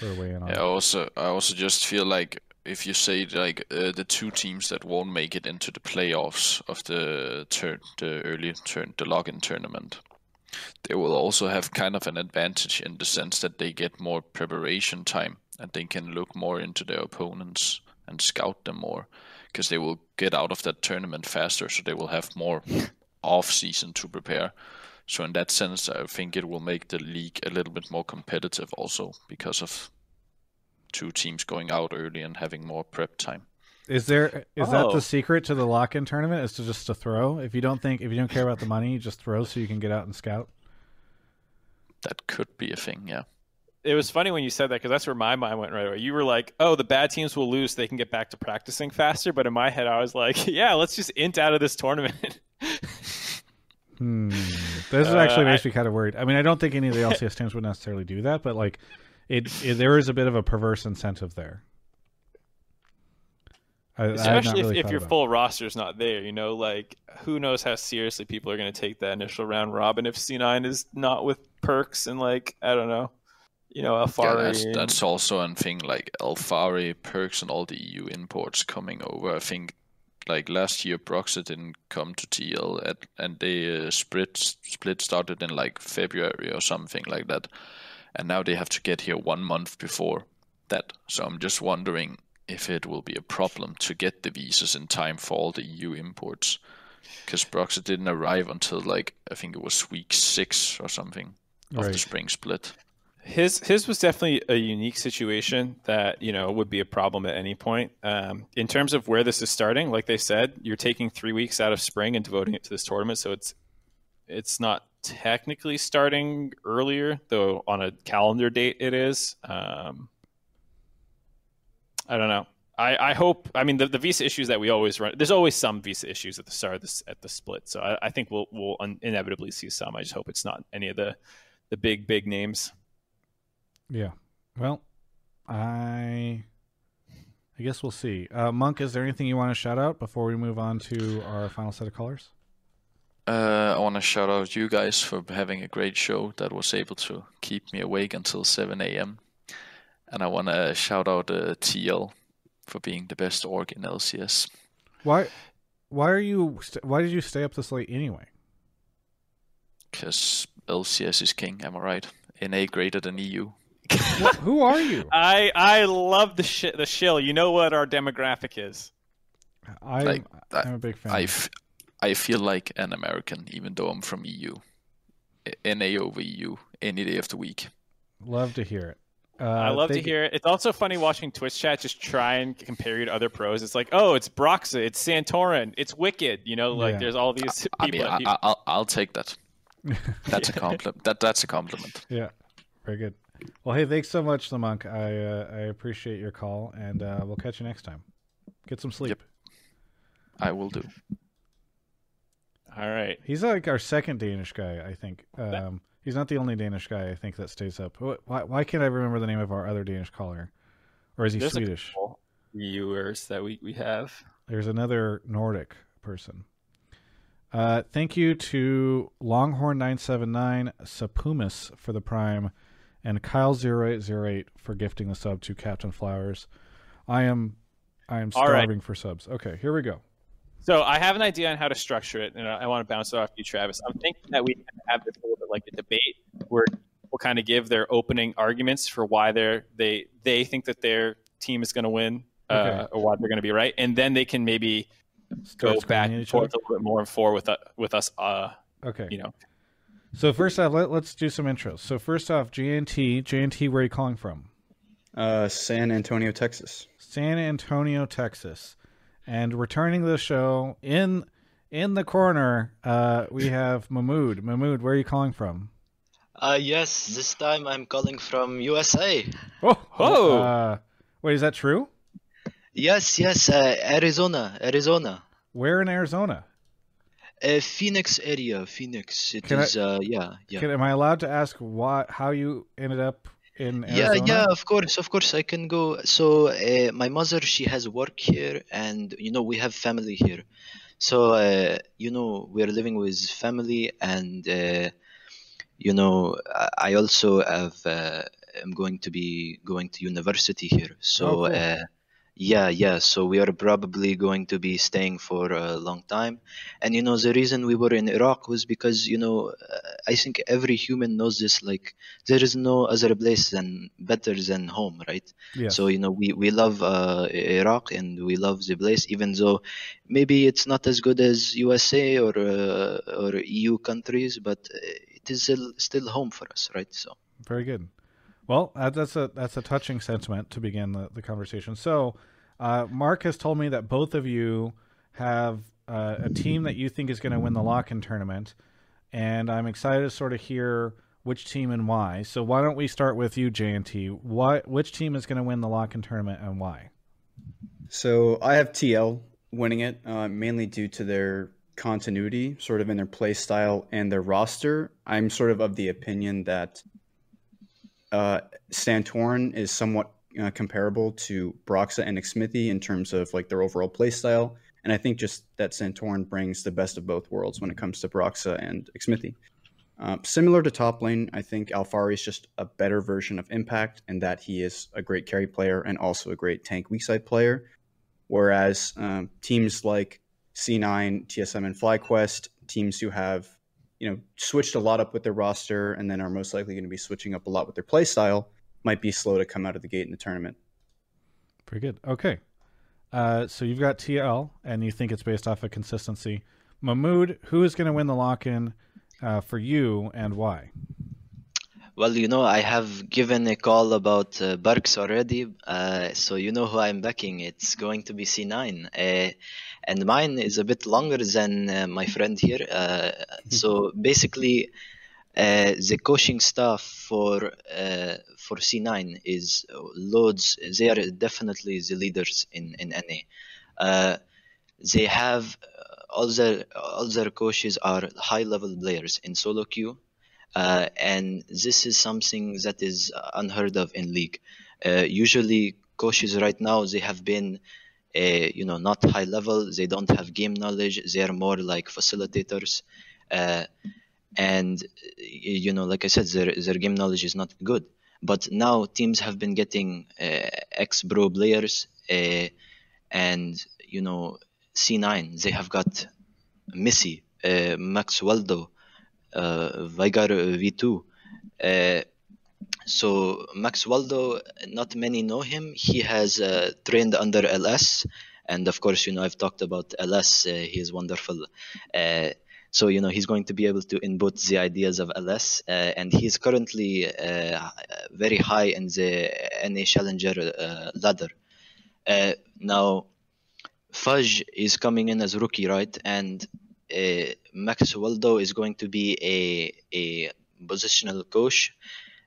throw away in on. Yeah, also, I also just feel like if you say like uh, the two teams that won't make it into the playoffs of the turn, the early turn, the login tournament, they will also have kind of an advantage in the sense that they get more preparation time and they can look more into their opponents and scout them more, because they will get out of that tournament faster, so they will have more off season to prepare. So in that sense, I think it will make the league a little bit more competitive also, because of two teams going out early and having more prep time. Is there is oh. that the secret to the lock-in tournament, is to just to throw? If you don't think if you don't care about the money, you just throw so you can get out and scout? That could be a thing, yeah. It was funny when you said that, because that's where my mind went right away. You were like, oh, the bad teams will lose so they can get back to practicing faster. But in my head, I was like, yeah, let's just int out of this tournament. hmm. This uh, actually makes I, me kind of worried. I mean, I don't think any of the L C S teams would necessarily do that, but like, it, it there is a bit of a perverse incentive there. I, Especially I really if, if your full it. roster's not there, you know, like who knows how seriously people are going to take that initial round robin if C nine is not with Perkz and like, I don't know. You know, Alphari. Yeah, that's, and... that's also a thing, like Alphari, Perkz, and all the E U imports coming over. I think, like last year, Broxah didn't come to T L, at, and they uh, split split started in like February or something like that, and now they have to get here one month before that. So I'm just wondering if it will be a problem to get the visas in time for all the E U imports, because Broxah didn't arrive until like I think it was week six or something of right. the spring split. His his was definitely a unique situation that, you know, would be a problem at any point. Um, in terms of where this is starting, like they said, you're taking three weeks out of spring and devoting it to this tournament, so it's it's not technically starting earlier, though on a calendar date it is. Um, I don't know. I, I hope. I mean, the, the visa issues that we always run. There's always some visa issues at the start of this at the split, so I, I think we'll we'll un- inevitably see some. I just hope it's not any of the the big big names. Yeah, well, I I guess we'll see. Uh, Monk, is there anything you want to shout out before we move on to our final set of callers? Uh, I want to shout out you guys for having a great show that was able to keep me awake until seven a.m. And I want to shout out uh, T L for being the best org in L C S. Why? Why are you? St- why did you stay up this late anyway? Because L C S is king. Am I right? N A greater than E U. What, who are you? I, I love the sh- the shill. You know what our demographic is. I'm, like, I'm a big fan. I, f- I feel like an American, even though I'm from E U. N A over E U any day of the week. Love to hear it. Uh, I love they... to hear it. It's also funny watching Twitch chat just try and compare you to other pros. It's like, oh, it's Broxah, it's Santorin, it's Wicked. You know, like yeah. There's all these people. I mean, I, I, I'll, I'll take that. That's yeah. a compliment. That, that's a compliment. Yeah, very good. Well, hey, thanks so much, the Monk. I uh, I appreciate your call, and uh, we'll catch you next time. Get some sleep. Yep. I will do. All right. He's like our second Danish guy, I think. Um, he's not the only Danish guy, I think, that stays up. Why, why can't I remember the name of our other Danish caller? Or is he There's Swedish? Viewers that we, we have. There's another Nordic person. Uh, thank you to Longhorn nine seven nine, Sapumas for the Prime, and Kyle zero eight zero eight for gifting the sub to Captain Flowers. I am I am starving right. for subs. Okay, here we go. So I have an idea on how to structure it, and I, I want to bounce it off you, Travis. I'm thinking that we can have this a little bit like a debate where we'll kind of give their opening arguments for why they they they think that their team is going to win okay. uh, or why they're going to be right, and then they can maybe Starts go back and forth a little bit more and forth with, uh, with us. Uh, okay. You know. So first off, let, let's do some intros. So first off, J N T. J N T, where are you calling from? Uh, San Antonio, Texas. San Antonio, Texas. And returning to the show, in in the corner, uh, we have Mahmood. Mahmood, where are you calling from? Uh, yes, this time I'm calling from U S A. Oh! oh. Uh, wait, is that true? Yes, yes, uh, Arizona, Arizona. Where in Arizona? Uh, Phoenix area, Phoenix. It can is, I, uh, yeah, yeah. Can, am I allowed to ask why, how you ended up in Arizona? Yeah, yeah, of course, of course, I can go. So uh, my mother, she has work here, and you know we have family here. So uh, you know we are living with family, and uh, you know I also have. Uh, I'm going to be going to university here, so. Oh, cool. uh, Yeah, yeah. So we are probably going to be staying for a long time. And, you know, the reason we were in Iraq was because, you know, I think every human knows this, like there is no other place than better than home, right? Yeah. So, you know, we, we love uh, Iraq and we love the place, even though maybe it's not as good as U S A or uh, or E U countries, but it is still home for us, right? So very good. Well, that's a that's a touching sentiment to begin the, the conversation. So, uh, Mark has told me that both of you have uh, a team that you think is going to win the lock-in tournament, and I'm excited to sort of hear which team and why. So, why don't we start with you, J N T? What which team is going to win the lock-in tournament and why? So, I have T L winning it uh, mainly due to their continuity, sort of in their play style and their roster. I'm sort of of the opinion that. Uh, Santorin is somewhat uh, comparable to Broxah and Xsmithy in terms of like their overall play style, and I think just that Santorin brings the best of both worlds when it comes to Broxah and Xsmithy. Uh, similar to top lane, I think Alphari is just a better version of Impact, and that he is a great carry player and also a great tank weak side player. Whereas um, teams like C nine, T S M, and FlyQuest, teams who have you know, switched a lot up with their roster and then are most likely going to be switching up a lot with their play style, might be slow to come out of the gate in the tournament. Pretty good. Okay. Uh, so you've got T L and you think it's based off of consistency. Mahmood, who is going to win the lock-in uh, for you and why? Well, you know, I have given a call about uh, Perkz already, uh, so you know who I'm backing. It's going to be C nine, uh, and mine is a bit longer than uh, my friend here. Uh, so basically, uh, the coaching staff for uh, for C nine is loads. They are definitely the leaders in in N A. Uh, they have all their all their coaches are high level players in solo queue. Uh, and this is something that is unheard of in league. Uh, usually coaches right now, they have been, uh, you know, not high level. They don't have game knowledge. They are more like facilitators. Uh, and, you know, like I said, their, their game knowledge is not good. But now teams have been getting uh, ex-pro players uh, and, you know, C nine. They have got Misiu, uh, Maxwaldo, Uh, Vigar V two. Uh, so Maxwaldo, not many know him. He has uh, trained under L S, and of course, you know, I've talked about L S. Uh, he is wonderful. Uh, so you know, he's going to be able to input the ideas of L S, uh, and he's currently uh, very high in the N A Challenger uh, ladder. Uh, now, Fudge is coming in as rookie, right? And Uh, Maxwaldo is going to be a a positional coach,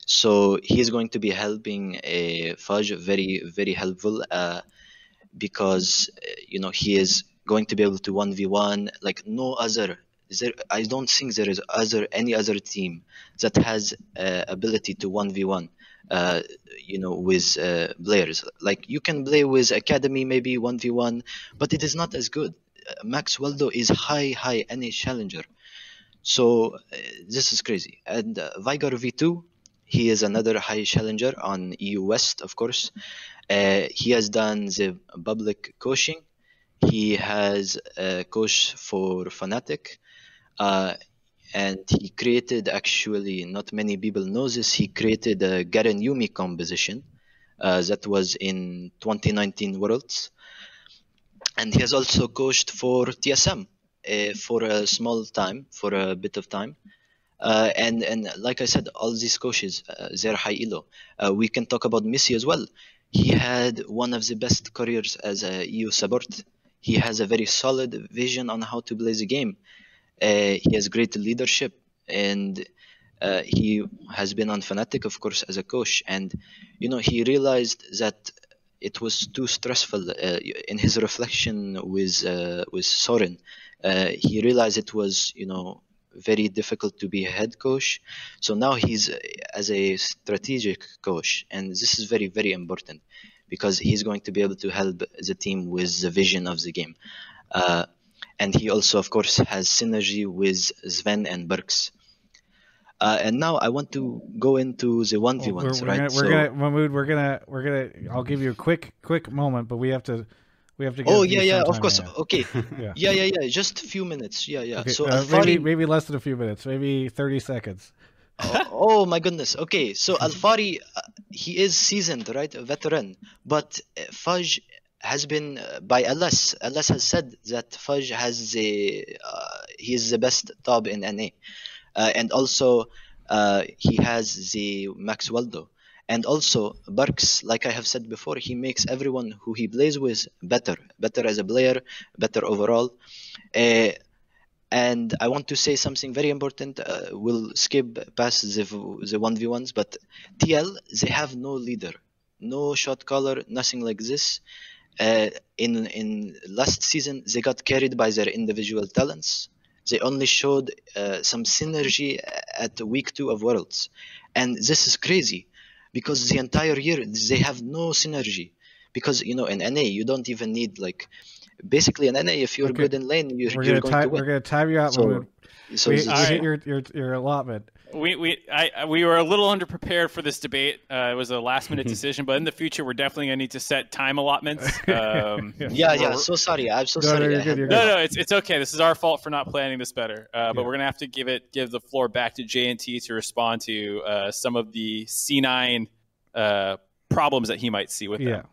so he's going to be helping uh, Fudge, very very helpful, uh, because uh, you know, he is going to be able to one v one like no other. There, I don't think there is other any other team that has uh, ability to one v one. Uh, you know, with uh, players. Like you can play with academy maybe one v one, but it is not as good. Maxwaldo is high, high N A challenger. So uh, this is crazy. And uh, Vigar V two, he is another high challenger on E U West, of course. Uh, he has done the public coaching. He has a coach for Fnatic. Uh, and he created, actually, not many people know this, he created a Garen Yumi composition uh, that was in twenty nineteen Worlds. And he has also coached for T S M uh, for a small time, for a bit of time. Uh, and, and like I said, all these coaches, uh, they're high elo. Uh, we can talk about Misiu as well. He had one of the best careers as a E U support. He has a very solid vision on how to play the game. Uh, he has great leadership, and uh, he has been on Fnatic, of course, as a coach. And, you know, he realized that it was too stressful. Uh, in his reflection with uh, with Sorin, uh, he realized it was, you know, very difficult to be a head coach. So now he's as a strategic coach, and this is very, very important because he's going to be able to help the team with the vision of the game. Uh, and he also, of course, has synergy with Sven and Perkz. Uh, and now I want to go into the one v ones, right? Gonna, we're so, gonna, Mahmoud, we're gonna, we're gonna. I'll give you a quick, quick moment, but we have to, we have to. Get oh yeah, yeah, of course. Ahead. Okay. yeah. yeah, yeah, yeah. Just a few minutes. Yeah, yeah. Okay. So uh, Alphari... maybe, maybe less than a few minutes. Maybe thirty seconds. oh, oh my goodness. Okay, so Alphari, uh, he is seasoned, right, a veteran, but Fudge has been uh, by L S. L S has said that Fudge has the, uh, he is the best top in N A. Uh, and also, uh, he has the Maxwaldo. And also, Perkz, like I have said before, he makes everyone who he plays with better. Better as a player, better overall. Uh, and I want to say something very important. Uh, we'll skip past the, the one v ones, but T L, they have no leader. No shot caller, nothing like this. Uh, in, in last season, they got carried by their individual talents. They only showed uh, some synergy at week two of Worlds. And this is crazy because the entire year they have no synergy. Because, you know, in N A, you don't even need, like, basically in N A, if you're okay. good in lane, you're, we're you're gonna going time, to win. We're going to time you out. So, so we, I, your, your, your allotment. We, we, I, we were a little underprepared for this debate. Uh, it was a last-minute decision, but in the future, we're definitely going to need to set time allotments. Um, yeah, yeah, yeah. So sorry. I'm so no, sorry. No, no, no, it's it's okay. This is our fault for not planning this better. Uh, but yeah. we're going to have to give it give the floor back to J N T to respond to uh, some of the C nine uh, problems that he might see with yeah. them.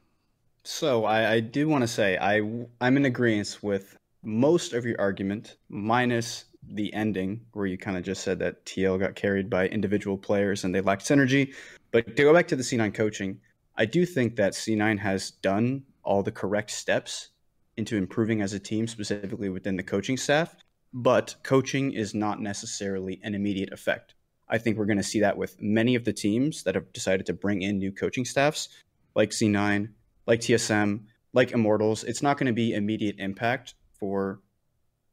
So I, I do want to say I, I'm in agreement with most of your argument, minus the ending where you kind of just said that T L got carried by individual players and they lacked synergy. But to go back to the C nine coaching, I do think that C nine has done all the correct steps into improving as a team, specifically within the coaching staff. But coaching is not necessarily an immediate effect. I think we're going to see that with many of the teams that have decided to bring in new coaching staffs, like C nine, like T S M, like Immortals. It's not going to be immediate impact for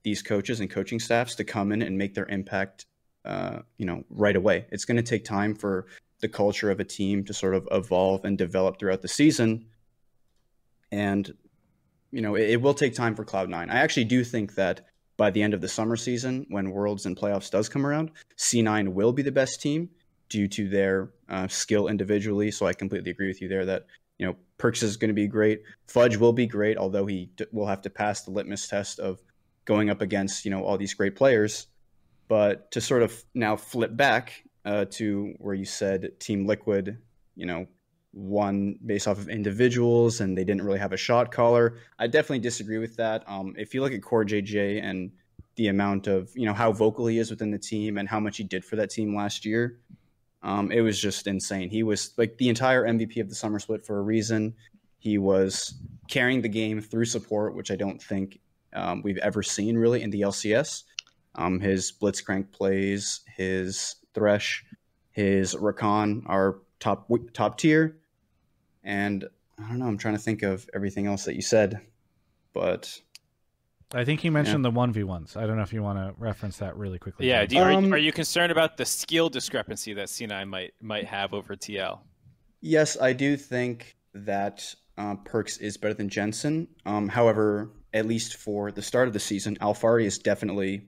these coaches and coaching staffs to come in and make their impact, uh, you know, right away. It's going to take time for the culture of a team to sort of evolve and develop throughout the season. And, you know, it, it will take time for Cloud nine. I actually do think that by the end of the summer season, when Worlds and playoffs does come around, C nine will be the best team due to their uh, skill individually. So I completely agree with you there that, you know, Perkz is going to be great. Fudge will be great, although he d- will have to pass the litmus test of going up against, you know, all these great players. But to sort of now flip back uh, to where you said Team Liquid, you know, won based off of individuals and they didn't really have a shot caller. I definitely disagree with that. Um, if you look at CoreJJ and the amount of, you know, how vocal he is within the team and how much he did for that team last year, um, it was just insane. He was like the entire M V P of the summer split for a reason. He was carrying the game through support, which I don't think um, we've ever seen really in the L C S. Um, his Blitzcrank plays, his Thresh, his Rakan are top top tier. And I don't know, I'm trying to think of everything else that you said, but I think he mentioned yeah. the one v ones. I don't know if you want to reference that really quickly. Yeah. Do you, um, are, you, are you concerned about the skill discrepancy that C nine might, might have over T L? Yes, I do think that uh, Perkz is better than Jensen. Um, however, at least for the start of the season, Alphari is definitely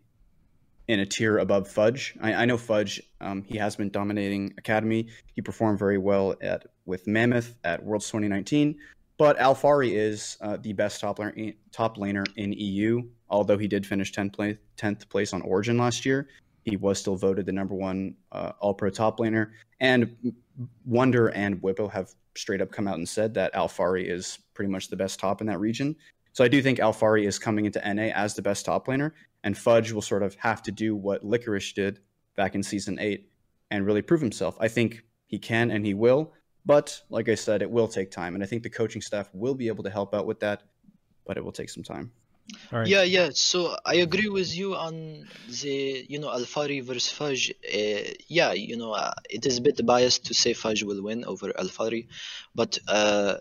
in a tier above Fudge. I, I know Fudge, um, he has been dominating Academy. He performed very well at with Mammoth at Worlds twenty nineteen, but Alphari is uh, the best top, la- top laner in E U. Although he did finish tenth, pla- tenth place on Origin last year, he was still voted the number one uh, all-pro top laner. And Wonder and Whippo have straight up come out and said that Alphari is pretty much the best top in that region. So I do think Alphari is coming into N A as the best top laner, and Fudge will sort of have to do what Licorice did back in Season eight and really prove himself. I think he can and he will, but like I said, it will take time, and I think the coaching staff will be able to help out with that, but it will take some time. All right. Yeah, yeah, so I agree with you on the, you know, Alphari versus Fudge. Uh, yeah, you know, uh, it is a bit biased to say Fudge will win over Alphari, but... Uh,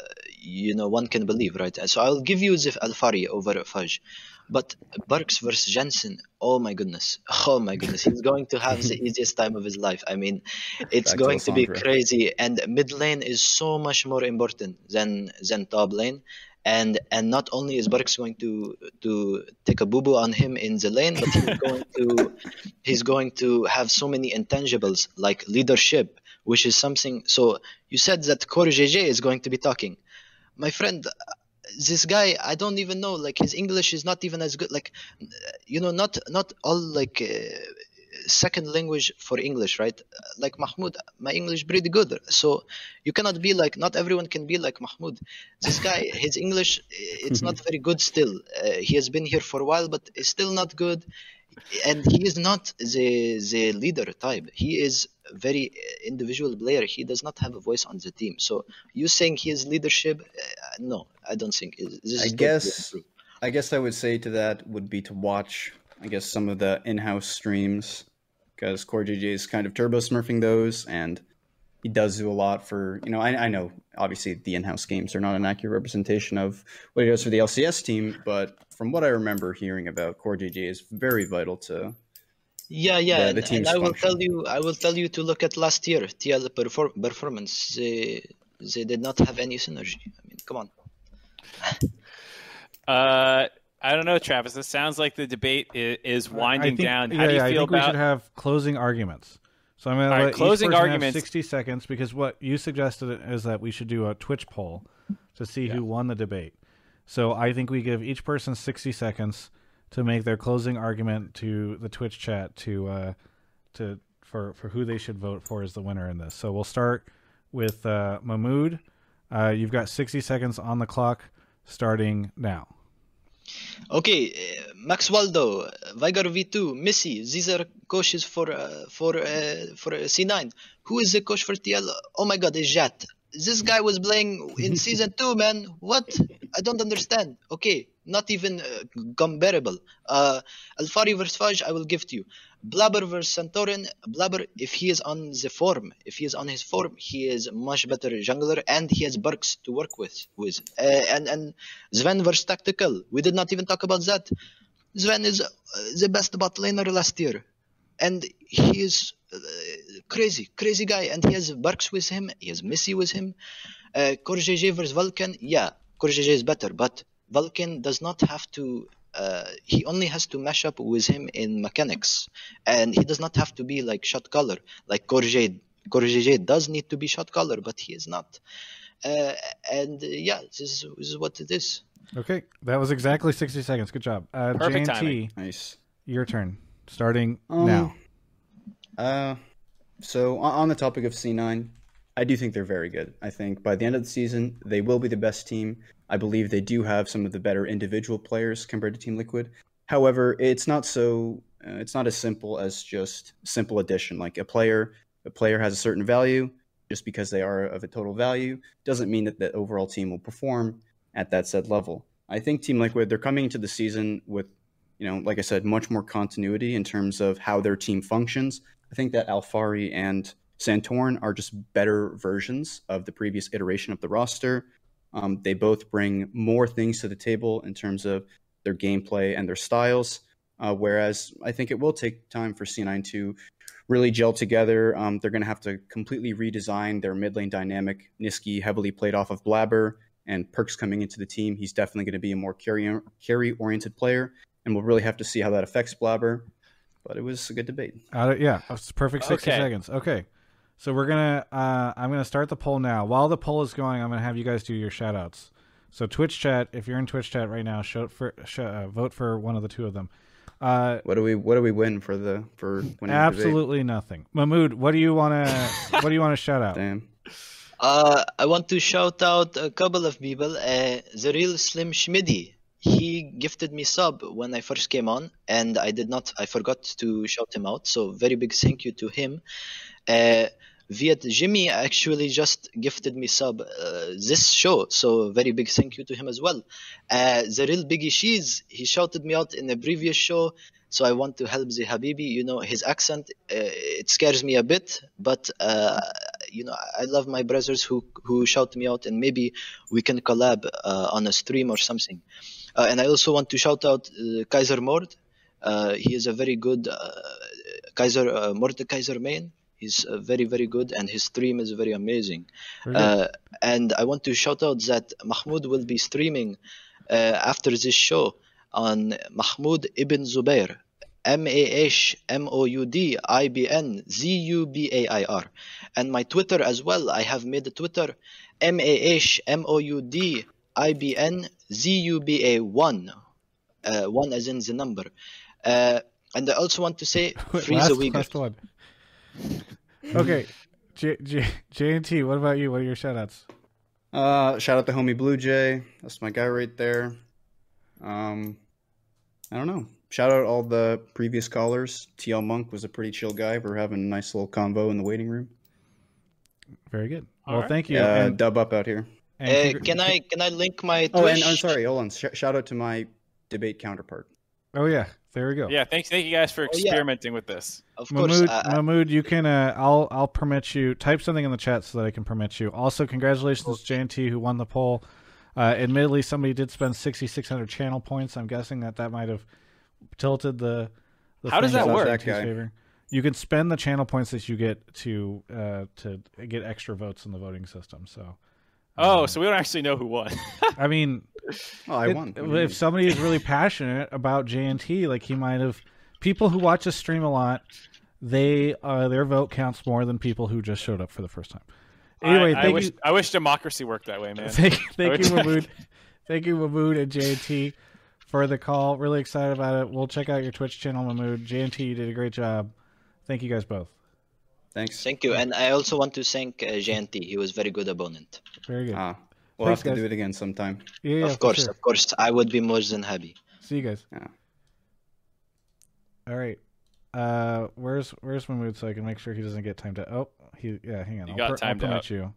you know, one can believe, right? So I'll give you the Alphari over Fudge. But Perkz versus Jensen, oh my goodness. Oh my goodness. He's going to have the easiest time of his life. I mean, it's Back going to, to be crazy. And mid lane is so much more important than, than top lane. And and not only is Perkz going to to take a boo-boo on him in the lane, but he's going to he's going to have so many intangibles like leadership, which is something. So you said that CoreJJ is going to be talking. My friend, this guy, I don't even know, like, his English is not even as good, like, you know, not not all, like, uh, second language for English, right? Like, Mahmoud, my English pretty good, so you cannot be like, not everyone can be like Mahmoud. This guy, his English, it's not very good still. Uh, he has been here for a while, but it's still not good, and he is not the the leader type. He is very individual player. He does not have a voice on the team. So you saying he is leadership? Uh, no, I don't think. This I is guess. I guess I would say to that would be to watch, I guess, some of the in-house streams, because CoreJJ is kind of turbo smurfing those, and he does do a lot for, you know. I, I know obviously the in-house games are not an accurate representation of what he does for the L C S team, but from what I remember hearing about, CoreJJ is very vital to. Yeah, yeah, the, the and, and I will tell you, I will tell you to look at last year T L perform- performance. They, they did not have any synergy. I mean, come on. uh, I don't know, Travis. This sounds like the debate is, is winding think, down. Yeah, How do you yeah, feel I think about? We should have closing arguments. So I'm going right, to let closing each person arguments. Have sixty seconds, because what you suggested is that we should do a Twitch poll to see yeah. who won the debate. So I think we give each person sixty seconds to make their closing argument to the Twitch chat to uh, to for, for who they should vote for as the winner in this. So we'll start with uh, Mahmoud. Uh, you've got sixty seconds on the clock starting now. Okay, Maxwaldo, Vigar V two, Missy, these are coaches for uh, for uh, for C nine. Who is the coach for T L? Oh my God, it's Jat. This guy was playing in season two, man. What? I don't understand. Okay, not even uh, comparable. Uh, Alphari versus Fudge, I will give to you. Blaber versus Santorin. Blaber, if he is on the form, if he is on his form, he is much better jungler, and he has Perkz to work with. with. Uh, and and Sven versus Tactical. We did not even talk about that. Sven is uh, the best bot laner last year, and he is uh, crazy, crazy guy, and he has Perkz with him. He has Misiu with him. Uh, CoreJJ versus Vulcan. Yeah, CoreJJ is better, but Vulcan does not have to. Uh, he only has to mash up with him in mechanics, and he does not have to be like shot caller, like CoreJJ. CoreJJ does need to be shot caller, but he is not. Uh, and uh, yeah, this is, this is what it is. Okay, that was exactly sixty seconds. Good job. Uh, Perfect J N T, timing. Nice. Your turn. Starting um, now. Uh, so on the topic of C nine, I do think they're very good. I think by the end of the season, they will be the best team. I believe they do have some of the better individual players compared to Team Liquid. However, it's not so. Uh, it's not as simple as just simple addition. Like a player, a player has a certain value. Just because they are of a total value doesn't mean that the overall team will perform at that said level. I think Team Liquid, they're coming into the season with, you know, like I said, much more continuity in terms of how their team functions. I think that Alphari and Santorin are just better versions of the previous iteration of the roster. Um, they both bring more things to the table in terms of their gameplay and their styles, uh, whereas I think it will take time for C nine to really gel together. Um, they're going to have to completely redesign their mid lane dynamic. Niski heavily played off of Blaber, and Perkz coming into the team, he's definitely going to be a more carry, carry-oriented player, and we'll really have to see how that affects Blaber. But it was a good debate. Uh, yeah, it's perfect sixty okay. seconds. Okay. So we're gonna. Uh, I'm gonna start the poll now. While the poll is going, I'm gonna have you guys do your shout-outs. So Twitch chat, if you're in Twitch chat right now, shout for shout, uh, vote for one of the two of them. Uh, what do we What do we win for the for winning? Absolutely the nothing. Mahmood, what do you wanna What do you wanna shout out? Damn. Uh, I want to shout out a couple of people. Uh, the real Slim Schmidty. He gifted me sub when I first came on, and I did not. I forgot to shout him out. So very big thank you to him. Uh, Viet Jimmy actually just gifted me sub uh, this show, so very big thank you to him as well. Uh, the real Biggie Sheez, he shouted me out in a previous show, so I want to help the Habibi. You know, his accent, uh, it scares me a bit, but uh, you know, I love my brothers who who shout me out, and maybe we can collab uh, on a stream or something. Uh, and I also want to shout out uh, Kaiser Mord. Uh, he is a very good uh, Kaiser uh, Mord Kaiser main. He's very, very good, and his stream is very amazing. Really? Uh, and I want to shout out that Mahmoud will be streaming uh, after this show on Mahmoud Ibn Zubair, M A H M O U D I B N Z U B A I R. And my Twitter as well, I have made a Twitter, M A H M O U D I B N Z U B A one, uh, one as in the number. Uh, and I also want to say, free the Uyghurs. Okay, J J J and T. What about you? What are your shout-outs? Uh, shout out to homie Blue Jay. That's my guy right there. Um, I don't know. Shout out all the previous callers. T L Monk was a pretty chill guy. We were having a nice little convo in the waiting room. Very good. All well, right. Thank you. Uh, and, dub up out here. And uh, can I can I link my? Twitch? Oh, and I'm sorry. Hold on. Sh shout out to my debate counterpart. Oh yeah. There we go. Yeah, thanks. Thank you guys for experimenting oh, yeah. with this. Of course, Mahmood, uh, Mahmood, you can. Uh, I'll I'll permit you. Type something in the chat so that I can permit you. Also, congratulations, J N T, who won the poll. Uh, admittedly, somebody did spend sixty-six hundred channel points. I'm guessing that that might have tilted the. the How does that work? That guy? You can spend the channel points that you get to uh, to get extra votes in the voting system. So. Oh, um, so we don't actually know who won. I mean, well, I it, won. If mean? somebody is really passionate about J N T, like he might have, people who watch a stream a lot, they uh, their vote counts more than people who just showed up for the first time. Anyway, I, I thank wish you. I wish democracy worked that way, man. Thank, thank you, Mahmood. Thank you, Mahmood and J N T for the call. Really excited about it. We'll check out your Twitch channel, Mahmood. J N T, you did a great job. Thank you guys both. Thanks. Thank you. And I also want to thank uh, J N T. He was a very good opponent. Very good. Ah. We'll Thanks, have to guys. do it again sometime. Yeah, yeah, of course, sure. of course. I would be more than happy. See you guys. Yeah. All right. Uh, where's where's Mahmood so I can make sure he doesn't get timed out? Oh, he yeah. Hang on. You I'll got timed I'll out. You.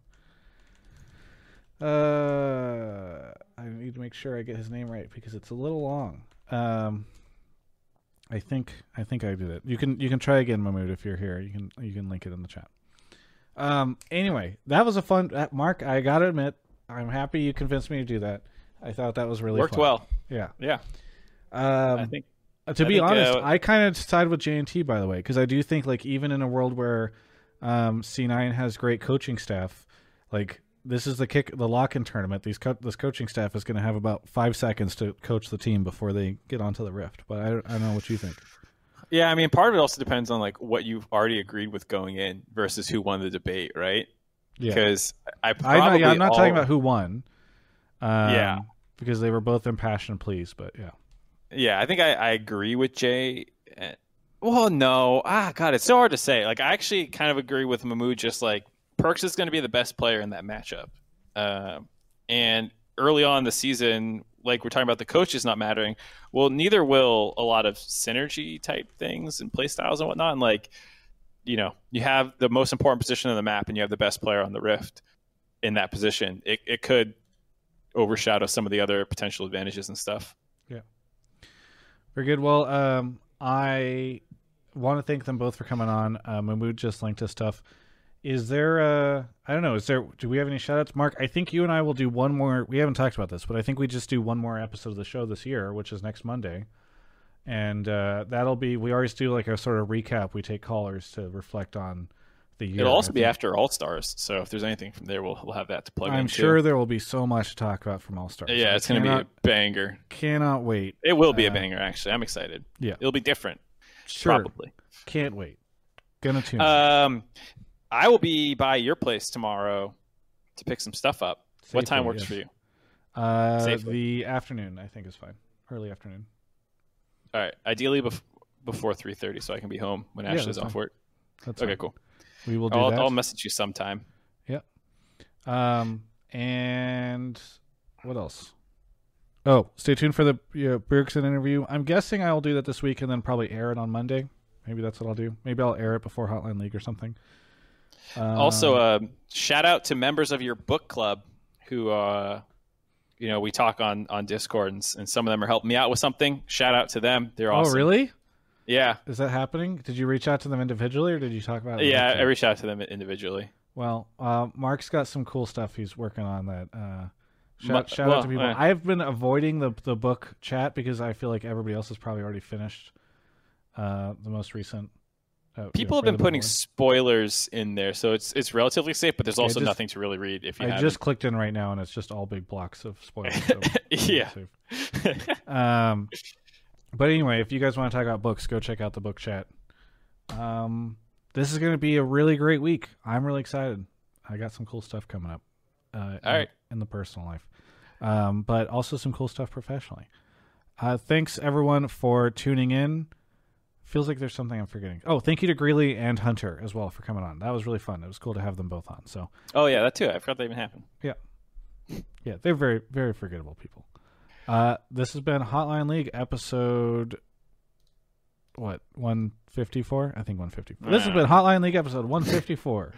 Uh, I need to make sure I get his name right because it's a little long. Um, I think I think I did it. You can you can try again, Mahmood, if you're here. You can you can link it in the chat. Um. Anyway, that was a fun. Uh, Mark, I gotta admit, I'm happy you convinced me to do that. I thought that was really worked fun. well. Yeah. Yeah. Um, I think. To be I think, honest, uh, I kind of side with J and T, by the way, because I do think, like, even in a world where um, C nine has great coaching staff, like, this is the kick, the lock-in tournament. These co this coaching staff is going to have about five seconds to coach the team before they get onto the Rift. But I, I don't know what you think. Yeah, I mean, part of it also depends on, like, what you've already agreed with going in versus who won the debate, right? Yeah. Because I probably I know, yeah, I'm not all... talking about who won. Um, yeah. Because they were both impassioned, please, but yeah. Yeah, I think I, I agree with Jay. Well, no. Ah, God, it's so hard to say. Like, I actually kind of agree with Mahmood, just like, Perkz is going to be the best player in that matchup. Uh, and early on in the season, like we're talking about the coaches not mattering, well, neither will a lot of synergy type things and play styles and whatnot. And, like, you know, you have the most important position on the map and you have the best player on the Rift in that position. It, it could overshadow some of the other potential advantages and stuff. Yeah. Very good. Well, um, I want to thank them both for coming on. Uh, Mahmood just linked to stuff. Is there, uh, I don't know, is there, do we have any shout outs? Mark, I think you and I will do one more. We haven't talked about this, but I think we just do one more episode of the show this year, which is next Monday. And uh, that'll be, we always do like a sort of recap. We take callers to reflect on the year. It'll also be after All Stars. So if there's anything from there, we'll, we'll have that to plug in. I'm sure there will be so much to talk about from All Stars. Yeah, it's going to be a banger. Cannot wait. It will be uh, a banger, actually. I'm excited. Yeah. It'll be different. Sure. Probably. Can't wait. Gonna tune in. Um, I will be by your place tomorrow to pick some stuff up. Safely, what time works yes. for you? Uh, Safely. The afternoon, I think, is fine. Early afternoon. All right. Ideally bef before three thirty so I can be home when yeah, Ashley's off work. That's okay, fine. Cool. We will do I'll, that. I'll message you sometime. Yep. Um, and what else? Oh, stay tuned for the you know, Bergson interview. I'm guessing I'll do that this week and then probably air it on Monday. Maybe that's what I'll do. Maybe I'll air it before Hotline League or something. Um, also, uh, shout out to members of your book club who, uh, you know, we talk on, on Discord, and, and some of them are helping me out with something. Shout out to them. They're awesome. Oh, really? Yeah. Is that happening? Did you reach out to them individually or did you talk about it? Yeah, I reached out to them individually. Well, uh, Mark's got some cool stuff he's working on that. Uh, shout shout well, out to people. Uh, I've been avoiding the, the book chat because I feel like everybody else has probably already finished uh, the most recent. Uh, people you know, have been putting board. spoilers in there, so it's it's relatively safe, but there's also just, nothing to really read if you I haven't. just clicked in right now and it's just all big blocks of spoilers. So yeah. Um. But anyway, if you guys want to talk about books, go check out the book chat. Um, this is going to be a really great week. I'm really excited. I got some cool stuff coming up uh, All in, right. in the personal life, um, but also some cool stuff professionally. Uh, thanks, everyone, for tuning in. Feels like there's something I'm forgetting. Oh, thank you to Greeley and Hunter as well for coming on. That was really fun. It was cool to have them both on. So. Oh, yeah, that too. I forgot that even happened. Yeah. Yeah, they're very, very forgettable people. Uh, this has been Hotline League episode, what, one fifty-four? I think one fifty-four. This has been Hotline League episode one fifty-four.